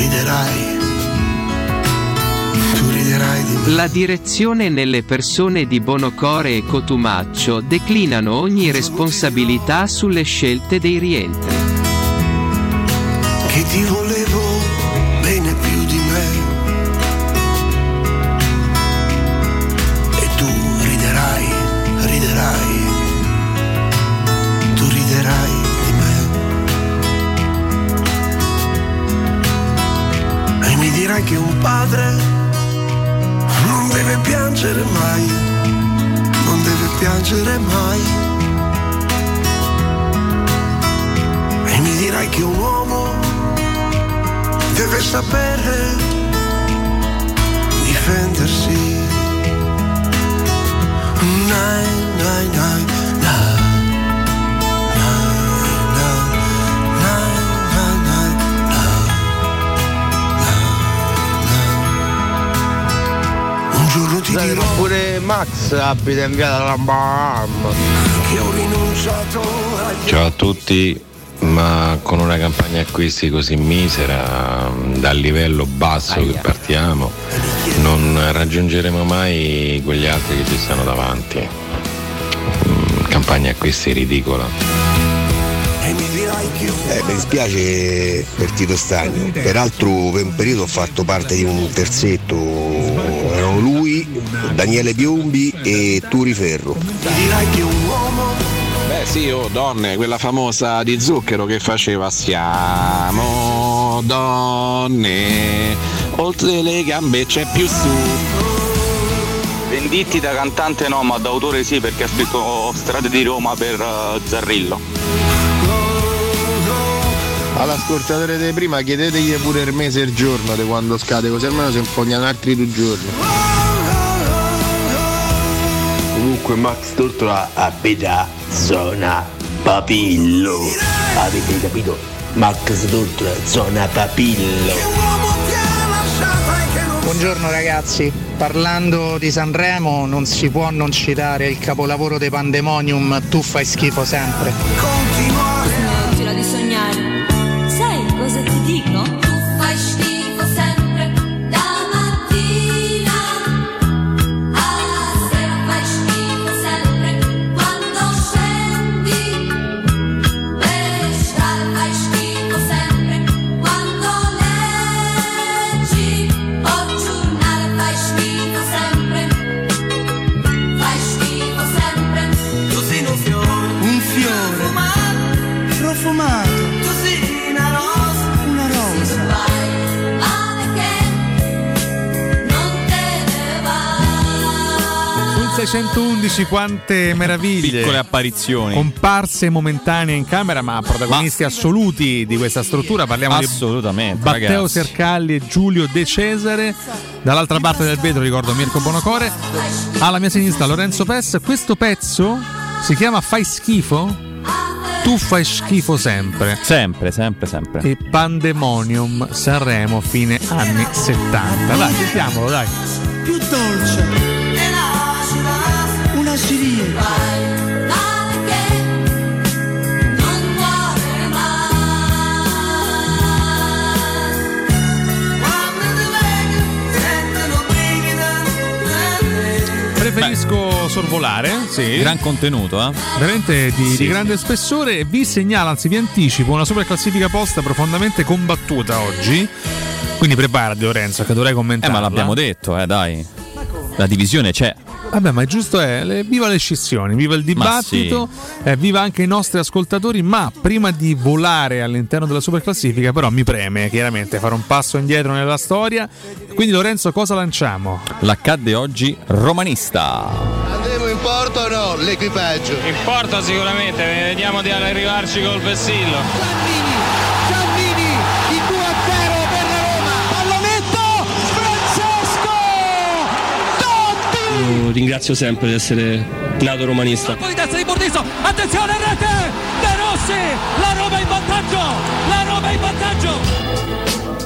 riderai di me. La direzione nelle persone di Bonocore e Codumaccio declinano ogni responsabilità sulle scelte dei rientri. Che ti volevo bene più di me. E tu riderai, riderai, tu riderai. Mi dirai che un padre non deve piangere mai, non deve piangere mai. E mi dirai che un uomo deve sapere difendersi. Nai, nai, nai, nai. Pure Max abita in via della Bam. Ciao a tutti, ma con una campagna acquisti così misera, dal livello basso che partiamo, non raggiungeremo mai quegli altri che ci stanno davanti. Campagna acquisti ridicola. Mi dispiace per Tito Stagno, peraltro per un periodo ho fatto parte di un terzetto, erano lui, Daniele Piombi e Turi Ferro. Beh sì, oh donne, quella famosa di Zucchero che faceva siamo donne, oltre le gambe c'è più su. Venditti da cantante no, ma da autore sì, perché ha scritto Strade di Roma per Zarrillo. All'ascoltatore di prima chiedetegli pure il mese e il giorno di quando scade, così almeno si impognano altri 2 giorni. Comunque Max Tortora abita zona Papillo. Avete capito? Max Tortora zona Papillo. Buongiorno ragazzi, parlando di Sanremo non si può non citare il capolavoro dei Pandemonium, Tu fai schifo sempre. Continua di sognare. Cosa ti dico? Tu fai schifo sempre, da mattina alla sera fai schifo sempre, quando scendi per strada fai schifo sempre, quando leggi o giornale fai schifo sempre, tu sei un fiore, profumato, così una rosa, male che non te ne va. Sul 611 quante meraviglie, piccole apparizioni, comparse momentanee in camera, ma protagonisti assoluti di questa struttura. Parliamo assolutamente di Matteo Sercalli e Giulio De Cesare. Dall'altra parte del vetro ricordo Mirko Bonocore, alla mia sinistra Lorenzo Pessa. Questo pezzo si chiama Fai schifo? Tu fai schifo sempre. Sempre, sempre, sempre. E Pandemonium, Sanremo, fine anni 70. Dai, sentiamolo, dai. Più dolce, una ciria. Preferisco sorvolare, sì. Gran contenuto, eh? Veramente di grande spessore. Vi segnalo, anzi vi anticipo, una super classifica posta profondamente combattuta oggi. Quindi preparati Lorenzo, che dovrei commentarla. Ma l'abbiamo detto, dai. La divisione c'è. Vabbè, ma è giusto, viva le scissioni, viva il dibattito, sì. Viva anche i nostri ascoltatori. Ma prima di volare all'interno della superclassifica, però mi preme chiaramente fare un passo indietro nella storia. Quindi Lorenzo, cosa lanciamo? L'accadde oggi romanista. Andremo in porto o no? L'equipaggio in porto sicuramente, vediamo di arrivarci col vessillo. Giannini, il 2-0 per la Roma. Pallonetto, Francesco Totti. Ringrazio sempre di essere nato romanista. Poi destra di Bordiso, attenzione, rete De Rossi, la Roma in vantaggio, la Roma in vantaggio.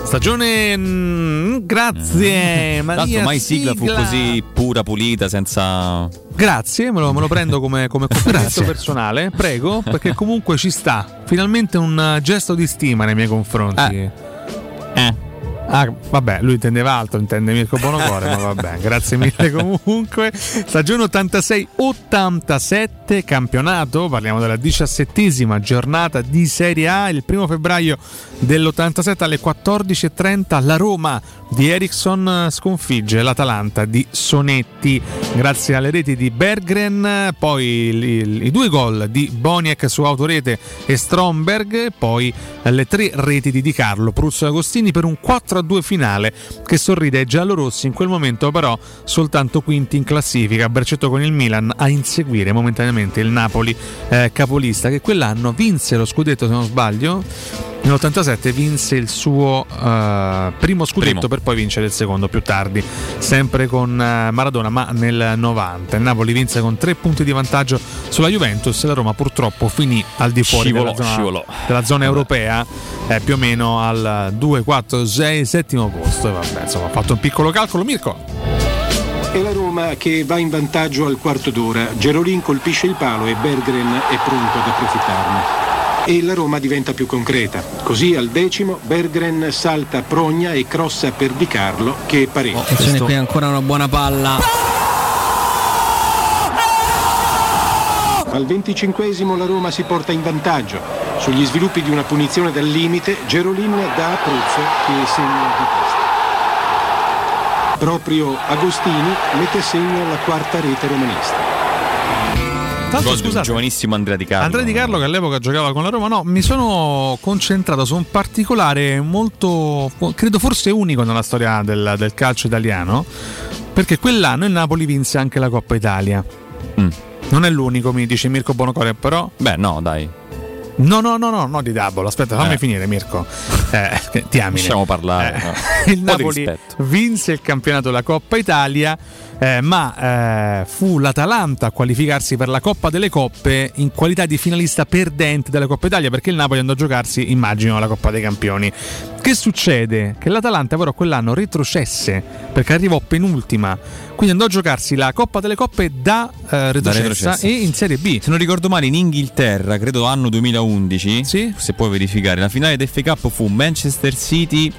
Stagione, grazie Maria. Tanto mai sigla fu così pura, pulita, senza... Grazie, me lo prendo come complimento personale, prego, perché comunque ci sta. Finalmente un gesto di stima nei miei confronti. Ah, vabbè, lui intendeva altro, intende Mirko Bonocore, ma vabbè, grazie mille comunque. Stagione 86-87, campionato, parliamo della 17ª giornata di Serie A, il 1 febbraio dell'87 alle 14:30 la Roma di Eriksson sconfigge l'Atalanta di Sonetti grazie alle reti di Berggren, poi i 2 gol di Boniek su autorete e Stromberg, poi le 3 reti di Di Carlo, Pruzzo e Agostini per un 4-2 finale che sorride ai giallorossi, in quel momento però soltanto quinti in classifica, braccetto con il Milan a inseguire momentaneamente il Napoli capolista, che quell'anno vinse lo scudetto, se non sbaglio. Nell'87 vinse il suo primo scudetto. Per poi vincere il secondo più tardi, sempre con Maradona, ma nel 90. Il Napoli vinse con 3 punti di vantaggio sulla Juventus e la Roma purtroppo finì al di fuori della zona europea, più o meno al 2, 4, 6, settimo posto. E vabbè, insomma, ho fatto un piccolo calcolo, Mirko. È la Roma che va in vantaggio al quarto d'ora. Gerolin colpisce il palo e Berggren è pronto ad approfittarne. E la Roma diventa più concreta. Così al 10° Berggren salta Progna e crossa per Di Carlo che pareggia. Attenzione, qui ancora una buona palla. Al 25° la Roma si porta in vantaggio. Sugli sviluppi di una punizione dal limite, Gerolin dà a Pruzzo che segna di testa. Proprio Agostini mette segno alla 4ª rete romanista. Tanto, scusate, giovanissimo Andrea Di Carlo. Andrea Di Carlo che all'epoca giocava con la Roma. No, mi sono concentrato su un particolare molto, credo forse unico nella storia del calcio italiano, perché quell'anno il Napoli vinse anche la Coppa Italia. Non è l'unico, mi dice Mirko Bonocore, però. Beh, no, dai. No, di Dabolo, aspetta, fammi finire Mirko. Tiamine. Lasciamo parlare. Il Napoli vinse il campionato della Coppa Italia, ma fu l'Atalanta a qualificarsi per la Coppa delle Coppe in qualità di finalista perdente della Coppa Italia, perché il Napoli andò a giocarsi, immagino, la Coppa dei Campioni. Che succede? Che l'Atalanta però quell'anno retrocesse, perché arrivò penultima, quindi andò a giocarsi la Coppa delle Coppe da retrocessa e in Serie B. Se non ricordo male, in Inghilterra, credo anno 2011, sì? Se puoi verificare, la finale d'FA Cup fu Manchester City,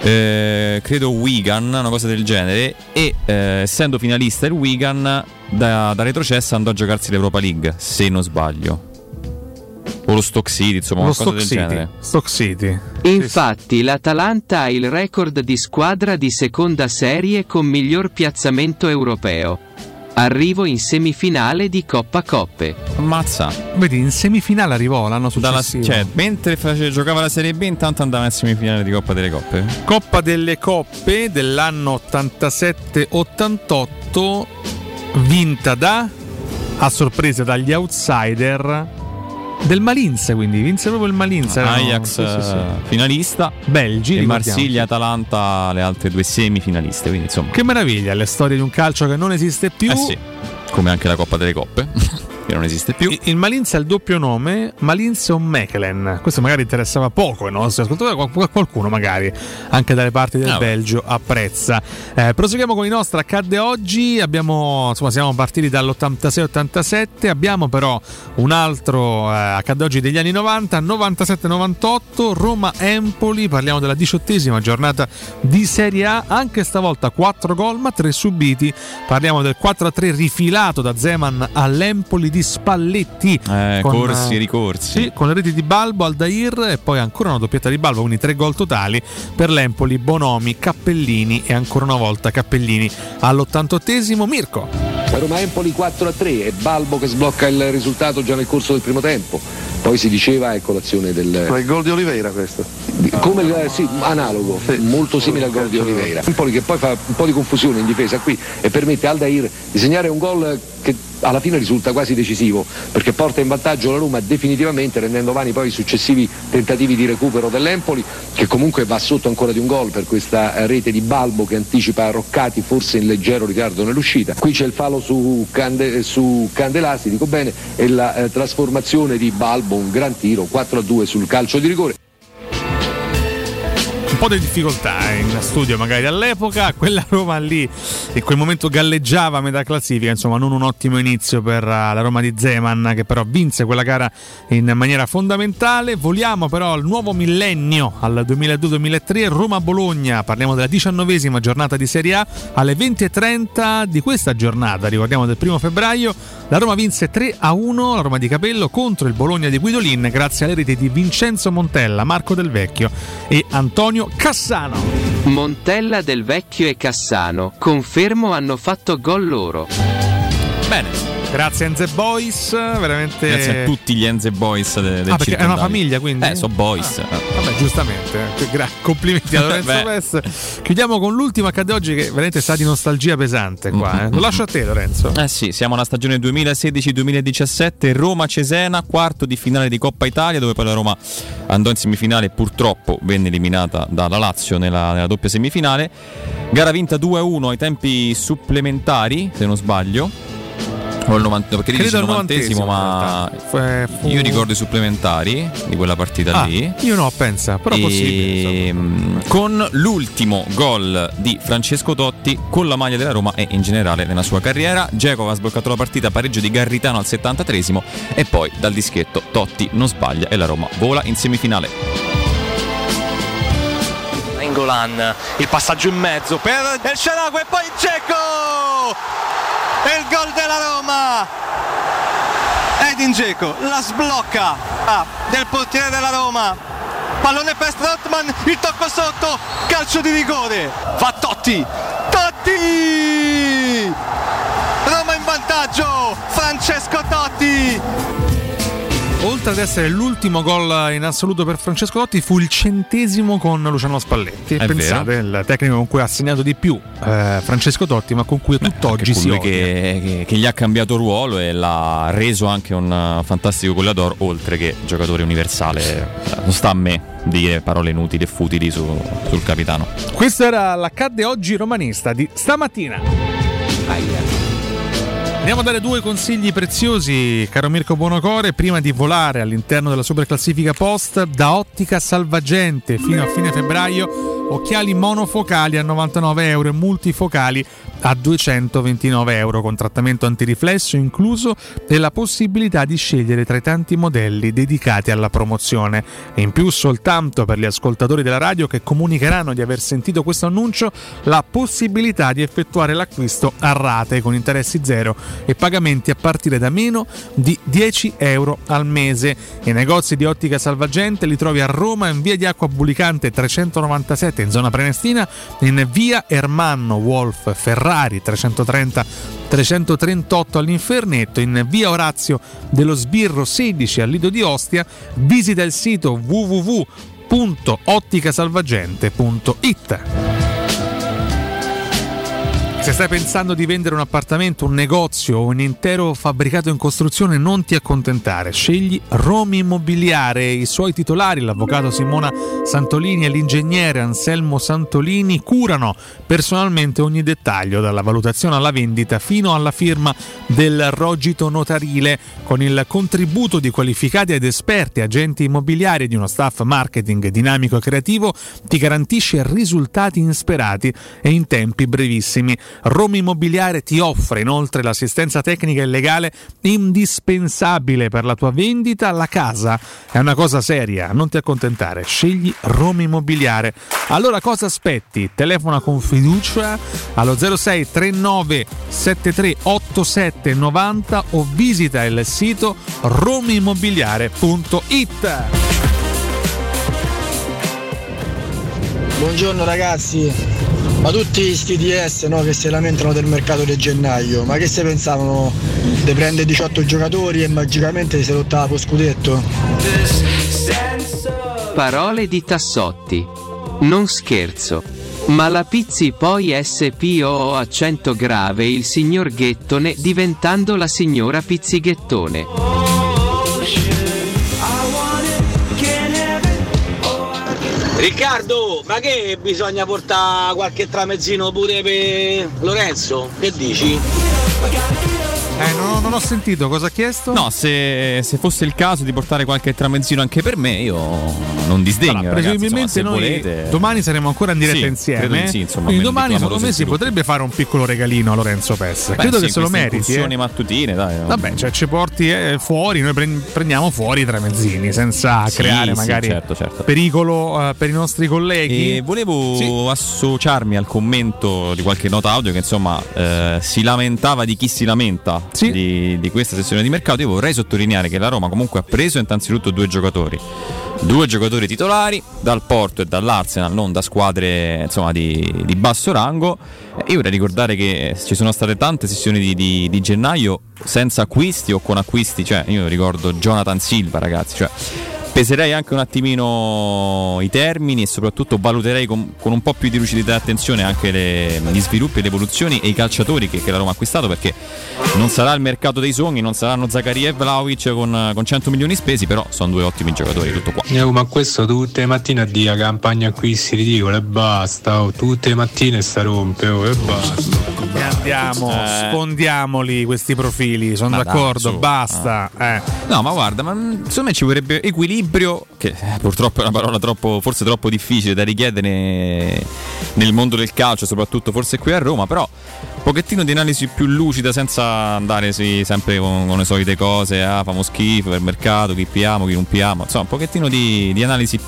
credo Wigan, una cosa del genere, e essendo finalista il Wigan, da retrocessa andò a giocarsi l'Europa League, se non sbaglio. O lo Stoke City, insomma, lo qualcosa del genere. Stoke City. Infatti l'Atalanta ha il record di squadra di seconda serie con miglior piazzamento europeo. Arrivo in semifinale di Coppa Coppe. Ammazza. Vedi, in semifinale arrivò l'anno successivo. Mentre giocava la Serie B, intanto andava in semifinale di Coppa delle Coppe. Coppa delle Coppe dell'anno 87-88, vinta a sorpresa dagli outsider del Malinza, quindi vinse proprio il Malinza. Ajax finalista, Belgi, e Marsiglia, Atalanta le altre due semifinaliste, quindi insomma. Che meraviglia, le storie di un calcio che non esiste più. Sì, come anche la Coppa delle Coppe che non esiste più. Il Malinza è il doppio nome, Malinza o Mechelen. Questo magari interessava poco ai nostri ascoltatori, qualcuno magari anche dalle parti del Belgio apprezza. Proseguiamo con i nostri accadde oggi. Abbiamo, insomma, siamo partiti dall'86-87, abbiamo però un altro accadde oggi degli anni 90, 97-98, Roma-Empoli. Parliamo della 18ª giornata di Serie A, anche stavolta 4 gol ma 3 subiti. Parliamo del 4-3 rifilato da Zeman all'Empoli di Spalletti, ricorsi. Sì, con le reti di Balbo, Aldair e poi ancora una doppietta di Balbo, quindi 3 gol totali per l'Empoli, Bonomi, Cappellini e ancora una volta Cappellini all'88esimo. Mirko. Roma Empoli 4-3, è Balbo che sblocca il risultato già nel corso del primo tempo. Poi si diceva è colazione del. Ma il gol di Oliveira questo. Come analogo, sì, molto simile al gol di Oliveira. Empoli che poi fa un po' di confusione in difesa qui e permette al Dair di segnare un gol che alla fine risulta quasi decisivo, perché porta in vantaggio la Roma definitivamente, rendendo vani poi i successivi tentativi di recupero dell'Empoli, che comunque va sotto ancora di un gol per questa rete di Balbo che anticipa Roccati, forse in leggero ritardo nell'uscita. Qui c'è il fallo su Candelasi, dico bene, e la trasformazione di Balbo, un gran tiro, 4-2 sul calcio di rigore. Un po' di difficoltà in studio magari all'epoca, quella Roma lì in quel momento galleggiava a metà classifica, insomma non un ottimo inizio per la Roma di Zeman, che però vinse quella gara in maniera fondamentale. Voliamo però al nuovo millennio, al 2002-2003, Roma-Bologna. Parliamo della 19ª giornata di Serie A. Alle 20:30 di questa giornata, ricordiamo del 1 febbraio, la Roma vinse 3-1, la Roma di Capello contro il Bologna di Guidolin, grazie alle reti di Vincenzo Montella, Marco Del Vecchio e Antonio Cassano. Montella, Del Vecchio e Cassano, confermo, hanno fatto gol loro. Bene. Grazie Enze Boys, veramente. Grazie a tutti gli Enze Boys del perché è una famiglia, quindi. So Boys. Vabbè, giustamente. Complimenti a Lorenzo Pessa. Chiudiamo con l'ultima accade oggi, che veramente sta di nostalgia pesante qua. Lo lascio a te, Lorenzo. Sì, siamo alla stagione 2016-2017, Roma-Cesena, quarto di finale di Coppa Italia, dove poi la Roma andò in semifinale, purtroppo venne eliminata dalla Lazio nella doppia semifinale. Gara vinta 2-1 ai tempi supplementari, se non sbaglio. Perché lì dice il 90esimo, ma io ricordo i supplementari di quella partita lì. Io no, pensa, però possibile. Con l'ultimo gol di Francesco Totti con la maglia della Roma e in generale nella sua carriera. Dzeko ha sbloccato la partita, pareggio di Garritano al 73esimo e poi dal dischetto Totti non sbaglia e la Roma vola in semifinale. Golan, il passaggio in mezzo per El Shaarawy e poi Dzeko, e il gol della Roma. Edin Dzeko la sblocca del portiere della Roma, pallone per Strootman, il tocco sotto, calcio di rigore, va Totti, Roma in vantaggio, Francesco Totti. Oltre ad essere l'ultimo gol in assoluto per Francesco Totti, fu il centesimo con Luciano Spalletti. È pensate, vero. Il tecnico con cui ha segnato di più Francesco Totti, ma con cui tutt'oggi si odia. Che gli ha cambiato ruolo e l'ha reso anche un fantastico goleador, oltre che giocatore universale. Non sta a me dire parole inutili e futili sul capitano. Questo era l'accadde oggi romanista di stamattina. Andiamo a dare 2 consigli preziosi, caro Mirko Bonocore, prima di volare all'interno della superclassifica post. Da Ottica Salvagente fino a fine febbraio, occhiali monofocali a €99 e multifocali a €229, con trattamento antiriflesso incluso e la possibilità di scegliere tra i tanti modelli dedicati alla promozione. E in più, soltanto per gli ascoltatori della radio che comunicheranno di aver sentito questo annuncio, la possibilità di effettuare l'acquisto a rate con interessi zero e pagamenti a partire da meno di €10 al mese. I negozi di Ottica Salvagente li trovi a Roma in via di Acqua Bulicante 397 7 in zona Prenestina, in via Ermanno Wolf Ferrari 330-338 all'Infernetto, in via Orazio dello Sbirro 16 al Lido di Ostia. Visita il sito www.otticasalvagente.it. Se stai pensando di vendere un appartamento, un negozio o un intero fabbricato in costruzione, non ti accontentare. Scegli Romi Immobiliare. I suoi titolari, l'avvocato Simona Santolini e l'ingegnere Anselmo Santolini, curano personalmente ogni dettaglio, dalla valutazione alla vendita fino alla firma del rogito notarile, con il contributo di qualificati ed esperti agenti immobiliari e di uno staff marketing dinamico e creativo. Ti garantisce risultati insperati e in tempi brevissimi. Romi Immobiliare ti offre inoltre l'assistenza tecnica e legale indispensabile per la tua vendita. La casa è una cosa seria, non ti accontentare, scegli Romi Immobiliare. Allora cosa aspetti? Telefona con fiducia allo 06 39 73 87 90 o visita il sito romimmobiliare.it. Buongiorno ragazzi. Ma tutti sti DS, no, che si lamentano del mercato del gennaio, ma che se pensavano di prendere 18 giocatori e magicamente si lottava per scudetto? Parole di Tassotti. Non scherzo. Ma la Pizzi poi SPO accento grave il signor Ghettone diventando la signora Pizzighettone. Riccardo, ma che bisogna portare qualche tramezzino pure per Lorenzo? Che dici? Non ho sentito, cosa ha chiesto? No, se fosse il caso di portare qualche tramezzino anche per me, io non disdegno. Allora, ragazzi, presumibilmente insomma, se noi volete... domani saremo ancora in diretta, sì, insieme. Sì, insomma, quindi domani secondo me si potrebbe fare un piccolo regalino a Lorenzo Pessa. Credo che se lo meriti. Mattutine, dai. Vabbè, cioè ci porti fuori, noi prendiamo fuori i tramezzini senza creare magari certo. pericolo per i nostri colleghi. E volevo associarmi al commento di qualche nota audio che insomma si lamentava di chi si lamenta. Sì. Di questa sessione di mercato io vorrei sottolineare che la Roma comunque ha preso innanzitutto due giocatori titolari dal Porto e dall'Arsenal, non da squadre insomma di basso rango. Io vorrei ricordare che ci sono state tante sessioni di gennaio senza acquisti o con acquisti, cioè io ricordo Jonathan Silva, ragazzi, cioè peserei anche un attimino i termini e soprattutto valuterei con un po' più di lucidità e attenzione anche gli sviluppi e le evoluzioni e i calciatori che la Roma ha acquistato, perché non sarà il mercato dei sogni, non saranno Zakaria e Vlahović con 100 milioni spesi, però sono due ottimi giocatori, tutto qua. Ma questo tutte le mattine a dia campagna acquisti ridicola e basta, tutte le mattine sta rompe e basta. E andiamo, sfondiamoli questi profili, sono d'accordo, basta. No, ma guarda, insomma ci vorrebbe equilibrio, che purtroppo è una parola forse troppo difficile da richiedere nel mondo del calcio, soprattutto forse qui a Roma, però un pochettino di analisi più lucida senza andare sempre con le solite cose, famo schifo per mercato, chi piamo, chi non piamo, insomma un pochettino di analisi,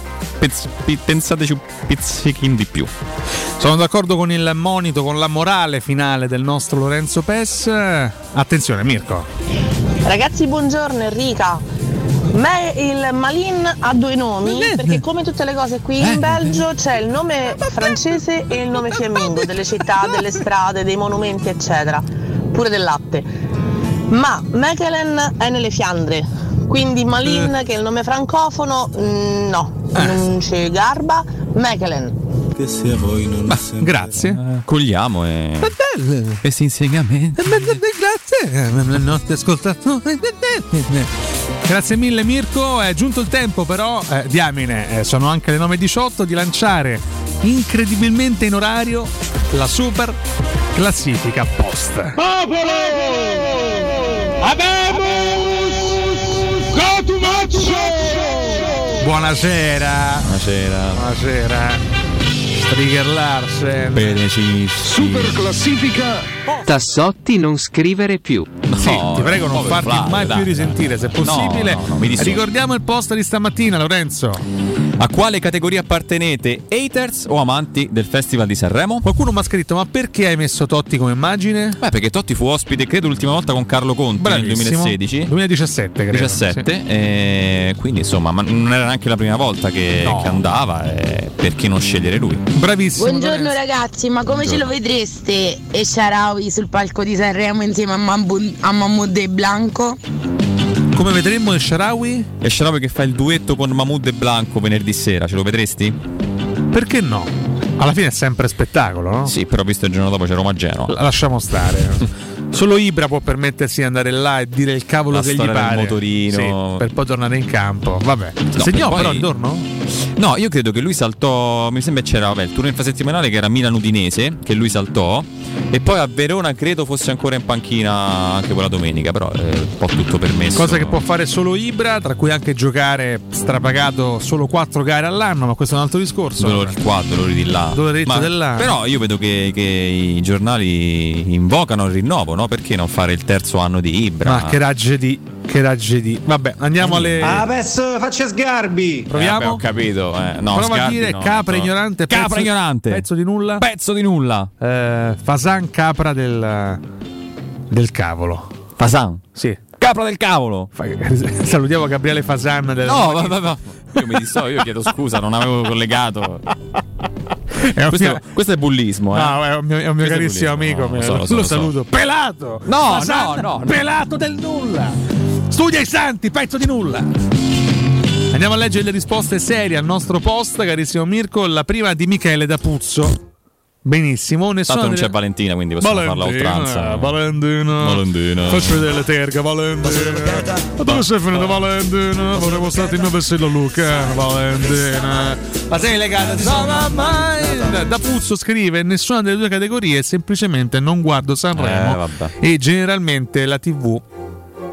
pensateci un pizzichino di più. Sono d'accordo con il monito, con la morale finale del nostro Lorenzo Pes. Attenzione Mirko. Ragazzi buongiorno, Enrica. Ma il Malin ha due nomi, perché come tutte le cose qui in Belgio c'è il nome francese e il nome fiammingo delle città, delle strade, dei monumenti eccetera, pure del latte. Ma Mechelen è nelle Fiandre, quindi Malin che è il nome francofono non c'è garba, Mechelen. Grazie, cogliamo questo insegnamento. Grazie ai nostri ascoltatori. Grazie mille Mirko, è giunto il tempo però, diamine, sono anche le 9:18, di lanciare incredibilmente in orario la super classifica post. Popolo! Abemus! Codumaccio! Buonasera. Trigger Larsen. Bene, super classifica. Tassotti non scrivere più. No, sì, ti prego non farti mai più risentire se possibile. No, ricordiamo il post di stamattina, Lorenzo. A quale categoria appartenete? Haters o amanti del Festival di Sanremo? Qualcuno mi ha scritto: ma perché hai messo Totti come immagine? Beh, perché Totti fu ospite, credo, l'ultima volta con Carlo Conti. Bravissimo. Nel 2017 credo. 17, sì. Quindi insomma, ma non era neanche la prima volta che andava, perché non scegliere lui? Bravissimo. Buongiorno Lorenzo. Ragazzi, ma come Buongiorno. Ce lo vedreste e Sharawi sul palco di Sanremo insieme a Mahmood e Blanco? Come vedremmo il Sharawi? E Sharawi che fa il duetto con Mahmood e Blanco venerdì sera, ce lo vedresti? Perché no? Alla fine è sempre spettacolo, no? Sì, però visto il giorno dopo c'è Roma-Genoa. Lasciamo stare. Solo Ibra può permettersi di andare là e dire il cavolo che gli pare, motorino. Sì, per poi tornare in campo. Vabbè. No, segnò però intorno? No, io credo che lui saltò. Mi sembra c'era il turno infrasettimanale che era Milan-Udinese, che lui saltò. E poi a Verona credo fosse ancora in panchina anche quella domenica. Però è un po' tutto permesso. Cosa che può fare solo Ibra, tra cui anche giocare strapagato solo 4 gare all'anno. Ma questo è un altro discorso. Dolori qua, dolori di là. Ma, dell'anno. Però io vedo che i giornali invocano il rinnovo, no? Perché non fare il terzo anno di Ibra? Ma che raggedi. Vabbè, andiamo alle. Ah, adesso faccia sgarbi. Proviamo. Vabbè, ho capito. No, prova sgarbi, a dire no, capra no. Ignorante. Capra pezzo, ignorante. Pezzo di nulla. Fasan capra del cavolo. Fasan. Sì. Capra del cavolo. Salutiamo Gabriele Fasan. No, vabbè. Io mi dissocio, io chiedo scusa, non avevo collegato. Questo è bullismo, eh? No, è un mio carissimo amico. No, lo saluto. Pelato! No, Fasan, no. Pelato del nulla! Studia i santi, pezzo di nulla! Andiamo a leggere le risposte serie al nostro post, carissimo Mirko. La prima di Michele da Puzzo. Benissimo, nessuno. Tanto non c'è Valentina, quindi possiamo farla a oltranza. Valentina. Faccio vedere le terga, Valentina. Ma dove sei finita, Valentina? Vorremmo stare in 9 a Luca, Valentina. Ma sei legata? No, mai. Da Puzzo scrive: nessuna delle due categorie, semplicemente non guardo Sanremo e generalmente la TV,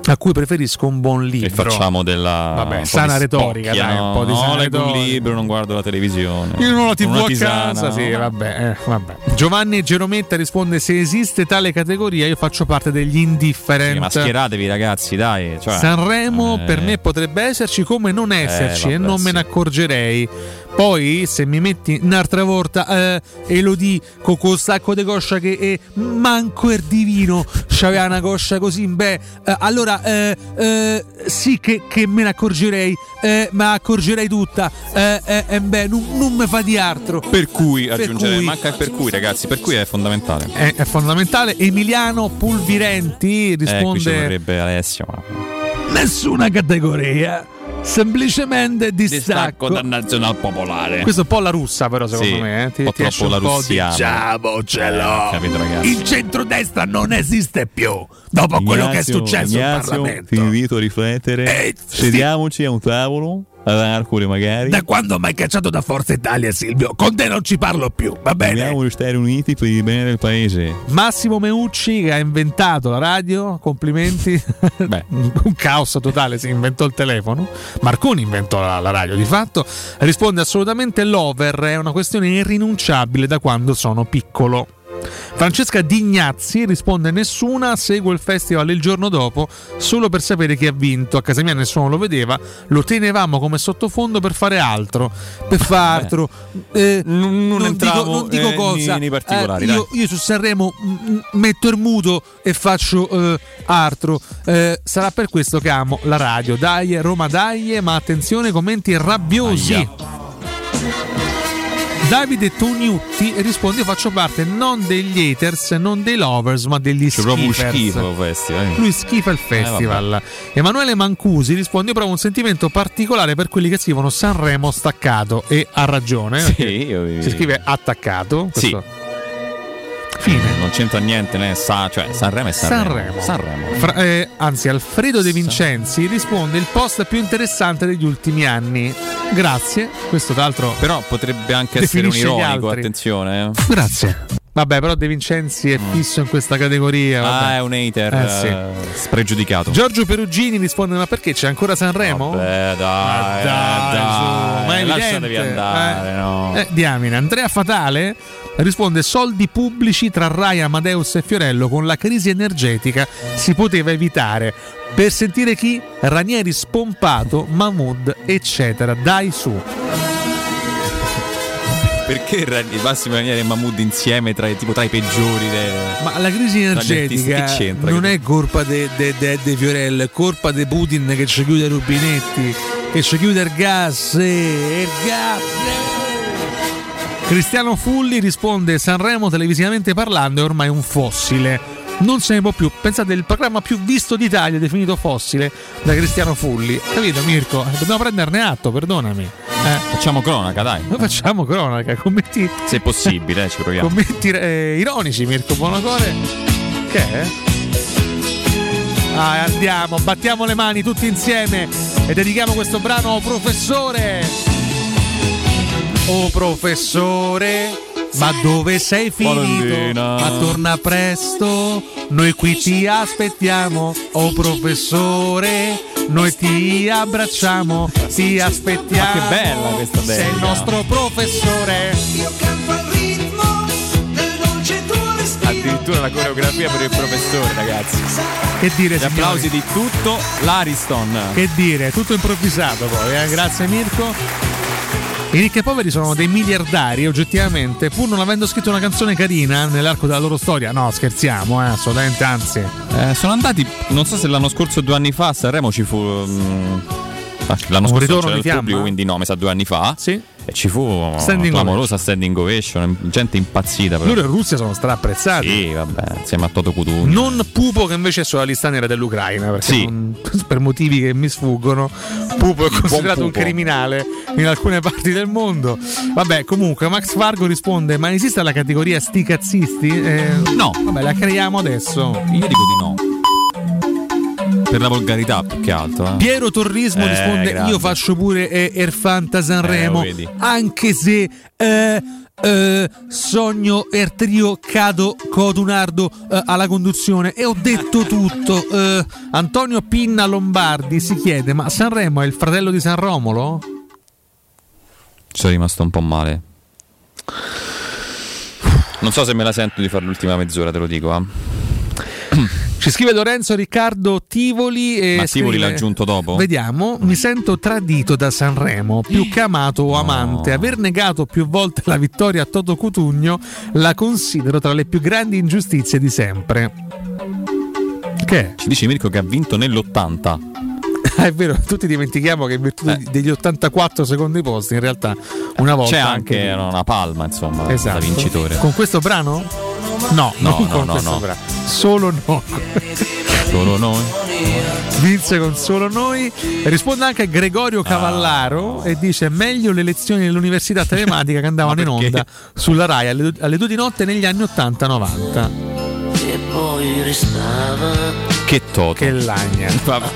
a cui preferisco un buon libro. E facciamo della sana retorica, dai, un po' di sana retorica. No, leggo un libro, non guardo la televisione. Io non ho la TV a casa, sì, vabbè. Giovanni Gerometta risponde: se esiste tale categoria io faccio parte degli indifferenti. Ma schieratevi ragazzi, dai, cioè, Sanremo per me potrebbe esserci come non esserci, e non me ne accorgerei. Poi se mi metti un'altra volta e lo dico col sacco di coscia che manco il divino c'aveva una coscia così, allora sì che me ne accorgerei, ma accorgerei tutta, non me fa di altro. Per cui aggiungere manca il per cui, ragazzi, per cui è fondamentale. È fondamentale. Emiliano Pulvirenti risponde: qui ci vorrebbe Alessio, nessuna categoria. Semplicemente distacco dal Nazional Popolare. Questo è un po' la russa, però, secondo me. Ti troppo la russia. Diciamocelo. Capito, ragazzi? Il centrodestra non esiste più. Dopo quello che è successo in Parlamento. Ti invito a riflettere. Sediamoci a un tavolo. Ad Arcole magari. Da quando mi hai cacciato da Forza Italia, Silvio, con te non ci parlo più, va bene? Dobbiamo restare uniti per il bene del paese. Massimo Meucci, che ha inventato la radio, complimenti. Beh. Un caos totale, si inventò il telefono. Marconi inventò la radio, di fatto. Risponde: assolutamente l'over è una questione irrinunciabile da quando sono piccolo. Francesca Dignazzi risponde: nessuna, seguo il festival il giorno dopo solo per sapere chi ha vinto, a casa mia nessuno lo vedeva, lo tenevamo come sottofondo per fare altro. Non dico cosa nei particolari, io su Sanremo metto il muto e faccio altro, sarà per questo che amo la radio. Dai Roma, dai, ma attenzione, commenti rabbiosi. Davide Tognutti risponde: io faccio parte non degli haters, non dei lovers, ma degli schifers. Lui schifa il festival. Emanuele Mancusi risponde: io provo un sentimento particolare per quelli che scrivono Sanremo staccato. E ha ragione. Sì, si scrive attaccato. Questo. Sì. Fine. Non c'entra niente, cioè Sanremo è Sanremo. Anzi, Alfredo De Vincenzi risponde: il post più interessante degli ultimi anni. Grazie. Questo tra l'altro però potrebbe anche essere un ironico, attenzione. Grazie. Vabbè, però De Vincenzi è fisso in questa categoria. Vabbè. Ah, è un hater spregiudicato. Giorgio Perugini risponde: ma perché c'è ancora Sanremo? Vabbè, dai, ma lasciatevi andare, no. Diamine. Andrea Fatale risponde: soldi pubblici tra Rai, Amadeus e Fiorello, con la crisi energetica si poteva evitare. Per sentire chi? Ranieri spompato, Mahmood, eccetera. Dai su. Perché Massimo Ranieri e Mahmood insieme tra i peggiori? Ma la crisi energetica non è colpa de Fiorello, è colpa di Putin che ci chiude i rubinetti, che ci chiude il gas. Cristiano Fulli risponde: Sanremo televisivamente parlando è ormai un fossile, non se ne può più. Pensate, il programma più visto d'Italia è definito fossile da Cristiano Fulli. Capito, Mirko? Dobbiamo prenderne atto, perdonami. Facciamo cronaca, dai. Noi facciamo cronaca, commenti, se possibile, ci proviamo. Commenti ironici, Mirko Bonocore. Che è? Ah, andiamo, battiamo le mani tutti insieme e dedichiamo questo brano a professore. Oh professore, ma dove sei finito? Ma torna presto, noi qui ti aspettiamo. Oh professore, noi ti abbracciamo, ti aspettiamo. Ma che bella questa bella. Sei il nostro professore. Io canto al ritmo del dolce tuo respiro. Addirittura la coreografia per il professore, ragazzi. Che dire, gli signori. Applausi di tutto l'Ariston. Che dire, tutto improvvisato poi, eh? Grazie Mirko. I ricchi e poveri sono dei miliardari oggettivamente, pur non avendo scritto una canzone carina nell'arco della loro storia. No, scherziamo, assolutamente, anzi. Sono andati, non so se l'anno scorso o 2 anni fa, a Sanremo ci fu... l'anno scorso c'era il pubblico, quindi no, mi sa 2 anni fa. Sì. E ci fu clamorosa standing ovation, gente impazzita. Loro in Russia sono strapprezzati. Sì, vabbè, insieme a Toto Cutugno. Non Pupo, che invece è sulla lista nera dell'Ucraina, perché sì. Non, per motivi che mi sfuggono, Pupo è considerato un criminale in alcune parti del mondo. Vabbè, comunque Max Fargo risponde: ma esiste la categoria sti cazzisti? No. Vabbè, la creiamo adesso. Io dico di no. Per la volgarità, più che altro. Piero Torrismo risponde: grande. Io faccio pure Erfanta Sanremo, anche se sogno Ertrio Cado Codunardo alla conduzione. E ho detto tutto. Antonio Pinna Lombardi si chiede: ma Sanremo è il fratello di San Romolo? Sono rimasto un po' male. Non so se me la sento di fare l'ultima mezz'ora, te lo dico, Ci scrive Lorenzo Riccardo Tivoli e ma Tivoli scrive, l'ha aggiunto dopo? Vediamo. Mi sento tradito da Sanremo, più che amato o amante. Aver negato più volte la vittoria a Toto Cutugno la considero tra le più grandi ingiustizie di sempre. Che? Ci dice Mirko che ha vinto nell'80. È vero, tutti dimentichiamo che in virtù degli 84 secondi posti in realtà una volta c'è anche una palma, insomma, esatto. Da vincitore. Con questo brano? No. Brano. Solo noi. Solo noi. Vince con Solo noi. Risponde anche Gregorio Cavallaro e dice: meglio le lezioni dell'università telematica che andavano in onda sulla Rai alle 2 di notte negli anni 80-90. E poi restava. Che toto. Che lagna. Vabbè.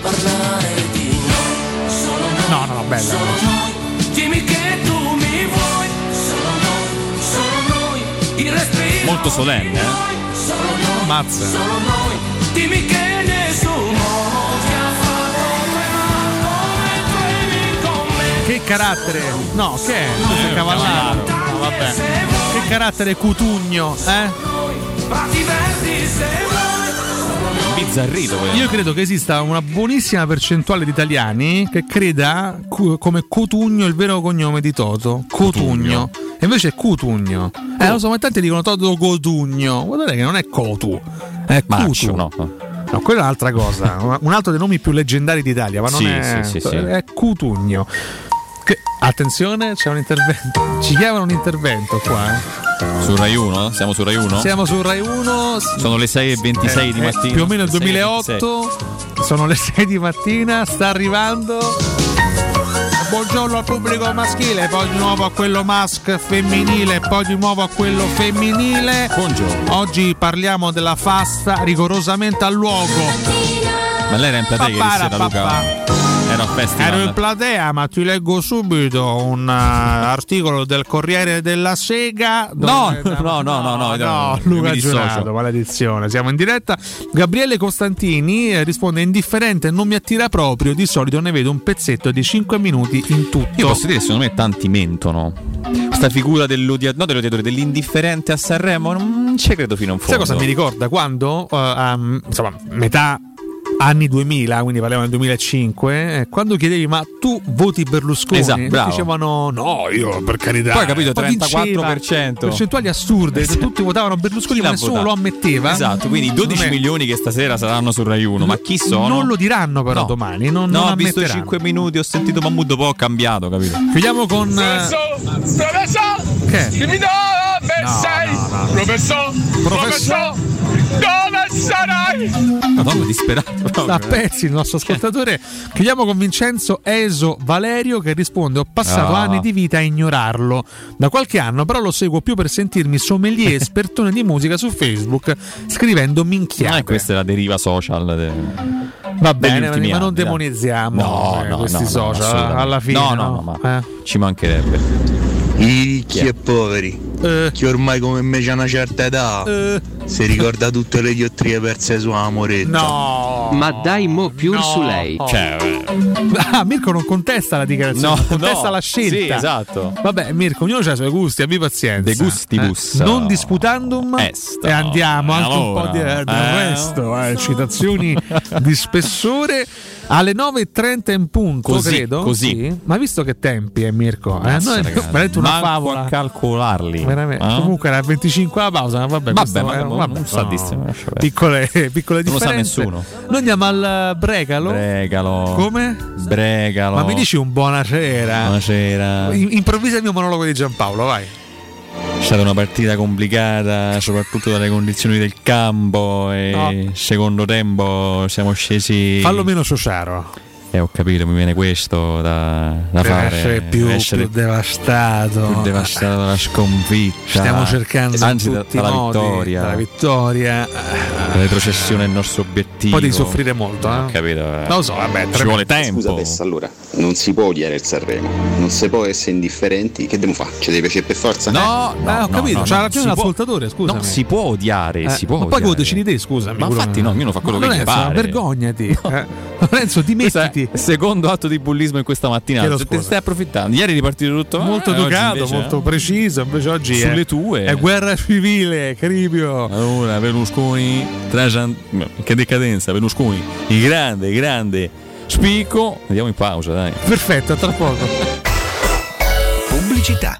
No, bella. Solo noi. Dimmi che tu mi vuoi. Solo noi. Il resto. Molto solenne, mazza. Dimmi che nessuno. Che carattere? No, che è? Questo è Cavallaro. No, vabbè. Che carattere Cutugno, Bizzarrito. Io credo che esista una buonissima percentuale di italiani che creda come Cutugno il vero cognome di Toto. Cutugno. E invece è Cutugno. Lo so, ma tanti dicono Toto Cutugno. Guardate che non è Cotu, è Cutu. No, quella è un'altra cosa. Un altro dei nomi più leggendari d'Italia, ma non è Cutugno. Che, attenzione, c'è un intervento. Ci chiamano un intervento qua, Su Rai 1? Siamo su Rai 1? Siamo su Rai 1. Sono le 6:26 di mattina. Più o meno il 2008. Sono le 6 di mattina, sta arrivando. Buongiorno al pubblico maschile, poi di nuovo a quello femminile, poi di nuovo a quello femminile. Buongiorno. Oggi parliamo della fasta rigorosamente al luogo. Ma lei era in platea ieri sera, Luca? Era Sanremo Festival. Ero in platea, ma ti leggo subito un articolo del Corriere della Sega. No, Luca Giurato, maledizione. Siamo in diretta. Gabriele Costantini risponde: indifferente, non mi attira proprio. Di solito ne vedo un pezzetto di 5 minuti in tutto. Io posso dire, secondo me tanti mentono. Sta figura dell'odiatore, dell'indifferente a Sanremo, non ci credo fino in fondo. Sai cosa mi ricorda? Quando metà anni 2000, quindi parliamo del 2005, quando chiedevi ma tu voti Berlusconi? Esatto, dicevano no, io per carità. Poi hai capito, 34%, percentuali assurde, esatto. Tutti votavano Berlusconi, ma nessuno lo ammetteva. Esatto, quindi 12 milioni che stasera saranno su Rai 1, ma chi sono? Non lo diranno però domani, non ho visto 5 minuti, ho sentito Mahmood, poi ho cambiato, capito? Chiudiamo con Professor, dove sarai? Madonna, disperato. Da pezzi il nostro ascoltatore. Chiudiamo con Vincenzo Eso Valerio che risponde: ho passato anni di vita a ignorarlo. Da qualche anno però lo seguo più per sentirmi sommelier espertone di musica su Facebook, scrivendo minchiate. Questa è la deriva social Va bene, ma non demonizziamo questi social alla fine. Ci mancherebbe. Ricchi e poveri, che ormai come me c'è una certa età, si ricorda tutte le diottrie perse su Amoretto. No, ma dai, mo più su lei. Mirko non contesta la dichiarazione, contesta la scelta. Sì, esatto. Vabbè, Mirko, ognuno ha i suoi gusti, abbi pazienza. De gustibus. Non disputandum est. E andiamo anche un po' di resto, citazioni di spessore. Alle 9:30 in punto, credo. Così. Ma visto che tempi Mirko? Noi veramente una favola a calcolarli. Veramente. Comunque era 25 la pausa, vabbè, piccole differenze. Non lo sa nessuno. Noi andiamo al Bregalo. Come? Bregalo. Ma mi dici un buonasera. Buonasera. Improvvisa il mio monologo di Giampaolo, vai. È stata una partita complicata, soprattutto dalle condizioni del campo. E secondo tempo siamo scesi. Fallo meno sociaro. Ho capito, mi viene questo da fare. Essere più devastato. Più devastato dalla sconfitta. Stiamo cercando dalla vittoria. La retrocessione è il nostro obiettivo. Poi devi soffrire molto, eh? Ho capito. Non lo so, vabbè, ci vuole tempo. Scusa, Pessa, allora non si può odiare il Sanremo. Non si può essere indifferenti. Che devo fare? Ci deve piacere per forza? No, ho capito. C'ha ragione l'ascoltatore, scusa. Non si può odiare. Ma poi lo decidi te, scusa. Ma infatti no, ognuno fa quello che gli pare. Vergognati. Lorenzo, dimettiti. Secondo atto di bullismo in questa mattinata. Te stai approfittando. Ieri è ripartito tutto molto educato, molto preciso. Invece oggi sulle tue è guerra civile, cribio. Allora Berlusconi, che decadenza Berlusconi, il grande spicco. Andiamo in pausa, dai. Perfetto, tra poco. Pubblicità.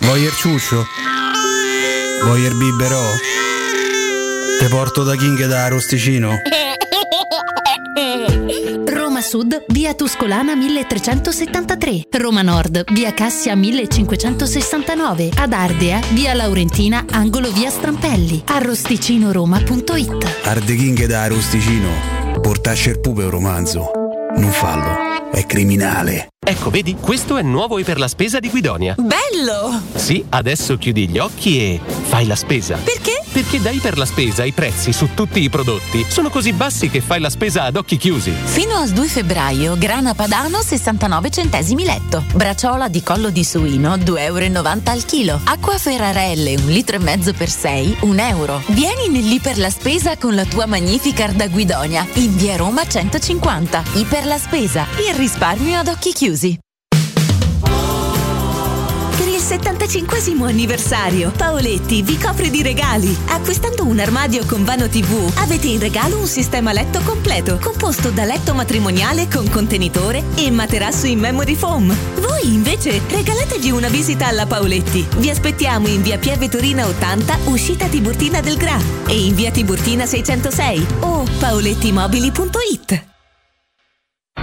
Vuoi il ciuccio? Vuoi il biberò? Te porto da King da Arosticino. Roma Sud, via Tuscolana 1373. Roma Nord, via Cassia 1569. Ad Ardea, via Laurentina, angolo via Strampelli. Arrosticinoroma.it. Arde King da Arosticino. portasce pure un romanzo. Non fallo, è criminale. Ecco, vedi, questo è nuovo e per la spesa di Guidonia. Bello! Sì, adesso chiudi gli occhi e fai la spesa. Perché? Perché da Iper la Spesa i prezzi su tutti i prodotti sono così bassi che fai la spesa ad occhi chiusi. Fino al 2 febbraio, grana padano 69 centesimi letto, braciola di collo di suino 2,90 euro al chilo, acqua Ferrarelle 1 litro e mezzo per 6, 1 euro. Vieni nell'Iper la Spesa con la tua Magnificard da Guidonia, in via Roma 150. Iper la Spesa, il risparmio ad occhi chiusi. 75° anniversario. Paoletti vi copre di regali. Acquistando un armadio con vano TV avete in regalo un sistema letto completo, composto da letto matrimoniale con contenitore e materasso in memory foam. Voi invece regalatevi una visita alla Paoletti. Vi aspettiamo in via Pieve Torina 80, uscita Tiburtina del Gra, e in via Tiburtina 606 o paolettimobili.it.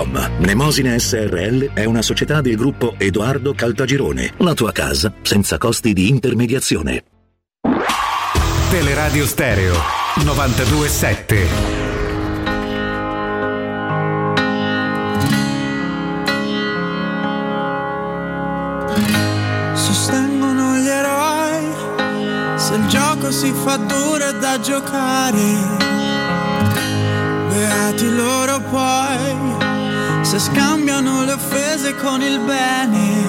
Mnemosine SRL è una società del gruppo Edoardo Caltagirone. La tua casa senza costi di intermediazione. Teleradio Stereo 92.7. Sostengono gli eroi, se il gioco si fa duro è da giocare. Beati loro poi se scambiano le offese con il bene.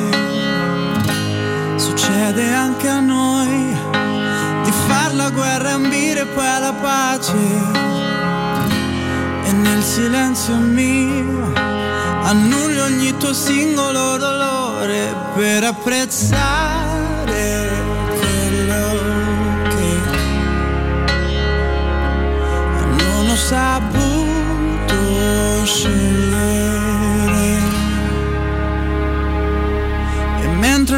Succede anche a noi di far la guerra e ambire poi alla pace. E nel silenzio mio annullo ogni tuo singolo dolore per apprezzare quello che non ho saputo scegliere. Mentre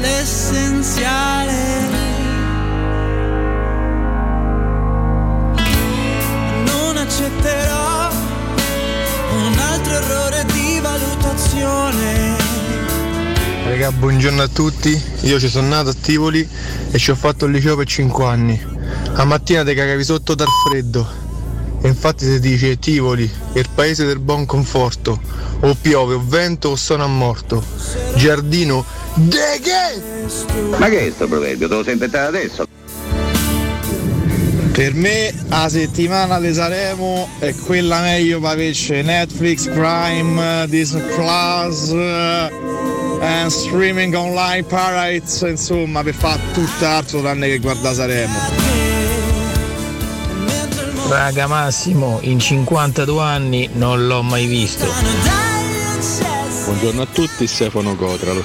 l'essenziale. Non accetterò un altro errore di valutazione. Raga, buongiorno a tutti. Io ci sono nato a Tivoli e ci ho fatto il liceo per 5 anni. A mattina te cagavi sotto dal freddo. E infatti si dice Tivoli, il paese del buon conforto. O piove, o vento, o sono a morto. Giardino, de che? Ma che è sto proverbio? Te lo sei inventato adesso? Per me la settimana di Sanremo è quella meglio per averci Netflix, Prime, Disney Plus e streaming online pirates, insomma, per fare tutt'altro tranne che guardare Sanremo. Raga, Massimo, in 52 anni non l'ho mai visto. Buongiorno a tutti, Stefano Cotral.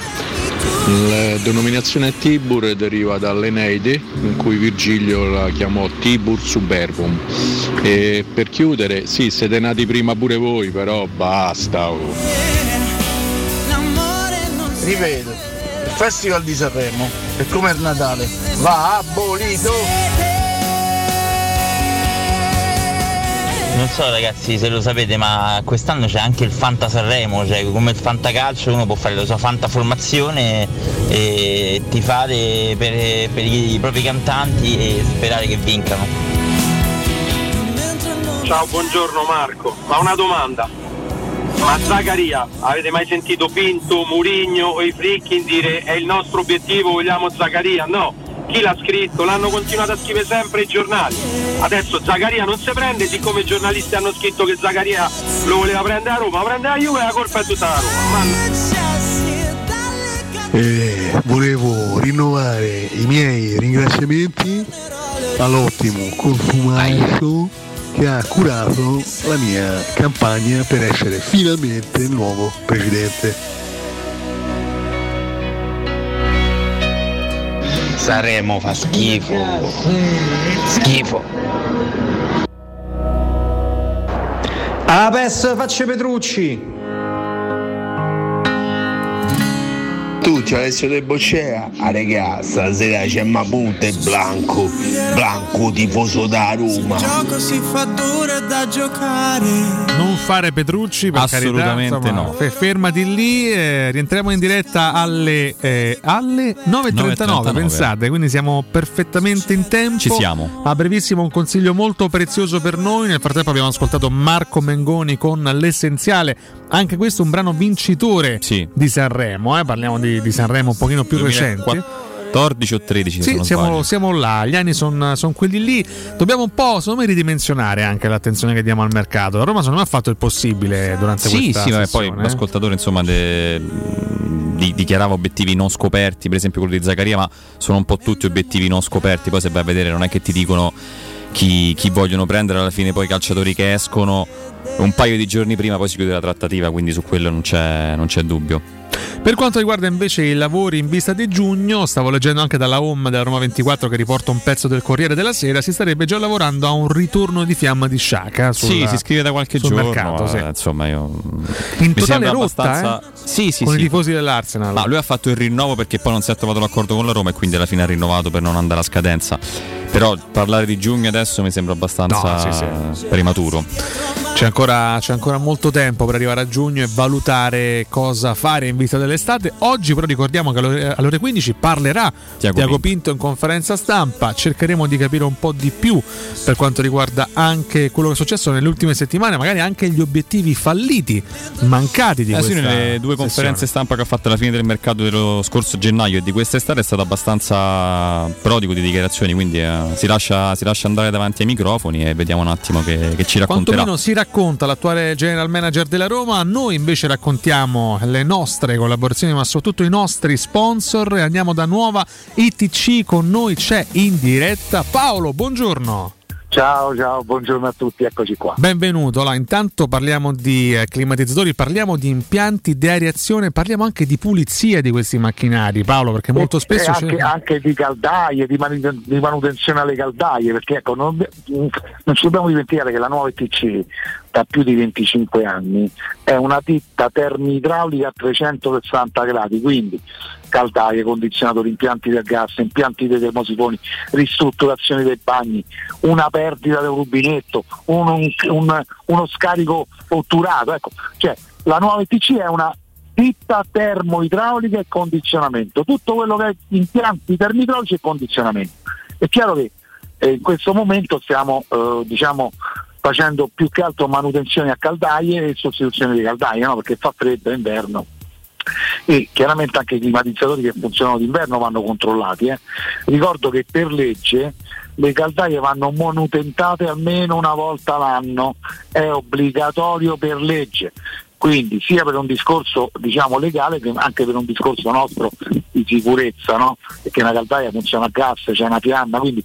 La denominazione Tibur deriva dall'Eneide, in cui Virgilio la chiamò Tibur Suburbum. E per chiudere, sì, siete nati prima pure voi, però basta. Oh. Ripeto, il Festival di Sanremo è come il Natale, va abolito. Non non so ragazzi se lo sapete, ma quest'anno c'è anche il Fanta Sanremo, cioè come il fantacalcio uno può fare la sua fantaformazione e tifare per i propri cantanti e sperare che vincano. Ciao, buongiorno Marco, ma una domanda, ma Zakaria, avete mai sentito Pinto, Mourinho o i fricchi dire è il nostro obiettivo, vogliamo Zakaria? No. Chi l'ha scritto? L'hanno continuato a scrivere sempre i giornali. Adesso Zakaria non si prende, siccome i giornalisti hanno scritto che Zakaria lo voleva prendere a Roma, prende la Juve e la colpa è tutta la Roma. Volevo rinnovare i miei ringraziamenti all'ottimo consumato che ha curato la mia campagna per essere finalmente il nuovo presidente. Sanremo fa schifo. Ah, PES facce Petrucci. Tu c'è Alessio De Boccea. Ah regà, stasera c'è Mahmood e Blanco tifoso da Roma. Il gioco si fa duro da giocare. Non fare Petrucci, per assolutamente carità, no. Fermati lì, rientriamo in diretta alle 9.39, pensate, quindi siamo perfettamente in tempo. Ci siamo. A brevissimo un consiglio molto prezioso per noi. Nel frattempo abbiamo ascoltato Marco Mengoni con L'essenziale, anche questo un brano vincitore di Sanremo, parliamo di Sanremo un pochino più recente. 14 o 13, sì, siamo là, gli anni sono quelli lì. Dobbiamo un po', secondo me, ridimensionare anche l'attenzione che diamo al mercato. La Roma secondo me ha fatto il possibile durante questa sessione. Sì, poi l'ascoltatore insomma dichiarava obiettivi non scoperti, per esempio quello di Zakaria, ma sono un po' tutti obiettivi non scoperti. Poi se vai a vedere non è che ti dicono chi vogliono prendere alla fine, poi i calciatori che escono un paio di giorni prima, poi si chiude la trattativa, quindi su quello non c'è dubbio. Per quanto riguarda invece i lavori in vista di giugno, stavo leggendo anche dalla home della Roma 24 che riporta un pezzo del Corriere della Sera, si starebbe già lavorando a un ritorno di fiamma di Sciacca. Sì, si scrive da qualche giorno mercato, sì. Insomma, in totale rotta i tifosi dell'Arsenal. Ma lui ha fatto il rinnovo perché poi non si è trovato l'accordo con la Roma e quindi alla fine ha rinnovato per non andare a scadenza. Però parlare di giugno adesso mi sembra abbastanza prematuro. C'è ancora molto tempo per arrivare a giugno e valutare cosa fare in vista dell'estate. Oggi però ricordiamo che alle ore 15 parlerà Tiago Pinto in conferenza stampa. Cercheremo di capire un po' di più per quanto riguarda anche quello che è successo nelle ultime settimane, magari anche gli obiettivi falliti, mancati di questa nelle due conferenze stampa che ha fatto alla fine del mercato dello scorso gennaio e di quest'estate. È stato abbastanza prodigo di dichiarazioni, quindi si lascia andare davanti ai microfoni e vediamo un attimo che ci racconterà. Quantomeno si racconta l'attuale general manager della Roma. Noi invece raccontiamo le nostre collaborazioni, ma soprattutto i nostri sponsor, e andiamo da Nuova ITC. Con noi c'è in diretta Paolo, buongiorno. Ciao, buongiorno a tutti, eccoci qua. Benvenuto. Allora, intanto parliamo di climatizzatori, parliamo di impianti di areazione, parliamo anche di pulizia di questi macchinari, Paolo, perché molto spesso anche di caldaie, di manutenzione alle caldaie, perché ecco, non ci dobbiamo dimenticare che la Nuova ITC da più di 25 anni è una ditta termoidraulica a 360 gradi, quindi caldaie, condizionatori, impianti del gas, impianti dei termosifoni, ristrutturazioni dei bagni, una perdita del rubinetto, uno scarico otturato, ecco, cioè la Nuova ITC è una ditta termoidraulica e condizionamento, tutto quello che è impianti termoidraulici e condizionamento. È chiaro che in questo momento stiamo facendo più che altro manutenzione a caldaie e sostituzione di caldaie, no? Perché fa freddo inverno e chiaramente anche i climatizzatori che funzionano d'inverno vanno controllati. Ricordo che per legge le caldaie vanno manutentate almeno una volta l'anno, è obbligatorio per legge, quindi sia per un discorso legale che anche per un discorso nostro di sicurezza, no? Perché una caldaia funziona a gas, c'è una pianna, quindi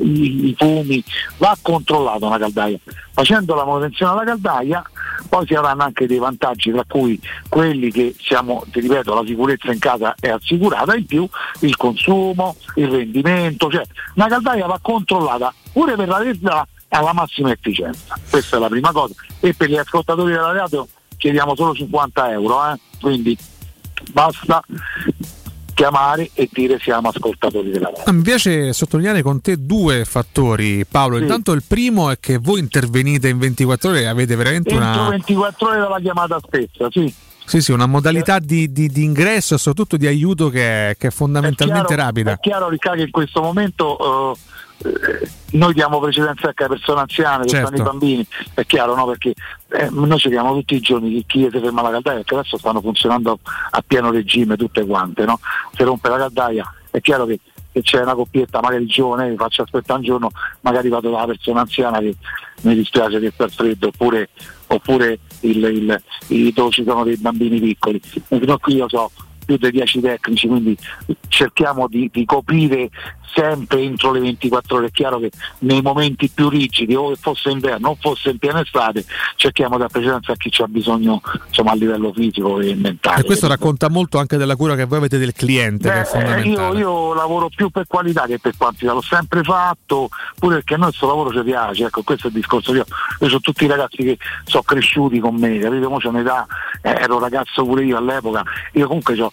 i fumi, va controllata una caldaia. Facendo la manutenzione alla caldaia poi si avranno anche dei vantaggi, tra cui quelli che ti ripeto, la sicurezza in casa è assicurata, in più il consumo, il rendimento, cioè una caldaia va controllata pure per renderla alla massima efficienza. Questa è la prima cosa. E per gli ascoltatori della radio chiediamo solo 50 euro, quindi basta chiamare e dire siamo ascoltatori della radio. Mi piace sottolineare con te due fattori, Paolo. Sì. Intanto il primo è che voi intervenite in 24 ore, avete veramente entro 24 ore dalla chiamata stessa, sì. Sì, sì, una modalità di ingresso e soprattutto di aiuto che è fondamentalmente rapida. È chiaro, Riccardo, che in questo momento noi diamo precedenza anche alle persone anziane, che certo. Stanno i bambini, è chiaro, no? Perché noi cerchiamo tutti i giorni chi si ferma la caldaia, perché adesso stanno funzionando a pieno regime tutte quante, no? Se rompe la caldaia è chiaro che c'è una coppietta magari giovane, vi faccio aspettare un giorno, magari vado dalla persona anziana che mi dispiace che sta freddo, oppure ci sono dei bambini piccoli. No, qui io so più dei 10 tecnici, quindi cerchiamo di coprire sempre entro le 24 ore. È chiaro che nei momenti più rigidi, o che fosse inverno o fosse in piena estate, cerchiamo di dare precedenza a chi c'ha bisogno, insomma, a livello fisico e mentale. E questo racconta molto anche della cura che voi avete del cliente. Che è fondamentale. Io lavoro più per qualità che per quantità, l'ho sempre fatto, pure perché a noi questo lavoro ci piace, ecco, questo è il discorso. Io sono tutti i ragazzi che sono cresciuti con me, capite? Mo c'è un'età, ero ragazzo pure io all'epoca, io comunque ho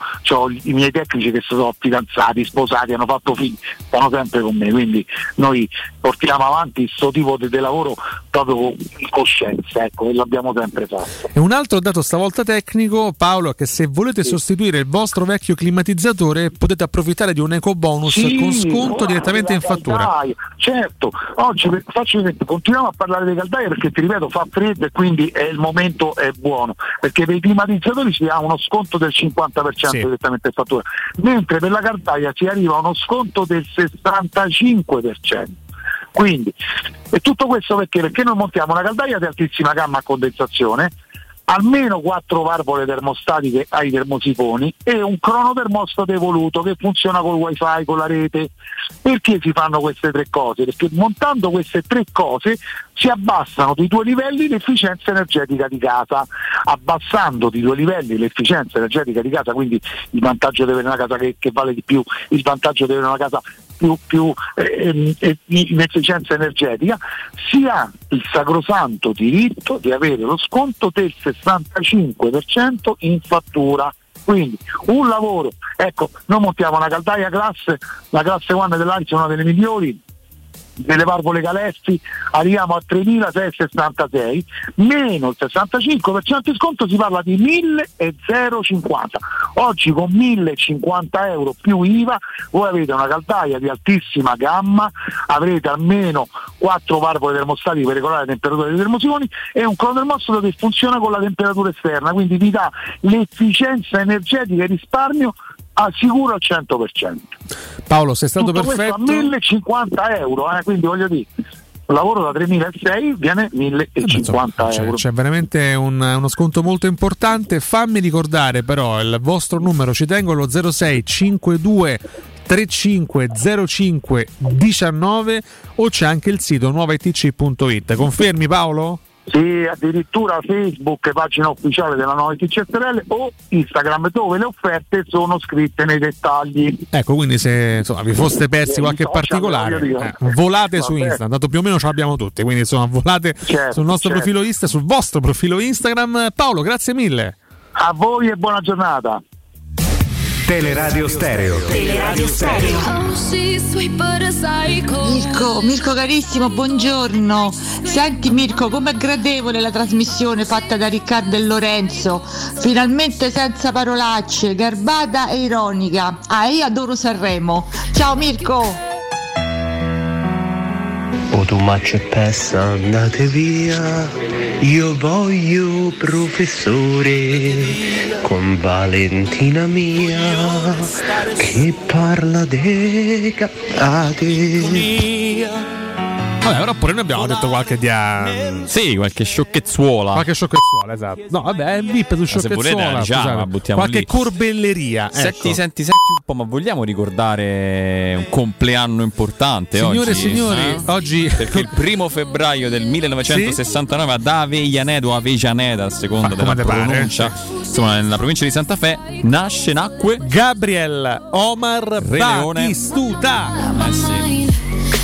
i miei tecnici che sono fidanzati, sposati, hanno fatto figli, stanno sempre con me, quindi noi portiamo avanti questo tipo di lavoro proprio con coscienza, ecco, e l'abbiamo sempre fatto. E un altro dato stavolta tecnico, Paolo, è che se volete sostituire il vostro vecchio climatizzatore potete approfittare di un eco bonus con sconto direttamente in fattura. Certo, oggi continuiamo a parlare di caldaie perché, ti ripeto, fa freddo e quindi il momento è buono, perché per i climatizzatori si ha uno sconto del 50% direttamente in fattura, mentre per la caldaia si arriva a uno sconto del 65%. Quindi, e tutto questo perché? Perché noi montiamo una caldaia di altissima gamma a condensazione, almeno 4 valvole termostatiche ai termosifoni e un cronotermostato evoluto che funziona col wifi, con la rete. Perché si fanno queste 3 cose? Perché montando queste 3 cose si abbassano di 2 livelli l'efficienza energetica di casa, abbassando di 2 livelli l'efficienza energetica di casa, quindi il vantaggio di avere una casa che vale di più, il vantaggio di avere una casa più in efficienza energetica, si ha il sacrosanto diritto di avere lo sconto del 65% in fattura. Quindi un lavoro, ecco, noi montiamo una caldaia classe, la classe 1 dell'Ariston, una delle migliori, delle valvole Calesti, arriviamo a 3.666 meno il 65% di sconto, si parla di 1.050. oggi con 1.050 euro più IVA voi avete una caldaia di altissima gamma, avrete almeno 4 valvole termostatiche per regolare la temperatura dei termosifoni e un cronotermostato che funziona con la temperatura esterna, quindi vi dà l'efficienza energetica e risparmio assicuro al 100%. Paolo, sei stato tutto perfetto. Questo a 1.050 euro, quindi voglio dire, un lavoro da 3.600 viene 1.050 euro. C'è veramente uno sconto molto importante. Fammi ricordare però il vostro numero, ci tengo, lo 06 52 35 05 19, o c'è anche il sito nuovaitc.it. Confermi, Paolo? Sì, addirittura Facebook, pagina ufficiale della Nuova ITC SRL, o Instagram, dove le offerte sono scritte nei dettagli. Ecco, quindi se vi foste persi qualche particolare, volate su Instagram, tanto più o meno ce l'abbiamo tutti, quindi insomma volate sul nostro profilo Insta, sul vostro profilo Instagram. Paolo, grazie mille. A voi e buona giornata. Teleradio Stereo. Teleradio Stereo. Mirko carissimo, buongiorno. Senti Mirko, com'è gradevole la trasmissione fatta da Riccardo e Lorenzo, finalmente senza parolacce, garbata e ironica. Io adoro Sanremo. Ciao Mirko. Codumaccio e Pessa, andate via, io voglio professore, con Valentina mia, che parla de cazzate. Vabbè, ora pure noi abbiamo detto qualche sciocchezzuola. Qualche sciocchezzuola, esatto. No, vabbè, è bip su sciocchezzuola, diciamo, qualche corbelleria. Senti un po', ma vogliamo ricordare un compleanno importante oggi? Signori, oggi perché il 1 febbraio del 1969 ad Avellaneda, o Avellaneda, a seconda della pronuncia, insomma, nella provincia di Santa Fe, nacque Gabriel Omar Re Batistuta. Leone.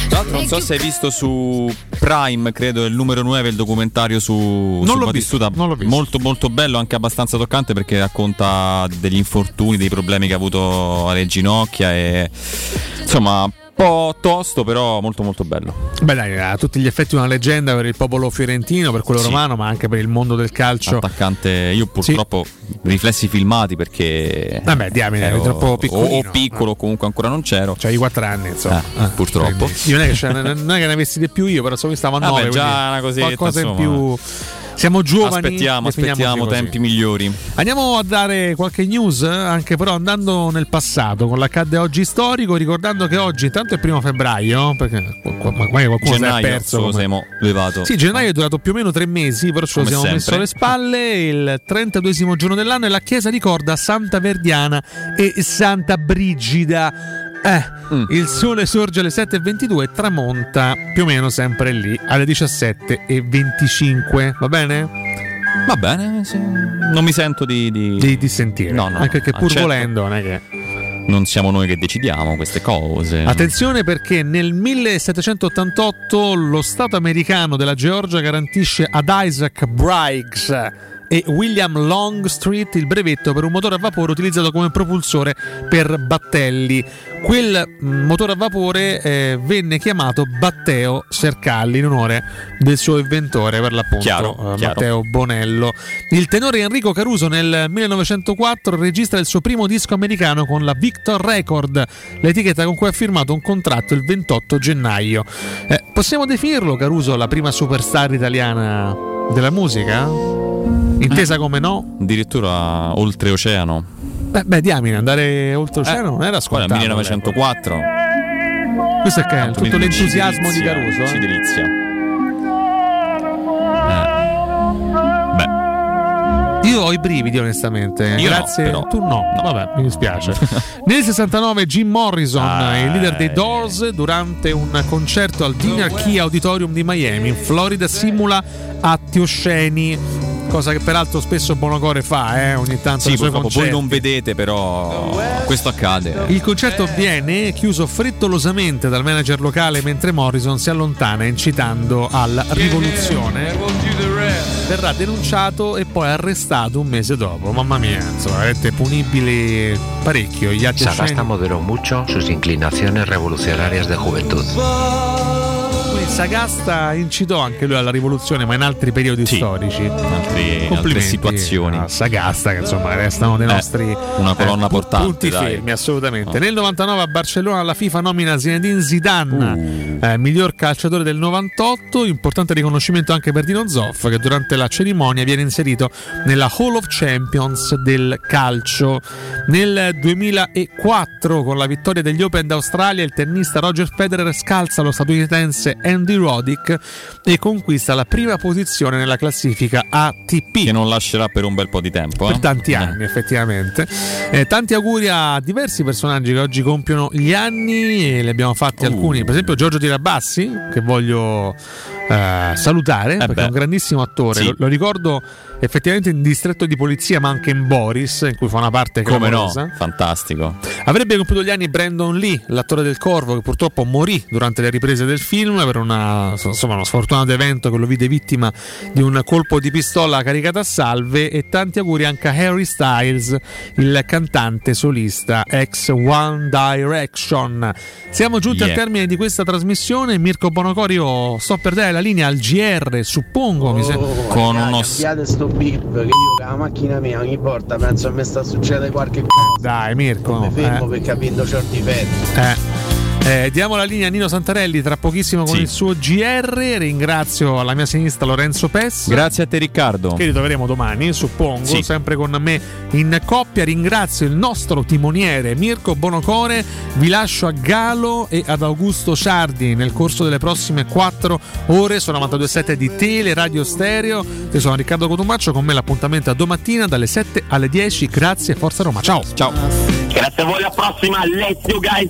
Tra l'altro non so se hai visto su Prime, credo il numero 9, il documentario su Batistuta, molto molto bello, anche abbastanza toccante, perché racconta degli infortuni, dei problemi che ha avuto alle ginocchia e insomma un po' tosto, però molto molto bello. Beh dai, a tutti gli effetti una leggenda per il popolo fiorentino, per quello romano, ma anche per il mondo del calcio. Attaccante, io purtroppo riflessi filmati perché vabbè diamine, ero troppo piccolino, o piccolo, comunque ancora non c'ero, cioè i 4 anni insomma, purtroppo quindi, non è che ne avessi di più io, però insomma stavo a 9, già una cosetta, qualcosa insomma, in più. Siamo giovani, aspettiamo tempi migliori. Andiamo a dare qualche news, anche però andando nel passato, con l'accadde oggi storico, ricordando che oggi intanto è 1 febbraio, perché qualcuno si è perso, lo siamo levato. Sì, gennaio è durato più o meno 3 mesi, però ce lo siamo messo alle spalle. Il 32esimo giorno dell'anno e la chiesa ricorda Santa Verdiana e Santa Brigida. Il sole sorge alle 7:22 e tramonta più o meno sempre lì alle 17:25. Va bene? Va bene, sì. Non mi sento di sentire, no, anche perché pur volendo non è che non siamo noi che decidiamo queste cose. Attenzione, perché nel 1788 lo Stato americano della Georgia garantisce ad Isaac Briggs e William Longstreet il brevetto per un motore a vapore utilizzato come propulsore per battelli. Quel motore a vapore venne chiamato Matteo Sercalli in onore del suo inventore, per l'appunto chiaro. Matteo Bonello. Il tenore Enrico Caruso nel 1904 registra il suo primo disco americano con la Victor Record, l'etichetta con cui ha firmato un contratto il 28 gennaio. Possiamo definirlo Caruso la prima superstar italiana della musica? Intesa come no? Addirittura oltreoceano. Beh, diamine, andare oltreoceano non era scontato. 1904. Questo è che è tutto l'entusiasmo delizia, di Caruso. Ci delizia. Io ho i brividi onestamente. Io grazie, no, tu no. Vabbè, mi dispiace. Nel 69 Jim Morrison, il leader dei Doors, durante un concerto al Dinner Key Auditorium di Miami in Florida simula atti osceni, cosa che peraltro spesso Bonocore fa ogni tanto. Sì, purtroppo voi non vedete, però questo accade. Il concerto viene chiuso frettolosamente dal manager locale mentre Morrison si allontana incitando alla rivoluzione. Verrà denunciato e poi arrestato un mese dopo. Mamma mia, insomma, avete punibili parecchio gli atti. Sagasta moderó mucho sus inclinaciones revolucionarias de juventud. Sagasta incitò anche lui alla rivoluzione, ma in altri periodi storici, in altre situazioni. Sagasta, che insomma restano dei nostri una colonna portante, punti fermi assolutamente. Nel 99 a Barcellona la FIFA nomina Zinedine Zidane miglior calciatore del 98, importante riconoscimento anche per Dino Zoff, che durante la cerimonia viene inserito nella Hall of Champions del calcio. Nel 2004 con la vittoria degli Open d'Australia il tennista Roger Federer scalza lo statunitense Andy Roddick e conquista la prima posizione nella classifica ATP, che non lascerà per un bel po' di tempo, per tanti anni effettivamente. Tanti auguri a diversi personaggi che oggi compiono gli anni e li abbiamo fatti alcuni, per esempio Giorgio Tirabassi, che voglio salutare perché è un grandissimo attore, lo ricordo effettivamente in Distretto di Polizia, ma anche in Boris, in cui fa una parte clamorosa. Come no, fantastico. Avrebbe compiuto gli anni Brandon Lee, l'attore del Corvo, che purtroppo morì durante le riprese del film per uno sfortunato evento che lo vide vittima di un colpo di pistola caricata a salve. E tanti auguri anche a Harry Styles, il cantante solista ex One Direction. Siamo giunti al termine di questa trasmissione. Mirko Bonocore, io sto per dare la linea al GR, suppongo, con uno bip, che io con la macchina mia ogni volta penso a me sta succedendo qualche cosa. Dai Mirko, non mi fermo per capendo certi fetti. Diamo la linea a Nino Santarelli tra pochissimo con il suo GR. Ringrazio alla mia sinistra Lorenzo Pessa. Grazie a te Riccardo, che ritroveremo domani suppongo, sempre con me in coppia. Ringrazio il nostro timoniere Mirko Bonocore. Vi lascio a Galo e ad Augusto Ciardi nel corso delle prossime 4 ore su 92.7 di Teleradio Stereo. Io sono Riccardo Codumaccio, con me l'appuntamento a domattina dalle 7 alle 10. Grazie, Forza Roma, ciao. Grazie a voi, alla prossima, let's you guys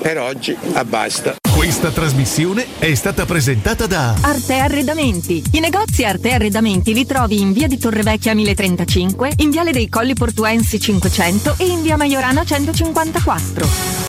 per oggi, basta. Questa trasmissione è stata presentata da Arte Arredamenti. I negozi Arte Arredamenti li trovi in via di Torrevecchia 1035, in viale dei Colli Portuensi 500 e in via Maiorana 154.